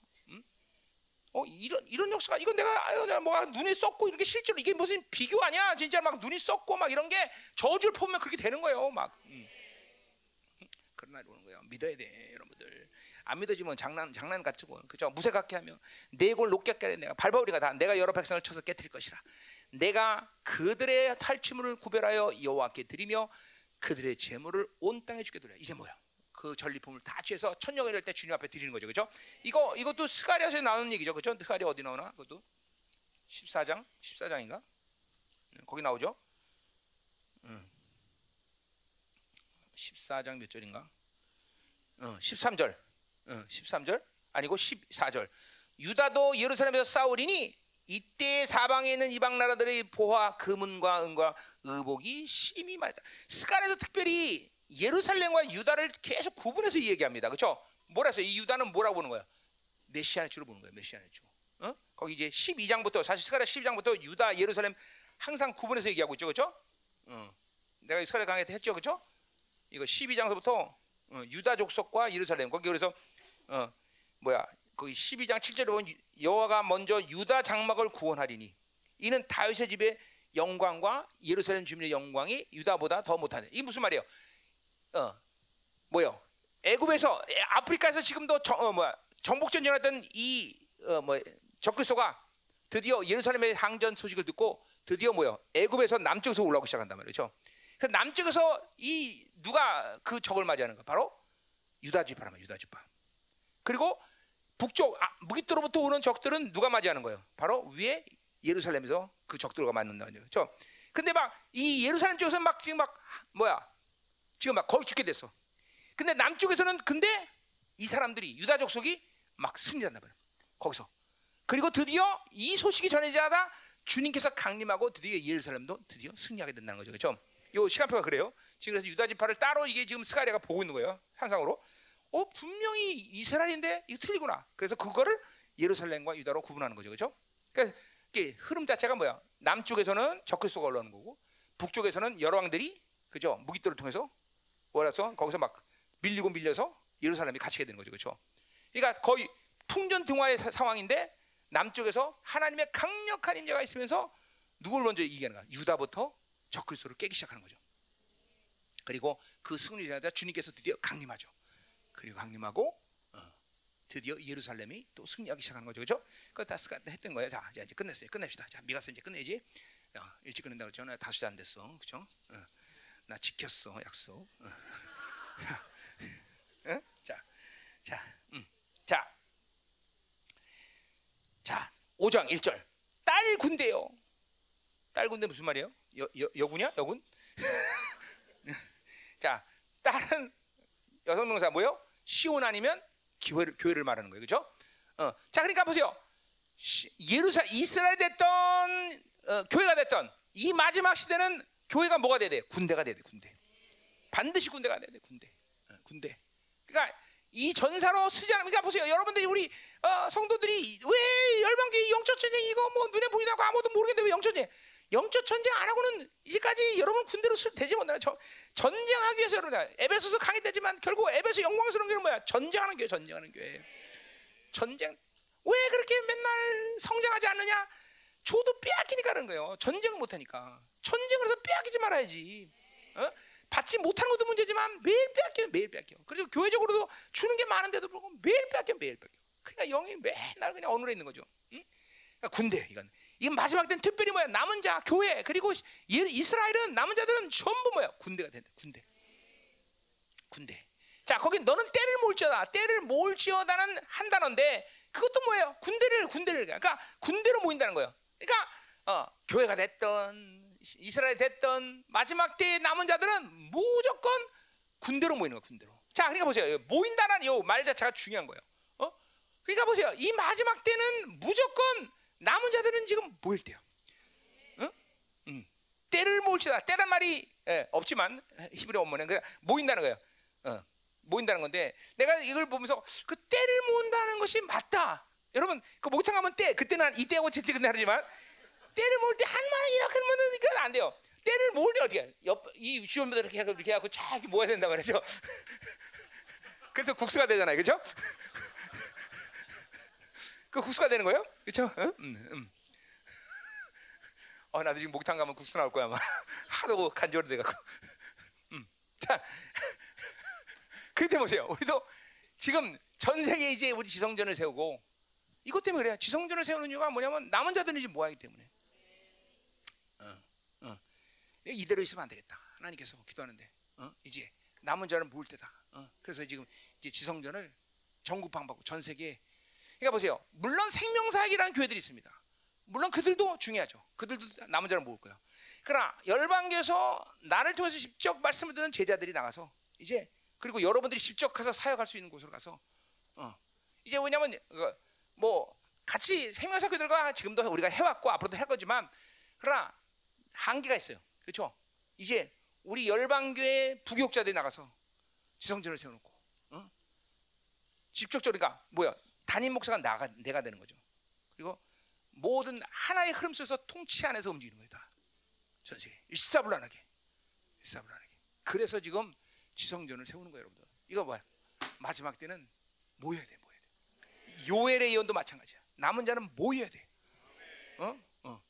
이런 역사가, 이건 내가 뭐가 눈에 썩고 이렇게 실제로 이게 무슨 비교 아니야? 진짜 막 눈이 썩고 막 이런 게 저주를 보면 그렇게 되는 거예요. 막 그런 날이 오는 거예요. 믿어야 돼, 여러분들. 안 믿어지면 장난 같고, 그죠? 무쇠 같게 하며 내 골 높게 하리라. 내가 발바울이가 다 내가 여러 백성을 쳐서 깨뜨릴 것이라. 내가 그들의 탈취물을 구별하여 여호와께 드리며 그들의 재물을 온 땅에 주게 되리라. 이제 뭐야? 그 전리품을 다 취해서 천년이 될 때 주님 앞에 드리는 거죠, 그렇죠? 이것도 스가랴서에 나오는 얘기죠, 그렇죠? 스가랴 어디 나오나? 그것도 14장인가? 거기 나오죠. 14장 몇 절인가? 13절. 13절 아니고 14절. 유다도 예루살렘에서 싸우리니 이때 사방에 있는 이방 나라들의 보화 금은과 은과 의복이 심히 많다. 스가랴에서 특별히 예루살렘과 유다를 계속 구분해서 얘기합니다. 그렇죠? 뭐라 했어요? 이 유다는 뭐라고 보는 거야? 메시아의 주로 보는 거야. 메시아의 주. 거기 이제 12장부터 사실 스가랴 12장부터 유다 예루살렘 항상 구분해서 얘기하고 있죠. 그렇죠? 내가 스가랴 강의 때 했죠. 그렇죠? 이거 12장서부터 유다 족속과 예루살렘. 거기 그래서 거기 12장 7절에 보면 여호와가 먼저 유다 장막을 구원하리니 이는 다윗의 집의 영광과 예루살렘 주민의 영광이 유다보다 더 못하네. 이게 무슨 말이에요? 애굽에서 아프리카에서 지금도 정복 전쟁했던 이 적그리스도가 드디어 예루살렘의 항전 소식을 듣고 드디어 애굽에서 남쪽에서 올라오기 시작한단 말이죠. 그 남쪽에서 이 누가 그 적을 맞이하는가? 바로 유다 지파랍니다. 유다 지파. 그리고 북쪽 무기토로부터 오는 적들은 누가 맞이하는 거예요? 바로 위에 예루살렘에서 그 적들과 맞는다는 거죠. 그렇죠? 근데 막 이 예루살렘 쪽에서 막 지금 막 지금 막 거의 죽게 됐어. 근데 남쪽에서는 근데 이 사람들이 유다 족속이 막 승리한다 말이야. 거기서. 그리고 드디어 이 소식이 전해지자마자 주님께서 강림하고 드디어 예루살렘도 드디어 승리하게 된다는 거죠. 그렇죠? 요 시간표가 그래요. 지금 그래서 유다 지파를 따로 이게 지금 스가랴가 보고 있는 거예요. 현상으로. 분명히 이스라엘인데 이거 틀리구나. 그래서 그거를 예루살렘과 유다로 구분하는 거죠. 그렇죠? 그러니까 이게 흐름 자체가 남쪽에서는 적그리스도가 올라오는 거고 북쪽에서는 여러 왕들이 그죠? 무기도를 통해서 와서 거기서 막 밀리고 밀려서 예루살렘이 갇히게 되는 거죠. 그렇죠? 그러니까 거의 풍전등화의 상황인데 남쪽에서 하나님의 강력한 임재가 있으면서 누굴 먼저 이기는가? 유다부터 적그리스도를 깨기 시작하는 거죠. 그리고 그 승리자마자 주님께서 드디어 강림하죠. 그리고 강림하고 드디어 예루살렘이 또 승리하기 시작하는 거죠. 그렇죠? 그거 다 했던 거예요. 자, 이제 끝냈어요. 끝냅시다. 자, 미가서 이제 끝내지. 야, 일찍 끝낸다고 했잖아. 5시 안 됐어. 그렇죠? 나 지켰어. 약속. 자, 5장 1절. 딸 군대요. 딸 군대 무슨 말이에요? 여군이야? 여군? 자, 딸은 여성명사 뭐요? 시온 아니면 교회를 말하는 거예요, 그렇죠? 자, 그러니까 보세요. 이스라엘 됐던 교회가 됐던 이 마지막 시대는 교회가 뭐가 돼야 돼? 군대가 돼야 돼, 군대. 반드시 군대가 돼야 돼, 군대. 군대. 그러니까 이 전사로 쓰지 않으면 그러니까 보세요, 여러분들이 우리 성도들이 왜 열방계 영적 전쟁 이거 눈에 보이지 않고 아무도 모르겠는데 왜 영적 전쟁? 영적 전쟁 안 하고는 이제까지 여러분 군대로 되지 못나요. 전쟁하기 위해서 여러분 에베소서 강의 되지만 결국 에베소 영광스러운 게 뭐야? 전쟁하는 교회, 전쟁하는 교회. 전쟁 왜 그렇게 맨날 성장하지 않느냐? 저도 빼앗기니까 그런 거예요. 전쟁을 못하니까. 전쟁을 해서 빼앗기지 말아야지. 받지 못하는 것도 문제지만 매일 빼앗겨요, 매일 빼앗겨요. 그래서 교회적으로도 주는 게 많은데도 불구하고 매일 빼앗겨요, 매일 빼앗겨요. 그러니까 영이 맨날 그냥 어눌해 있는 거죠. 응? 그러니까 군대 이건. 이게 마지막 때는 특별히 남은 자, 교회 그리고 이스라엘은 남은 자들은 전부 군대가 된다. 군대. 군대. 자, 거기 너는 때를 몰지어다. 때를 몰지어다는 한 단어인데 그것도 뭐예요? 군대를 그러니까 군대로 모인다는 거예요. 그러니까 교회가 됐던 이스라엘 됐던 마지막 때의 남은 자들은 무조건 군대로 모이는 거예요. 군대로. 자, 그러니까 보세요. 모인다는 이 말 자체가 중요한 거예요. 그러니까 보세요. 이 마지막 때는 무조건 남은 자들은 지금 모일 때요. 때를 모을지다. 때란 말이 없지만 히브리 원문에는 그냥 모인다는 거예요. 모인다는 건데 내가 이걸 보면서 그 때를 모은다는 것이 맞다. 여러분 그 목탕 가면 때 그때는 이때하고 저때 그때 하지만 때를 모을 때 한마디 이렇게 하면은 이건 안 돼요. 때를 모을 때 어떻게? 이 유치원들 이렇게 하고 쫙 모아야 된다 말이죠. 그래서 국수가 되잖아요, 그렇죠? 그 국수가 되는 거예요? 그렇죠? 나도 지금 목탕 가면 국수 나올 거야 아마. 하도 간절히 돼갖고. 자, 그때 보세요. 우리도 지금 전 세계 이제 우리 지성전을 세우고 이것 때문에 그래요. 지성전을 세우는 이유가 뭐냐면 남은 자들은 이제 모아기 때문에. 이대로 있으면 안 되겠다. 하나님께서 기도하는데 이제 남은 자는 모을 때다. 그래서 지금 이제 지성전을 전국 방방곡곡 전 세계에. 그러니까 보세요. 물론 생명사역이라는 교회들이 있습니다. 물론 그들도 중요하죠. 그들도 남은 자를 모을 거예요. 그러나 열방교에서 나를 통해서 직접 말씀을 듣는 제자들이 나가서 이제 그리고 여러분들이 직접 가서 사역할 수 있는 곳으로 가서 이제 왜냐면 뭐 같이 생명사교들과 지금도 우리가 해왔고 앞으로도 할 거지만 그러나 한계가 있어요. 그렇죠? 이제 우리 열방교회 부교육자들이 나가서 지성전을 세워놓고 직접적으로 그러니까 뭐야 담임 목사가 내가 되는 거죠. 그리고 모든 하나의 흐름 속에서 통치 안에서 움직이는 거예요. 다 전 세계 일사불란하게. 그래서 지금 지성전을 세우는 거예요, 여러분들. 이거 뭐야? 마지막 때는 모여야 돼. 요엘의 예언도 마찬가지야. 남은 자는 모여야 돼.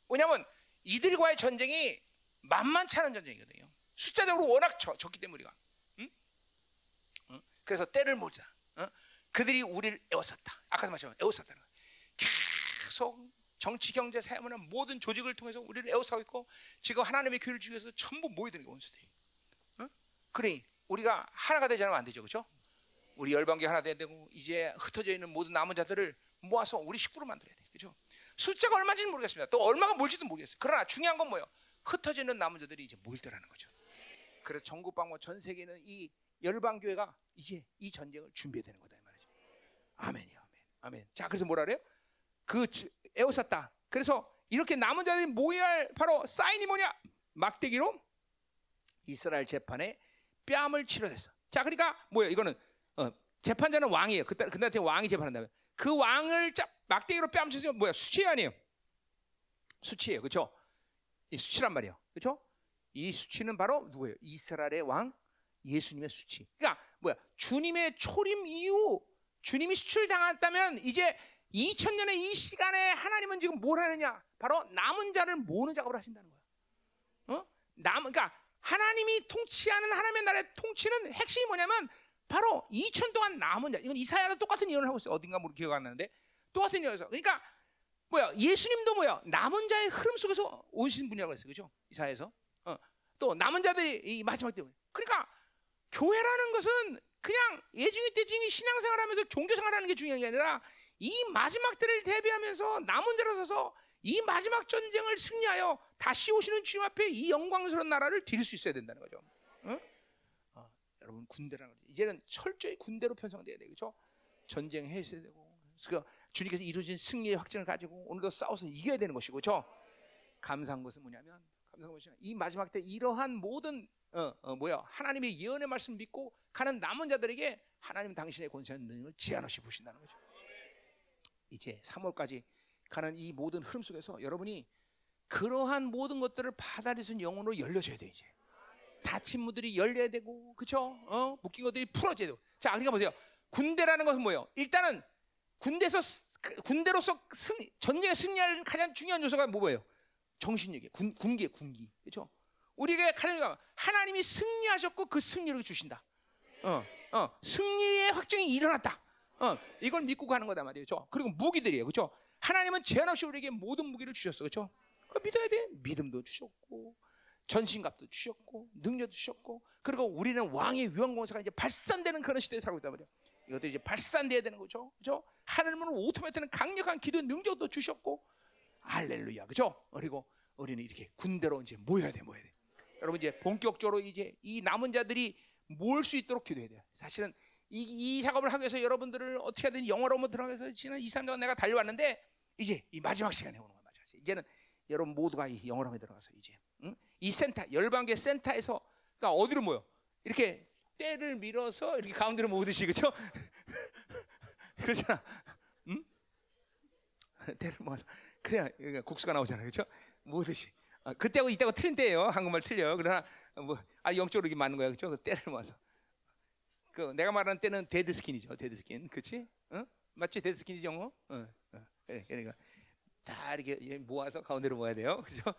왜냐하면 이들과의 전쟁이 만만치 않은 전쟁이거든요. 숫자적으로 워낙 적기 때문에 우리가. 그래서 때를 모자. 그들이 우리를 애워쌌다. 아까도 말씀하셨죠. 애워쌌다는 거예요. 계속 정치, 경제, 사회문화 모든 조직을 통해서 우리를 애워싸고 있고 지금 하나님의 교회를 주위에서 전부 모여드는 게 원수들이. 그러니 우리가 하나가 되지 않으면 안 되죠. 그렇죠? 우리 열방계 하나 돼야 되고 이제 흩어져 있는 모든 남은 자들을 모아서 우리 식구로 만들어야 돼. 그렇죠? 숫자가 얼마인지는 모르겠습니다. 또 얼마가 뭘지도 모르겠어요. 그러나 중요한 건 뭐예요? 흩어져 있는 남은 자들이 이제 모일 때라는 거죠. 그래서 전국방문 전 세계는 이 열방교회가 이제 이 전쟁을 준비해야 되는 거다 이 말이죠. 아멘이요. 아멘. 자, 그래서 뭐라 그래요? 그 애워쌌다. 그래서 이렇게 남은 자들이 모여야 할 바로 사인이 뭐냐? 막대기로 이스라엘 재판에 뺨을 치러 됐어. 자, 그러니까 뭐예요? 이거는 재판자는 왕이에요. 그때 왕이 재판한다면 그 왕을 막대기로 뺨 치세요. 뭐야? 수치 아니에요? 수치예요, 그렇죠? 이 수치란 말이에요, 그렇죠? 이 수치는 바로 누구예요? 이스라엘의 왕 예수님의 수치. 그러니까 뭐야? 주님의 초림 이후 주님이 수출당했다면 이제 2000년의 이 시간에 하나님은 지금 뭘 하느냐? 바로 남은 자를 모으는 작업을 하신다는 거야. 그러니까 하나님이 통치하는 하나님의 나라의 통치는 핵심이 뭐냐면 바로 2000 동안 남은 자. 이건 이사야랑 똑같은 예언을 하고 있어요. 어딘가 모르 기억 안 나는데 똑같은 예언에서. 그러니까 뭐야? 예수님도 뭐야? 남은 자의 흐름 속에서 오신 분이라고 했어요, 그렇죠? 이사야에서. 또 남은 자들이 이 마지막 때문에. 그러니까 교회라는 것은 그냥 예중이 때중이 신앙생활하면서 종교생활하는 게 중요한 게 아니라 이 마지막 때를 대비하면서 남은 자로 서서 이 마지막 전쟁을 승리하여 다시 오시는 주님 앞에 이 영광스러운 나라를 드릴 수 있어야 된다는 거죠. 여러분 군대라는 거죠. 이제는 철저히 군대로 편성돼야 돼요, 그렇죠? 전쟁해 있어야 되고, 그러니까 주님께서 이루어진 승리의 확증을 가지고 오늘도 싸워서 이겨야 되는 것이고, 그렇죠? 감사한 것은 뭐냐면, 감사한 것이 이 마지막 때 이러한 모든 하나님의 예언의 말씀 믿고 가는 남은 자들에게 하나님 당신의 권세와 능력을 제한 없이 보신다는 거죠. 이제 3월까지 가는 이 모든 흐름 속에서 여러분이 그러한 모든 것들을 받아들이는 영혼으로 열려져야 돼. 이제 닫힌 무들이 열려야 되고, 그렇죠? 묶인 것들이 풀어져야 되고. 자, 그러니까 보세요. 군대라는 것은 뭐예요? 일단은 군대로서 전쟁에 승리할 가장 중요한 요소가 뭐예요? 정신력이에요. 군기, 그렇죠? 우리에게 하나님이 승리하셨고 그 승리를 주신다. 승리의 확정이 일어났다. 이걸 믿고 가는 거다 말이에요, 그렇죠? 그리고 무기들이에요, 그렇죠? 하나님은 제한 없이 우리에게 모든 무기를 주셨어, 그렇죠? 그걸 믿어야 돼. 믿음도 주셨고, 전신갑도 주셨고, 능력도 주셨고, 그리고 우리는 왕의 위험공사가 이제 발산되는 그런 시대에 살고 있단 말이에요. 이것들이 이제 발산돼야 되는 거죠, 그렇죠? 하늘문을 오토매트는 강력한 기도의 능력도 주셨고, 할렐루야, 그렇죠? 그리고 우리는 이렇게 군대로 이제 모여야 돼. 여러분 이제 본격적으로 이제 이 남은 자들이 모을 수 있도록 기도해야 돼요. 사실은 이 작업을 하기 위해서 여러분들을 어떻게 하든 영어로 들어가서 지난 2, 3년 내가 달려왔는데 이제 이 마지막 시간에 오는 거야. 이제는 여러분 모두가 이 영어로 들어가서 이제 이 센터, 열방계 센터에서, 그러니까 어디로 모여? 이렇게 때를 밀어서 이렇게 가운데로 모으듯이, 그렇죠? 그렇잖아. 때를 모아서 그래야 국수가 나오잖아, 그렇죠? 모으듯이. 그때하고 이때하고 틀린 때예요. 한국말 틀려요. 그러나 뭐 영적으로 이게 맞는 거야, 그렇죠? 그 때를 모아서. 그 내가 말하는 때는 데드스킨이죠. 데드스킨, 그렇지? 맞지? 데드스킨이지, 영어? 그러니까 다 이렇게 모아서 가운데로 모아야 돼요, 그렇죠?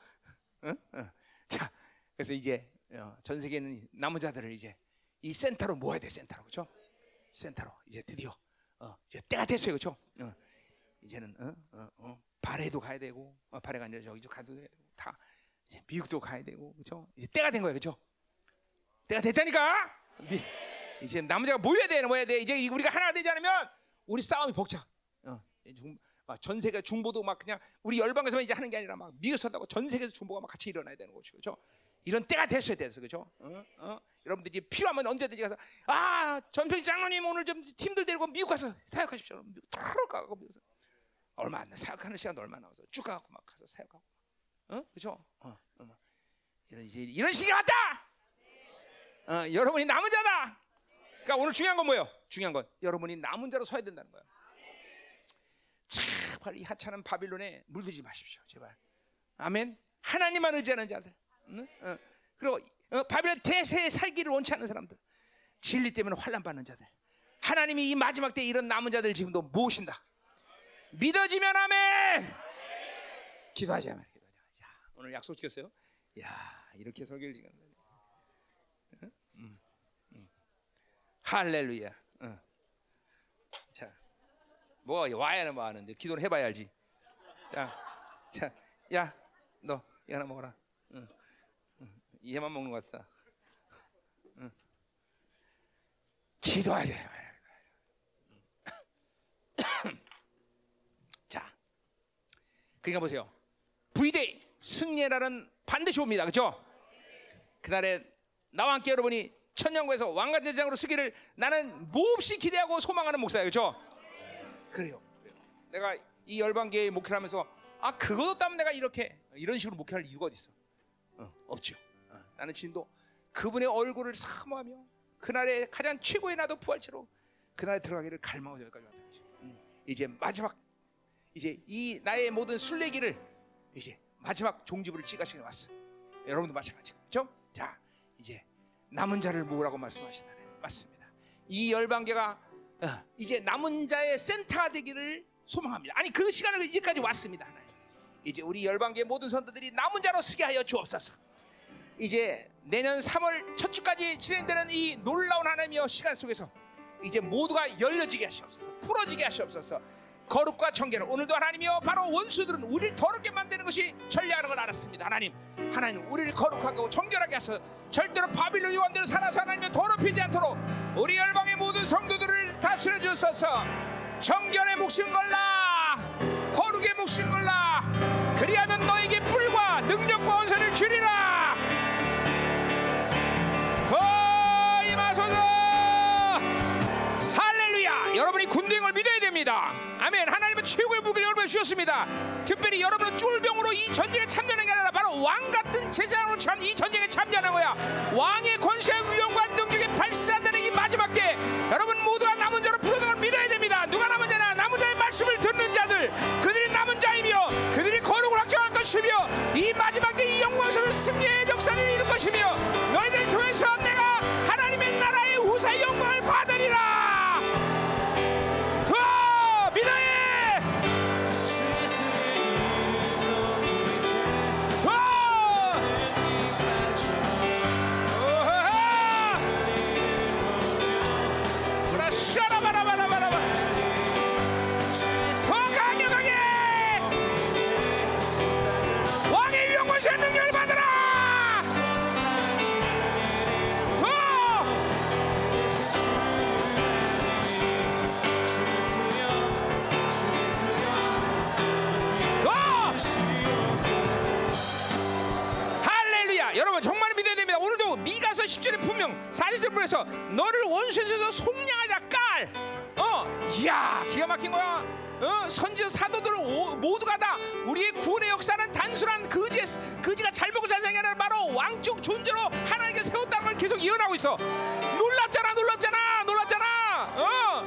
자, 그래서 이제 전 세계에 있는 남은 자들을 이제 이 센터로 모아야 돼, 센터로, 그렇죠? 센터로 이제 드디어 이제 때가 됐어요, 그렇죠? 이제는 발해도 가야 되고, 발해가 아니라 저기도 가도 되고, 다 이제 미국도 가야 되고, 그렇죠? 이제 때가 된 거예요, 그렇죠? 때가 됐다니까. 이제 남자가 모여야 돼. 이제 우리가 하나가 되지 않으면 우리 싸움이 벅차. 전 세계 중보도 막 그냥 우리 열방에서만 이제 하는 게 아니라 막 미국에서 한다고 전 세계에서 중보가 막 같이 일어나야 되는 거죠, 그렇죠? 이런 때가 됐어야 돼서, 그렇죠? 여러분들이 필요하면 언제든지 가서 아 전편 장로님 오늘 좀 팀들 데리고 미국 가서 사역하십시오. 미국 털어 가고 미국에서 얼마 안 나 사역하는 시간도 얼마 안 나와서 쭉 가고 막 가서 사역하고, 어 그렇죠? 이런 이제 이런 시기가 왔다. 여러분이 남은 자다. 그러니까 오늘 중요한 건 뭐예요? 중요한 건 여러분이 남은 자로 서야 된다는 거예요. 제발 이 하찮은 바빌론에 물들지 마십시오. 제발. 아멘. 하나님만 의지하는 자들. 응? 그리고 바빌론 대세에 살기를 원치 않는 사람들, 진리 때문에 환난 받는 자들, 하나님이 이 마지막 때 이런 남은 자들 지금도 모으신다. 믿어지면 아멘. 기도하자. 아멘. 야, 오늘 약속 지켰어요. 야, 이렇게 설교를 지금. 응? 할렐루야. 응. 자, 뭐 와야는 뭐 하는데 기도를 해봐야 알지. 자, 야, 너 이 하나 먹어라. 응. 얘만 먹는 것 같다. 응. 기도하자. 자, 그러니까 보세요. V-Day 승리라는 반드시 옵니다, 그렇죠? 그날에 나와 함께 여러분이 천년국에서 왕과 대장으로 서기를 나는 몹시 기대하고 소망하는 목사예요, 그렇죠? 그래요. 내가 이 열방계의 목회를 하면서 아 그것 때문에 내가 이렇게 이런 식으로 목회할 이유가 어디 있어? 없죠. 나는 지금도 그분의 얼굴을 사모하며 그날에 가장 최고의 나도 부활체로 그날에 들어가기를 갈망하고 여기까지 왔다. 이제 마지막 이제 이 나의 모든 순례기를 이제 마지막 종지부를 찍어 시간에 왔어. 여러분도 마찬가지죠. 그렇죠? 자 이제 남은 자를 모으라고 말씀하신다네. 맞습니다. 이 열방계가 이제 남은 자의 센터 되기를 소망합니다. 아니 그 시간을 이제까지 왔습니다. 하나님. 이제 우리 열방계 모든 선도들이 남은 자로 쓰게 하여 주옵소서. 이제 내년 3월 첫 주까지 진행되는 이 놀라운 하나님의 시간 속에서 이제 모두가 열려지게 하시옵소서. 풀어지게 하시옵소서. 거룩과 정결을 오늘도 하나님이여 바로 원수들은 우리를 더럽게 만드는 것이 전략하는 걸 알았습니다. 하나님 우리를 거룩하고 정결하게 하셔서 절대로 바빌론 요한대로 살아서 하나님을 더럽히지 않도록 우리 열방의 모든 성도들을 다스려 주소서. 정결의 몫인 걸라 거룩의 몫인 걸라 그리하면 너에게 뿔과 능력과 원세를 주리라. 더 임하소서. 여러분이 군대인 걸 믿어야 됩니다. 아멘. 하나님은 최고의 무기를 여러분에게 주셨습니다. 특별히 여러분은 쫄병으로 이 전쟁에 참여하는 게 아니라 바로 왕같은 제사장으로 이 전쟁에 참여하는 거야. 왕의 권세와 위엄과 능력이 발산되는 이 마지막 때 여러분 모두가 남은 자로 부르는 걸 믿어야 됩니다. 누가 남은 자냐? 남은 자의 말씀을 듣는 자들. 그들이 남은 자이며 그들이 거룩을 확정할 것이며 이 마지막 때 이 영광스러운 승리의 역사를 이룰 것이며 너희들 통해서 내가 하나님의 나라의 후사의 영광을 받으리라. 미가서 10절에 분명 40절에 분명해서 너를 원수에서 속량하자 깔. 이야 기가 막힌 거야. 선지자 사도들 모두가 다 우리의 구원의 역사는 단순한 그지가 잘 먹고 잘 생기는 바로 왕적 존재로 하나님께 세웠다는 걸 계속 예언하고 있어. 놀랐잖아.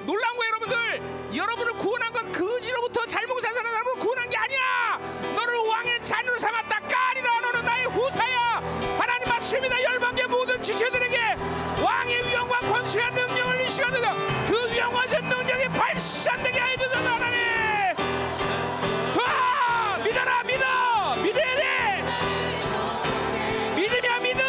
놀란 거야 여러분들. 여러분을 구원한 건 그지로부터 잘 먹고 잘 사는 사람을 구원한 게 아니야. 너를 왕의 자녀로 삼았다 깔이다. 너는 나의 후사야. 하나님 맞습니다. 열방계 모든 지체들에게 왕의 위엄과 권세와 능력을 이 시간에 그 위엄과 능력이 발산되게 해주소서. 하나님 믿어라. 믿어야 돼. 믿으면 믿어.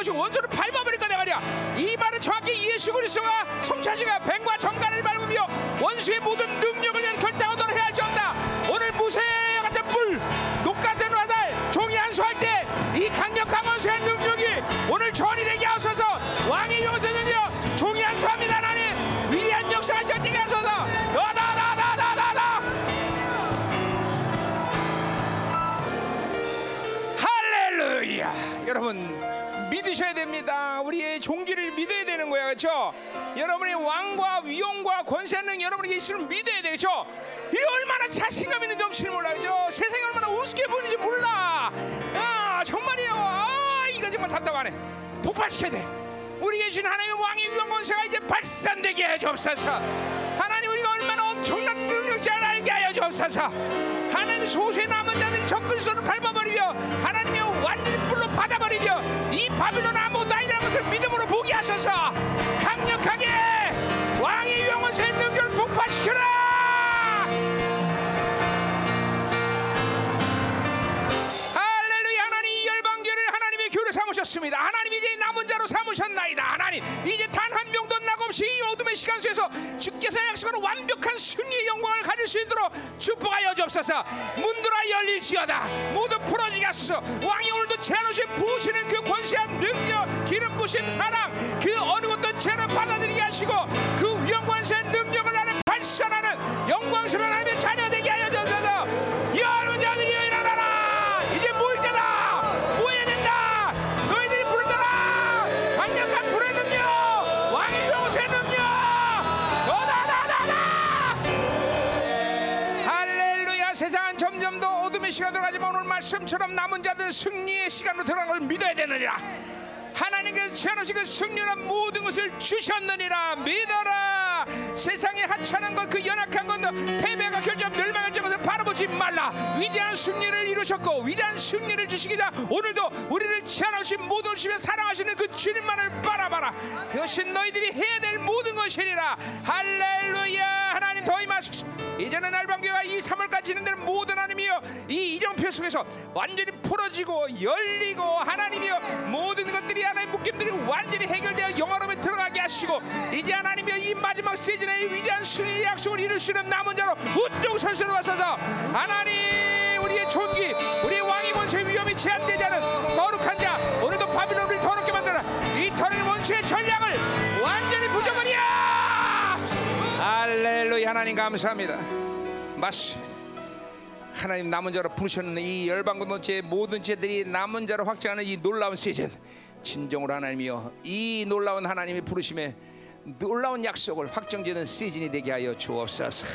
것이 원수를 밟아버리니까 말이야. 이 말은 정확히 예수 그리스도가 성취하시가 뱀과 정갈을 밟으며 원수의 모든 능력을 위한 결단을 해야 할지언다. 오늘 무쇠와 같은 뿔, 녹 같은 화살, 종이 한수할 때 이 강력한 원수의 능력이 오늘 전인에게 하소서. 왕의 요새는요 종이 한수합니다. 하나님 위대한 역사하시는 데가 하소서. 여러분 믿으셔야 됩니다. 우리의 종기를 믿어야 되는 거야, 그렇죠? 여러분의 왕과 위용과 권세는 여러분에게 있으면 믿어야 되죠. 이 얼마나 자신감 있는지 없이는 몰라, 그렇죠? 세상이 얼마나 우습게 보이는지 몰라. 아 정말이요. 아 이거 정말 답답하네. 폭발시켜야 돼. 우리에게 주신 하나님의 왕의 위용 권세가 이제 발산되게 하여 주옵소서. 하나님 우리가 얼마나 엄청난 능력자를 알게 하여 주옵소서. 하나님 소수의 남은 자는 적그리스도를 밟아버리며 하나님의 완전히 뿔로 받아버리며 이 바빌론 아무것도 아니라는 것을 믿음으로 보게 하셔서 강력하게 왕의 영원세의 능력을 폭발시켜라. 할렐루야. 하나님 이 열방교를 하나님의 교를 삼으셨습니다. 하나님 이제 남은 자로 삼으셨나이다. 하나님 이제 단 한 명도 없이 이 어둠의 시간 속에서 주께서 약속으로 완벽한 승리의 영광을 가질 수 있도록 축복하여 주옵소서. 문들아 열릴지어다. 모두 풀어지게 하소서. 왕이 오늘도 제한없이 부으시는 그 권세함, 능력, 기름 부심, 사랑, 그 어느 것도 죄를 받아들이게 하시고 그 위엄 권세의 능력을 나는 발산하는 영광스러운 하나님의 자녀되게 하여 주옵소서. 여러분 자들이여 일어나라. 이제 모일 때다. 모여야 된다. 너희들이 부른다라. 강력한 불의 능력, 세상은 점점 더 어둠의 시간으로 가지만 오늘 말씀처럼 남은 자들 승리의 시간으로 들어간 걸 믿어야 되느니라. 하나님께서 제한없이 그 승리란 모든 것을 주셨느니라. 믿어라. 세상에 하찮은 것, 그 연약한 것, 패배가 결정, 멸망을 결정해서 바라보지 말라. 위대한 승리를 이루셨고 위대한 승리를 주시기다. 오늘도 우리를 제한없이 모든 심에 사랑하시는 그 주님만을 바라봐라. 그것이 너희들이 해야 될 모든 것이니라. 할렐루야. 하나님 더 임하소서. 이제는 열방교회가 이 3월까지 진행되는 모든 하나님이여 이 이정표 속에서 완전히 풀어지고 열리고 하나님이여 모든 것들이 하나님 묶임들이 완전히 해결되어 영화로에 들어가게 하시고 이제 하나님이여 이 마지막 시즌의 위대한 승리의 약속을 이룰 수 있는 남은 자로 우뚝 설수로 와서서 하나님 우리의 존귀 우리의 왕의 권세의 위험이 제한되지 않은 거룩한 자 오늘도 바빌론을 더럽게 만들어 이 터널 원수의 전략을 완전히 부정버려. 할렐루야. 하나님 감사합니다. 맞습니다. 하나님 남은 자로 부르셨는 이 열방공동체의 모든 죄들이 남은 자로 확정하는 이 놀라운 시즌 진정으로 하나님이여 이 놀라운 하나님의 부르심에 놀라운 약속을 확정지는 시즌이 되게 하여 주옵소서.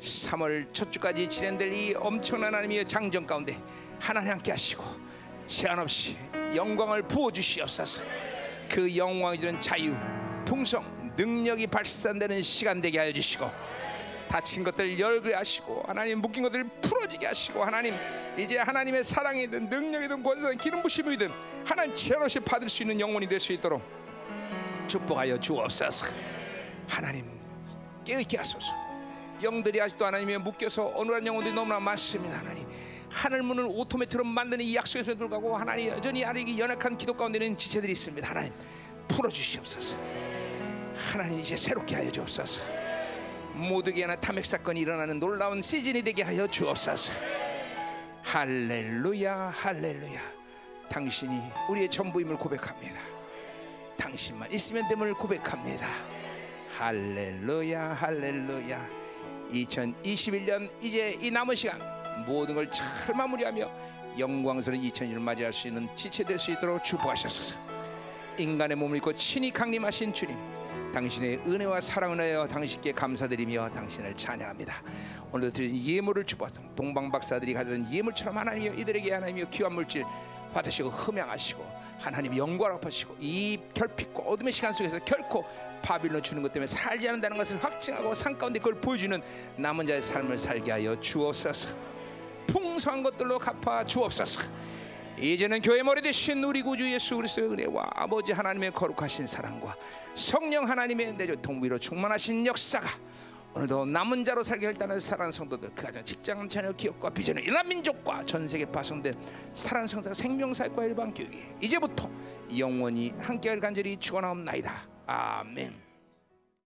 3월 첫 주까지 진행될 이 엄청난 하나님의 장정 가운데 하나님 함께 하시고 제한없이 영광을 부어주시옵소서. 그 영광이 주는 자유, 풍성, 능력이 발산되는 시간 되게 하여 주시고 다친 것들 열게 하시고 하나님 묶인 것들을 풀어지게 하시고 하나님 이제 하나님의 사랑이든 능력이든 권세든 기름 부심이든 하나님 제로시 받을 수 있는 영혼이 될 수 있도록 축복하여 주옵소서. 하나님 깨어있게 하소서. 영들이 아직도 하나님에 묶여서 어눌한 영혼들이 너무나 많습니다. 하나님 하늘문을 오토매트로 만드는 이 약속에서 불구하고 하나님 여전히 아래기 연약한 기도 가운데는 지체들이 있습니다. 하나님 풀어주시옵소서. 하나님 이제 새롭게 하여 주옵소서. 모두에게 하나 탐핵 사건이 일어나는 놀라운 시즌이 되게 하여 주옵소서. 할렐루야. 할렐루야. 당신이 우리의 전부임을 고백합니다. 당신만 있으면 됨을 고백합니다. 할렐루야. 할렐루야. 2021년 이제 이 남은 시간 모든 걸 잘 마무리하며 영광스러운 2021년을 맞이할 수 있는 지체될 수 있도록 축복하셨소서. 인간의 몸을 입고 친히 강림하신 주님 당신의 은혜와 사랑을 하여 당신께 감사드리며 당신을 찬양합니다. 오늘도 드린 예물을 주받은 동방박사들이 가져온 예물처럼 하나님이여 이들에게 하나님이여 귀한 물질 받으시고 흠양하시고 하나님 영광을 갚으시고 이 결핍과 어둠의 시간 속에서 결코 바빌론 주는 것 때문에 살지 않는다는 것을 확증하고 산 가운데 그걸 보여주는 남은 자의 삶을 살게 하여 주옵소서. 풍성한 것들로 갚아 주옵소서. 이제는 교회 머리 되신 우리 구주 예수 그리스도의 은혜와 아버지 하나님의 거룩하신 사랑과 성령 하나님의 내조 통비로 충만하신 역사가 오늘도 남은 자로 살게 결단하는 사랑하는 성도들, 그 가정, 직장, 자녀, 기업과 비전의 인민족과 전 세계에 파송된 사랑하는 성도들 생명사역과 열방교회 이제부터 영원히 함께 할 간절히 축원하옵나이다. 아멘.